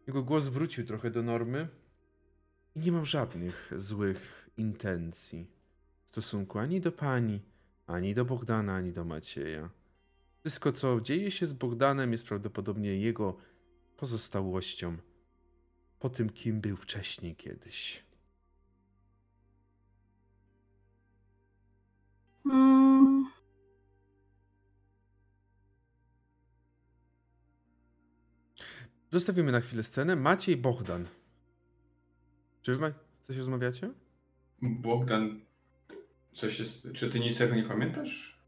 Jego głos wrócił trochę do normy i nie mam żadnych złych intencji w stosunku ani do pani, ani do Bohdana, ani do Macieja. Wszystko, co dzieje się z Bohdanem, jest prawdopodobnie jego pozostałością po tym, kim był wcześniej kiedyś. Hmm. Zostawimy na chwilę scenę. Maciej, Bohdan. Czy wy ma... coś rozmawiacie? Bohdan, coś jest... czy ty niczego nie pamiętasz?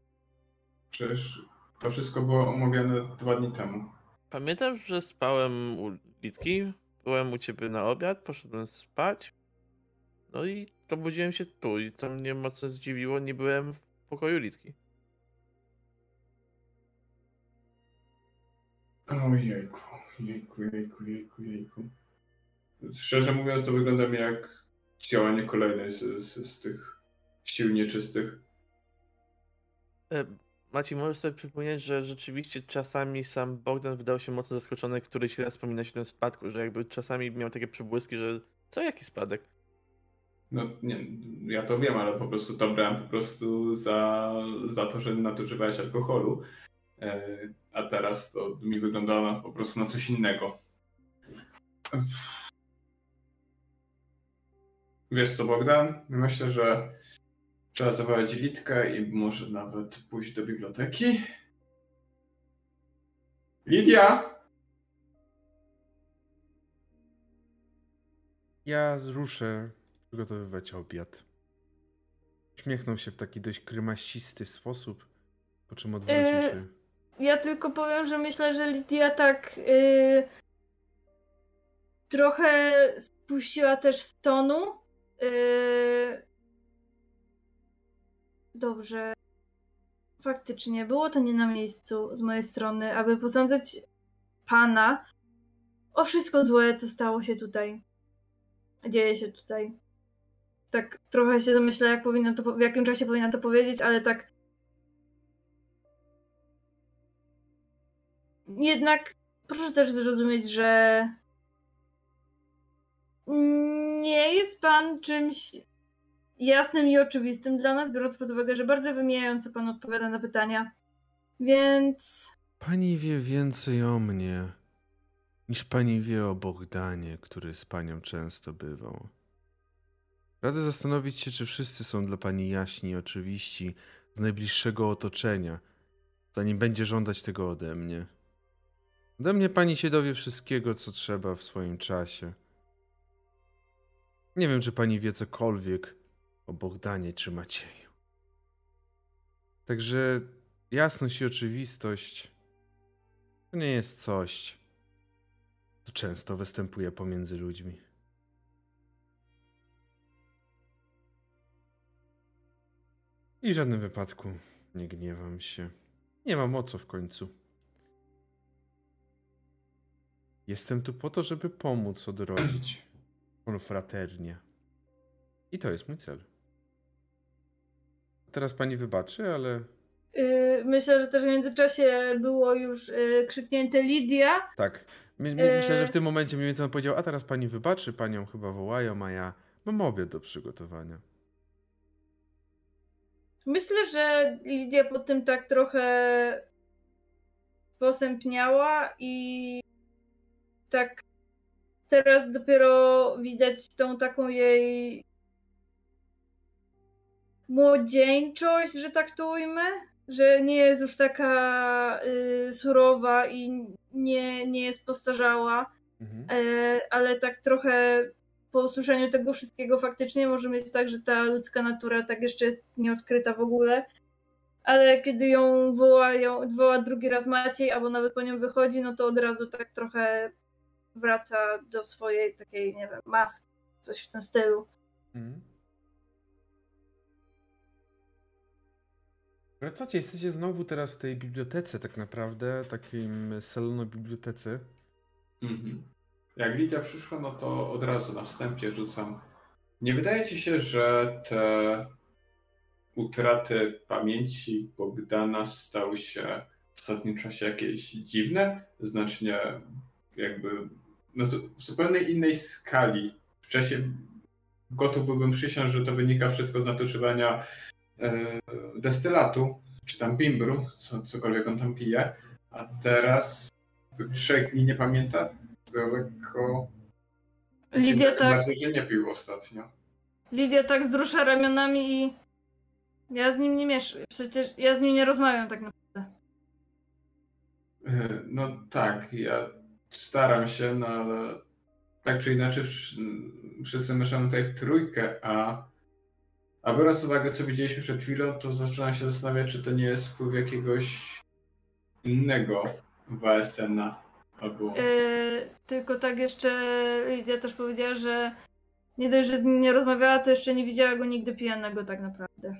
Przecież to wszystko było omawiane dwa dni temu. Pamiętam, że spałem u Lidki, byłem u ciebie na obiad, poszedłem spać. No i to budziłem się tu i co mnie mocno zdziwiło, nie byłem w pokoju Lidki. Ojejku, jejku, jejku, jejku, jejku. Szczerze mówiąc, to wygląda mi jak działanie kolejnej z, z, z tych sił nieczystych. Maciej, możesz sobie przypomnieć, że rzeczywiście czasami sam Bohdan wydał się mocno zaskoczony, któryś raz wspomina się o tym spadku, że jakby czasami miał takie przebłyski, że co, jaki spadek? No nie, ja to wiem, ale po prostu to brałem po prostu za, za to, że nadużywałeś alkoholu. A teraz to mi wyglądało po prostu na coś innego. Wiesz co, Bohdan? Myślę, że trzeba zawołać Lidkę i może nawet pójść do biblioteki. Lidia! Ja zruszę przygotowywać obiad. Uśmiechnął się w taki dość grymasisty sposób, po czym odwrócił się. Yy... Ja tylko powiem, że myślę, że Lidia tak yy, trochę spuściła też z tonu. Yy, dobrze. Faktycznie było to nie na miejscu z mojej strony, aby posądzać pana o wszystko złe, co stało się tutaj. Dzieje się tutaj. Tak trochę się zamyśla, jak powinno to, w jakim czasie powinna to powiedzieć, ale tak Jednak proszę też zrozumieć, że nie jest pan czymś jasnym i oczywistym dla nas, biorąc pod uwagę, że bardzo wymijająco pan odpowiada na pytania, więc... Pani wie więcej o mnie, niż pani wie o Bohdanie, który z panią często bywał. Radzę zastanowić się, czy wszyscy są dla pani jaśni i oczywiści z najbliższego otoczenia, zanim będzie żądać tego ode mnie. Ode mnie pani się dowie wszystkiego, co trzeba w swoim czasie. Nie wiem, czy pani wie cokolwiek o Bohdanie czy Macieju. Także jasność i oczywistość to nie jest coś, co często występuje pomiędzy ludźmi. I w żadnym wypadku nie gniewam się. Nie mam o co w końcu. Jestem tu po to, żeby pomóc odrodzić konfraternię. I to jest mój cel. Teraz pani wybaczy, ale... Yy, myślę, że też w międzyczasie było już yy, krzyknięte Lidia. Tak. My, my, yy... Myślę, że w tym momencie mniej więcej on powiedział, a teraz pani wybaczy, panią chyba wołają, a ja mam obiad do przygotowania. Myślę, że Lidia po tym tak trochę posępniała i tak teraz dopiero widać tą taką jej młodzieńczość, że tak to ujmę, że nie jest już taka y, surowa i nie, nie jest postarzała, mhm. e, ale tak trochę po usłyszeniu tego wszystkiego faktycznie może mieć tak, że ta ludzka natura tak jeszcze jest nieodkryta w ogóle, ale kiedy ją woła, ją, woła drugi raz Maciej albo nawet po nią wychodzi, no to od razu tak trochę wraca do swojej takiej, nie wiem, maski, coś w tym stylu. Mhm. Wracacie, jesteście znowu teraz w tej bibliotece tak naprawdę, takim salono-bibliotece. Mhm. Jak Lidia przyszła, no to od razu na wstępie rzucam. Nie wydaje ci się, że te utraty pamięci Bohdana stały się w ostatnim czasie jakieś dziwne? Znacznie jakby no, w zupełnie innej skali. Wcześniej gotów byłbym przysiąc, że to wynika wszystko z nadużywania destylatu, czy tam bimbru, co, cokolwiek on tam pije, a teraz trzech dni nie pamięta, lekko Lidia tak bardziej, że nie pił ostatnio. Lidia tak wzrusza ramionami i ja z nim nie mieszam, przecież ja z nim nie rozmawiam tak naprawdę. No tak, ja staram się, no ale tak czy inaczej wszyscy mieszamy tutaj w trójkę, a A biorąc uwagę, co widzieliśmy przed chwilą, to zaczynam się zastanawiać, czy to nie jest wpływ jakiegoś innego Vaesena albo... Yy, tylko tak jeszcze Lidia też powiedziała, że nie dość, że z nim nie rozmawiała, to jeszcze nie widziała go nigdy pijanego tak naprawdę.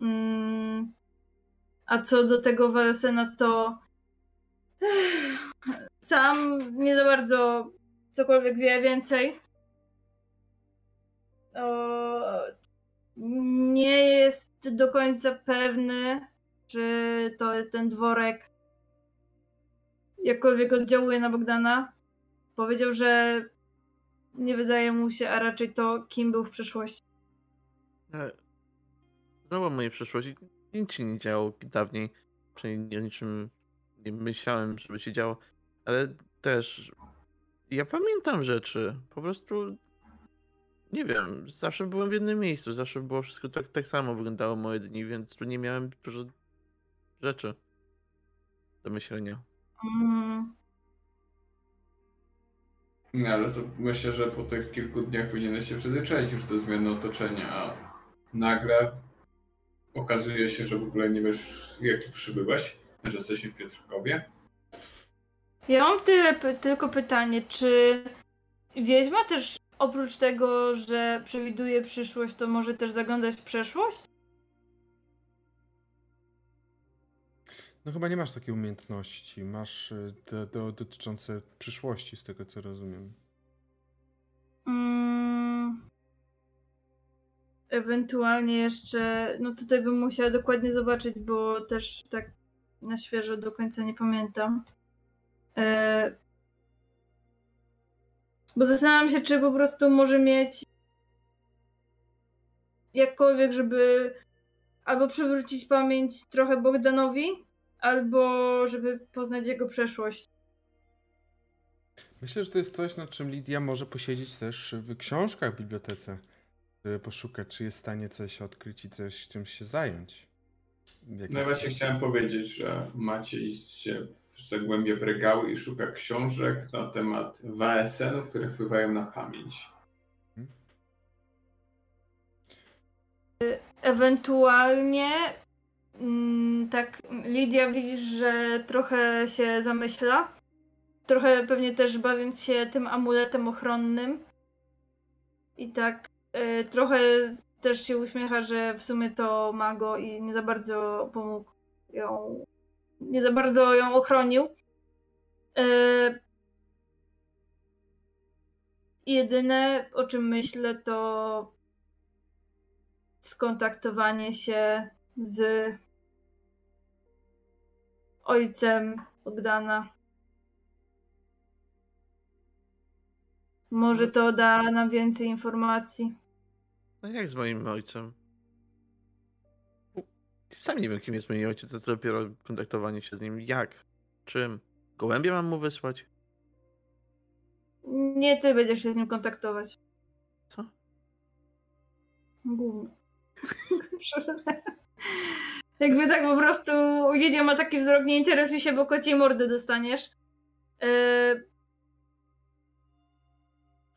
Mm. A co do tego Vaesena, to sam nie za bardzo cokolwiek wie więcej. O, nie jest do końca pewny, czy to ten dworek jakkolwiek oddziałuje na Bohdana. Powiedział, że nie wydaje mu się, a raczej to, kim był w przeszłości. Znowu mojej przeszłości nic się nie działo dawniej. Przynajmniej o niczym nie myślałem, żeby się działo. Ale też ja pamiętam rzeczy. Po prostu... Nie wiem, zawsze byłem w jednym miejscu, zawsze było wszystko tak, tak samo wyglądało moje dni, więc tu nie miałem dużo rzeczy do myślenia. Mm. No ale to myślę, że po tych kilku dniach powinieneś się przyzwyczaić już do zmiany otoczenia, a nagle okazuje się, że w ogóle nie wiesz, jak tu przybyłaś, że jesteśmy w Piotrkowie. Ja mam tyle, tylko pytanie, czy wiedźma też... Oprócz tego, że przewiduje przyszłość, to może też zaglądać w przeszłość? No chyba nie masz takiej umiejętności. Masz do, do, dotyczące przyszłości, z tego co rozumiem. Mm. Ewentualnie jeszcze... No tutaj bym musiała dokładnie zobaczyć, bo też tak na świeżo do końca nie pamiętam. E... Bo zastanawiam się, czy po prostu może mieć jakkolwiek, żeby albo przywrócić pamięć trochę Bohdanowi, albo żeby poznać jego przeszłość. Myślę, że to jest coś, nad czym Lidia może posiedzieć też w książkach w bibliotece, żeby poszukać, czy jest w stanie coś odkryć i coś czymś się zająć. Jak no ja właśnie chciałem powiedzieć, że Maciej się zagłębia w regały i szuka książek na temat Vaesenów, które wpływają na pamięć. Hmm. Ewentualnie tak Lidia widzi, że trochę się zamyśla. Trochę pewnie też bawiąc się tym amuletem ochronnym. I tak y, trochę też się uśmiecha, że w sumie to ma go i nie za bardzo pomógł ją, nie za bardzo ją ochronił. Y, jedyne, o czym myślę, to skontaktowanie się z ojcem Bogdana. Może to da nam więcej informacji. No jak z moim ojcem? Sam nie wiem, kim jest mój ojciec, a to dopiero kontaktowanie się z nim. Jak? Czym? Gołębie mam mu wysłać? Nie, ty będziesz się z nim kontaktować. Co? Gówno. Jakby tak po prostu Lidia ma taki wzrok, nie interesuj się, bo kociej mordy dostaniesz. Yy...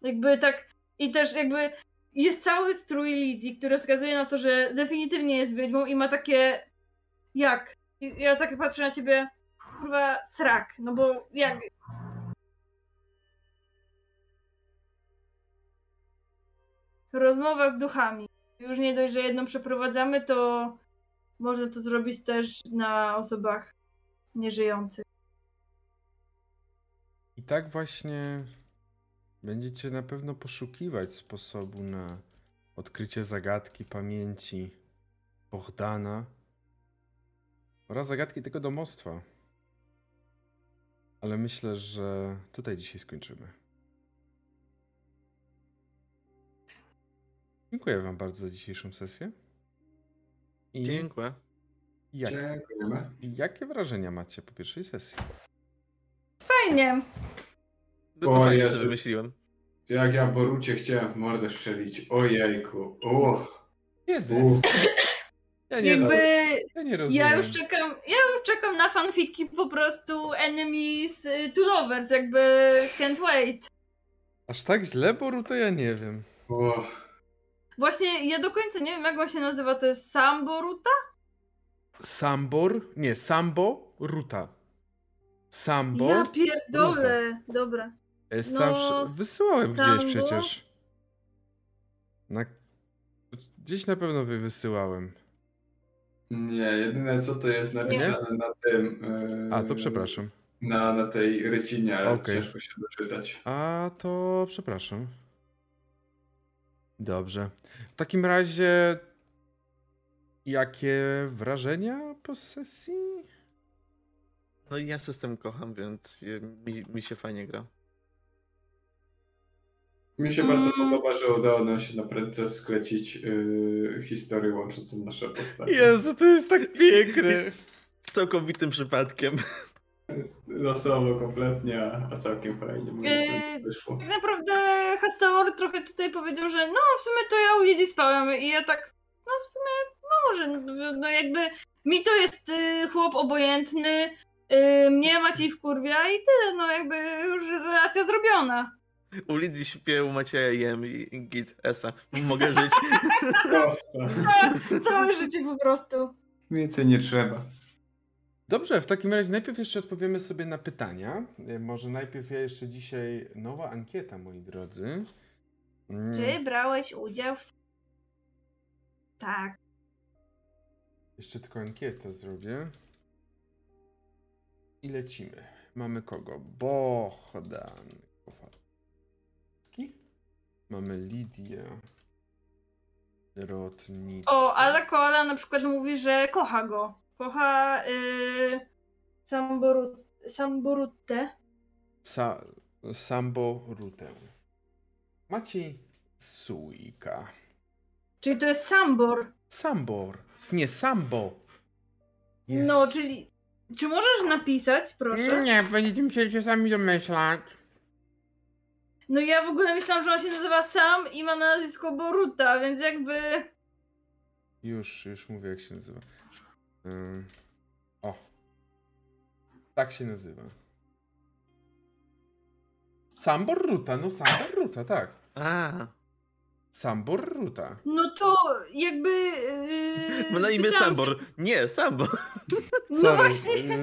Jakby tak, i też jakby jest cały strój Lidii, który wskazuje na to, że definitywnie jest wiedźmą i ma takie, jak? I ja tak patrzę na ciebie, kurwa, srak, no bo jak? Rozmowa z duchami. Już nie dość, że jedną przeprowadzamy, to można to zrobić też na osobach nieżyjących. I tak właśnie... Będziecie na pewno poszukiwać sposobu na odkrycie zagadki pamięci Bohdana oraz zagadki tego domostwa. Ale myślę, że tutaj dzisiaj skończymy. Dziękuję wam bardzo za dzisiejszą sesję. I dziękuję. Jak, dziękuję. Jakie wrażenia macie po pierwszej sesji? Fajnie. O Jezu, wymyśliłem. Jak ja Borucie chciałem w mordę strzelić. Ojejku. O. Kiedy? U. Ja nie Jakby... ja nie rozumiem. Ja już czekam, ja już czekam na fanfiki po prostu Enemies to Lovers, jakby can't wait. Aż tak źle, Boru, to ja nie wiem. O. Właśnie ja do końca nie wiem, jak on się nazywa. To jest Sambor Ruta? Sambor? Nie, Sambor Ruta. Sambor? Ja pierdolę. Ruta. Dobra. No, sam... Wysyłałem Sambor? Gdzieś przecież. Na... Gdzieś na pewno wy wysyłałem. Nie, jedyne co to jest napisane nie? na tym... Yy... A, to przepraszam. Na, na tej rycinie, ale okay. Ciężko się doczytać. A, to przepraszam. Dobrze. W takim razie... Jakie wrażenia po sesji? No i ja system kocham, więc mi, mi się fajnie gra. Mi się bardzo podoba, że udało nam się na prędce sklecić yy, historię łączącą nasze postacie. Jezu, to jest tak piękne! Z całkowitym przypadkiem. Jest losowo kompletnie, a całkiem fajnie. Yy, wyszło. Tak naprawdę Hasteor trochę tutaj powiedział, że no w sumie to ja u Lidii spałem i ja tak, no w sumie może, no, no jakby mi to jest y, chłop obojętny, y, mnie Maciej wkurwia i tyle, no jakby już relacja zrobiona. U Lidii śpię, u Macieja jem i git, esa. Mogę żyć. Ca- całe życie po prostu. Więcej nie trzeba. Dobrze, w takim razie najpierw jeszcze odpowiemy sobie na pytania. Może najpierw ja jeszcze dzisiaj... Nowa ankieta, moi drodzy. Mm. Czy brałeś udział w... Tak. Jeszcze tylko ankietę zrobię. I lecimy. Mamy kogo? Bohdan. Mamy Lidię Rotnicka. O, ale Koala na przykład mówi, że kocha go. Kocha yy, Sambor, Sambor Rutę. Sa, Sambor Rutę. Maciej Sójka. Czyli to jest Sambor. Sambor. Nie, Sambo. Yes. No, czyli... Czy możesz napisać, proszę? Nie, będziecie musieli się sami domyślać. No ja w ogóle myślałam, że on się nazywa Sam i ma nazwisko Boruta, więc jakby... Już, już mówię, jak się nazywa. Um, o. Tak się nazywa. Sambor Ruta, no Sambor Ruta, tak. A. Sambor Ruta. No to jakby... Yy, ma na imię Sambor. Się... Nie, Sambor. No sorry. Właśnie.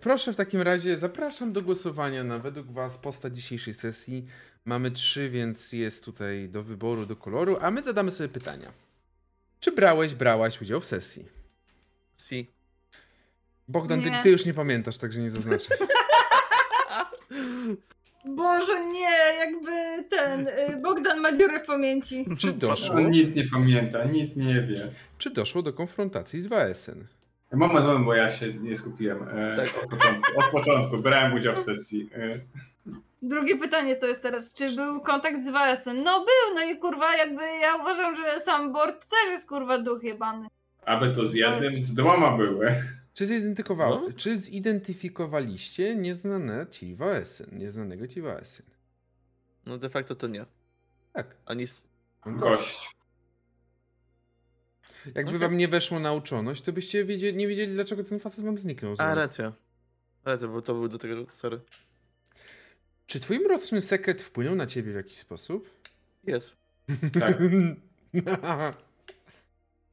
Proszę w takim razie, zapraszam do głosowania na według was postać dzisiejszej sesji. Mamy trzy, więc jest tutaj do wyboru, do koloru, a my zadamy sobie pytania. Czy brałeś, brałaś udział w sesji? Si. Bohdan, ty, ty już nie pamiętasz, także nie zaznaczę. Boże, nie, jakby ten... Bohdan ma dziurę w pamięci. Czy doszło... On nic nie pamięta, nic nie wie. Czy doszło do konfrontacji z Vaesen? Moment, moment, bo ja się nie skupiłem. E, tak. od, początku, od początku brałem udział w sesji. E. Drugie pytanie to jest teraz, czy był kontakt z Vaesen? No był, no i kurwa jakby ja uważam, że Sambor też jest kurwa duch jebany. Aby to z jednym, z dwoma były. Czy, no? Czy zidentyfikowaliście nieznane ci Vaesen, nieznanego ci Vaesen? No de facto to nie. Tak. Ani s- gość. Jakby okay. wam nie weszło nauczoność, to byście wiedzieli, nie wiedzieli, dlaczego ten facet wam zniknął. Znowu. A, racja. Racja, bo to był do tego... Sorry. Czy twój mroczny sekret wpłynął na ciebie w jakiś sposób? Jest. Tak.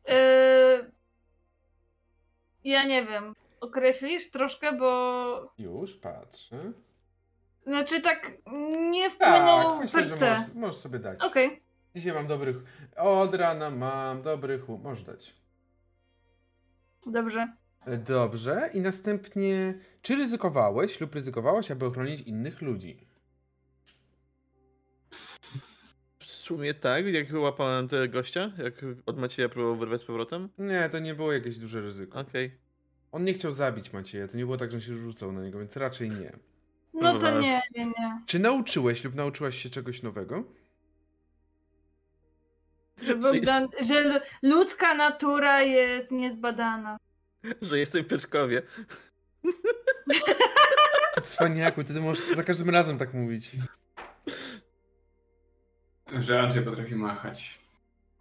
yy... Ja nie wiem. Określisz troszkę, bo... Już, patrzę. Znaczy tak nie wpłynął tak, myślę, per se. Możesz, możesz sobie dać. Okej. Okay. Dzisiaj mam dobrych... Od rana mam dobrych... Możesz dać. Dobrze. Dobrze. I następnie... Czy ryzykowałeś lub ryzykowałaś, aby ochronić innych ludzi? W sumie tak. Jak łapałem tego gościa? Jak od Macieja próbował wyrwać z powrotem? Nie, to nie było jakieś duże ryzyko. Okej. Okay. On nie chciał zabić Macieja. To nie było tak, że się rzucał na niego, więc raczej nie. No to nie, nie, nie. Czy nauczyłeś lub nauczyłaś się czegoś nowego? Że, Bohdan, że ludzka natura jest niezbadana. Że jestem w Piotrkowie. Cwaniaku, ty możesz za każdym razem tak mówić. Że Andrzej potrafi machać.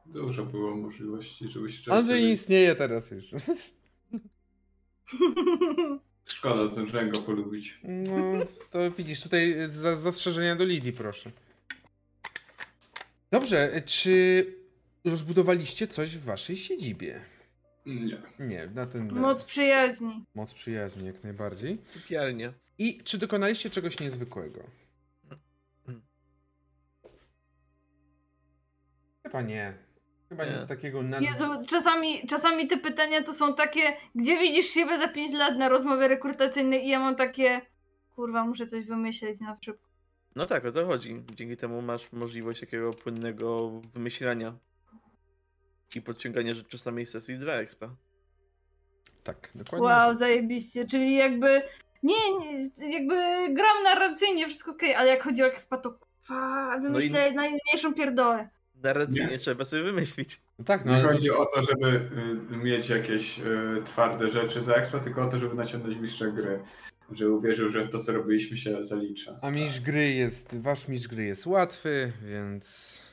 Dużo było możliwości, żeby się... Andrzej nie istnieje teraz już. Szkoda, zdążyłem go polubić. No, to widzisz, tutaj za, zastrzeżenia do Lidii, proszę. Dobrze, czy rozbudowaliście coś w waszej siedzibie? Nie. Nie, na ten... Moc przyjaźni. Moc przyjaźni, jak najbardziej. Sypialnia. I czy dokonaliście czegoś niezwykłego? Chyba nie. Chyba nie. nic takiego... Nad... Jezu, czasami, czasami te pytania to są takie, gdzie widzisz siebie za pięć lat na rozmowie rekrutacyjnej i ja mam takie, kurwa, muszę coś wymyśleć na przykład. No tak, o to chodzi. Dzięki temu masz możliwość takiego płynnego wymyślania i podciągania rzeczy z samej sesji dwa expa. Tak, dokładnie. Wow, zajebiście, czyli jakby nie, nie jakby gram narracyjnie, wszystko okej, okay, ale jak chodzi o expa, to kurwa, wymyślę no i... najmniejszą pierdołę. Narracyjnie trzeba sobie wymyślić. No tak, no, nie chodzi to... o to, żeby y, mieć jakieś y, twarde rzeczy za expa, tylko o to, żeby naciągnąć mistrza gry. Że uwierzył, że to, co robiliśmy, się zalicza. A mistrz gry jest, wasz mistrz gry jest łatwy, więc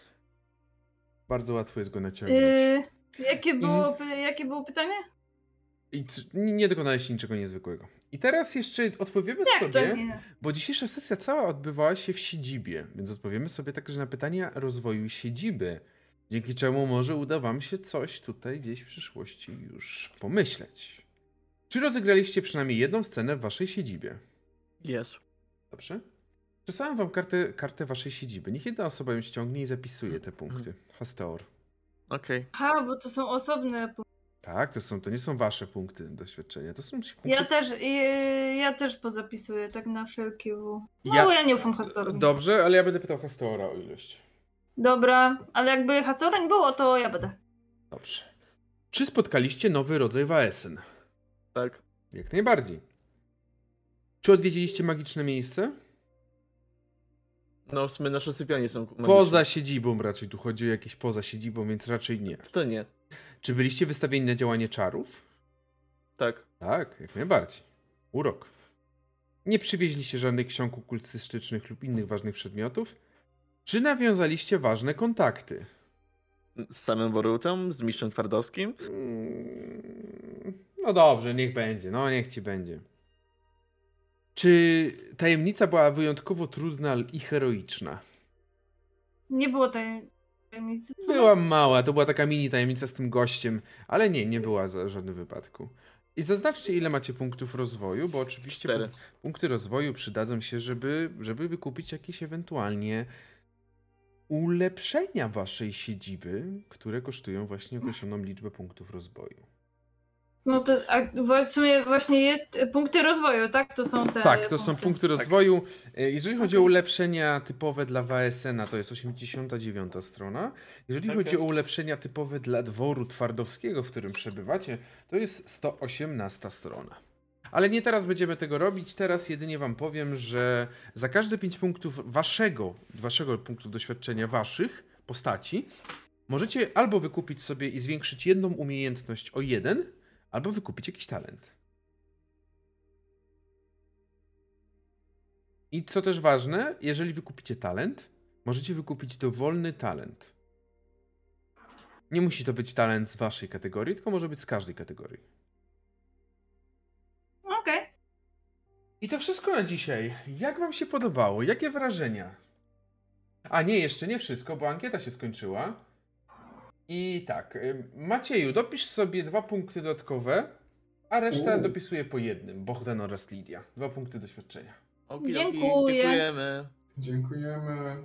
bardzo łatwo jest go naciągnąć. Yy, jakie, było, I... jakie było pytanie? I nie dokonaliście niczego niezwykłego. I teraz jeszcze odpowiemy tak, sobie, bo dzisiejsza sesja cała odbywała się w siedzibie, więc odpowiemy sobie także na pytania rozwoju siedziby, dzięki czemu może uda wam się coś tutaj gdzieś w przyszłości już pomyśleć. Czy rozegraliście przynajmniej jedną scenę w waszej siedzibie? Jest. Dobrze. Przesłałem wam kartę, kartę waszej siedziby. Niech jedna osoba ją ściągnie i zapisuje te punkty. Hasteor. Okej. Okay. Ha, bo to są osobne punkty. Tak, to są, to nie są wasze punkty doświadczenia. To są punkty... Ja też, yy, ja też pozapisuję, tak na wszelki w. No, ja... bo ja nie ufam Hasteorowi. Dobrze, ale ja będę pytał Hasteora o ilość. Dobra, ale jakby Hasteora nie było, to ja będę. Dobrze. Czy spotkaliście nowy rodzaj Vaesen? Tak. Jak najbardziej. Czy odwiedziliście magiczne miejsce? No, w sumie nasze sypialnie są magiczne. Poza siedzibą raczej, tu chodzi o jakieś poza siedzibą, więc raczej nie. To nie. Czy byliście wystawieni na działanie czarów? Tak. Tak, jak najbardziej. Urok. Nie przywieźliście żadnych ksiąg okultystycznych lub innych ważnych przedmiotów? Czy nawiązaliście ważne kontakty? Z samym Borutą? Z mistrzem Twardowskim? Mm, no dobrze, niech będzie. No niech ci będzie. Czy tajemnica była wyjątkowo trudna i heroiczna? Nie było tajemnicy. Była mała, to była taka mini tajemnica z tym gościem, ale nie, nie była za żadnym wypadku. I zaznaczcie, ile macie punktów rozwoju, bo oczywiście Cztery. punkty rozwoju przydadzą się, żeby, żeby wykupić jakieś ewentualnie ulepszenia waszej siedziby, które kosztują właśnie określoną liczbę punktów rozwoju. No to a w sumie właśnie jest punkty rozwoju, tak? To są te Tak, to punkty. są punkty rozwoju. Jeżeli chodzi o ulepszenia typowe dla Vaesena, to jest osiemdziesiąta dziewiąta strona. Jeżeli okay. chodzi o ulepszenia typowe dla dworu Twardowskiego, w którym przebywacie, to jest sto osiemnasta strona. Ale nie teraz będziemy tego robić, teraz jedynie wam powiem, że za każde pięć punktów waszego, waszego punktu doświadczenia, waszych postaci, możecie albo wykupić sobie i zwiększyć jedną umiejętność o jeden, albo wykupić jakiś talent. I co też ważne, jeżeli wykupicie talent, możecie wykupić dowolny talent. Nie musi to być talent z waszej kategorii, tylko może być z każdej kategorii. Okej. Okay. I to wszystko na dzisiaj. Jak wam się podobało? Jakie wrażenia? A nie, jeszcze nie wszystko, bo ankieta się skończyła. I tak, Macieju, dopisz sobie dwa punkty dodatkowe, a reszta U. dopisuje po jednym, Bohdan oraz Lidia. Dwa punkty doświadczenia. Oki, Dziękuję. Oki, dziękujemy. Dziękujemy.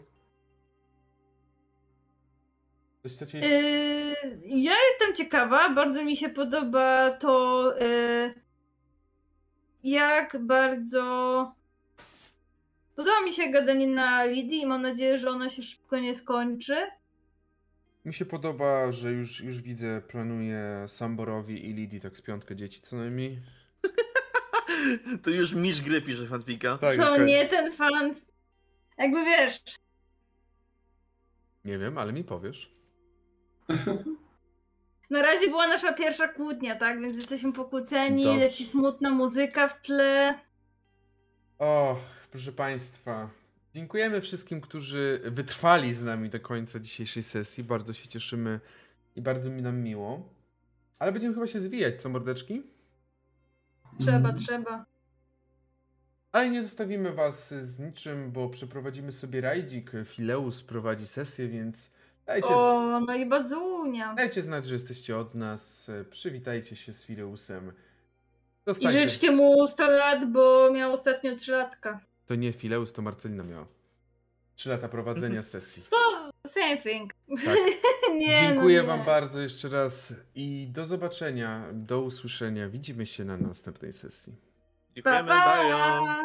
Coś chcecie jeszcze? Yy, ja jestem ciekawa, bardzo mi się podoba to, yy, jak bardzo... Podoba mi się gadanie na Lidii i mam nadzieję, że ona się szybko nie skończy. Mi się podoba, że już, już widzę, planuję Samborowi i Lidii tak z piątkę dzieci co najmniej. To już misz gry pisze fanfika. Tak, co okay. nie ten fan... Jakby wiesz... Nie wiem, ale mi powiesz. Na razie była nasza pierwsza kłótnia, tak? Więc jesteśmy pokłóceni, Dobrze. leci smutna muzyka w tle. Och, proszę państwa. Dziękujemy wszystkim, którzy wytrwali z nami do końca dzisiejszej sesji. Bardzo się cieszymy i bardzo mi nam miło. Ale będziemy chyba się zwijać, co mordeczki? Trzeba, mm. trzeba. Ale nie zostawimy was z niczym, bo przeprowadzimy sobie rajdzik. Fileus prowadzi sesję, więc dajcie O, z... no i bazunia. Dajcie znać, że jesteście od nas. Przywitajcie się z Fileusem. Zostańcie. I życzcie mu sto lat, bo miał ostatnio trzy latka. To nie Fileus, to Marcelina miała. Trzy lata prowadzenia sesji. To same thing. Tak. nie, Dziękuję no wam bardzo jeszcze raz i do zobaczenia, do usłyszenia. Widzimy się na następnej sesji. Dziękujemy, bye! bye.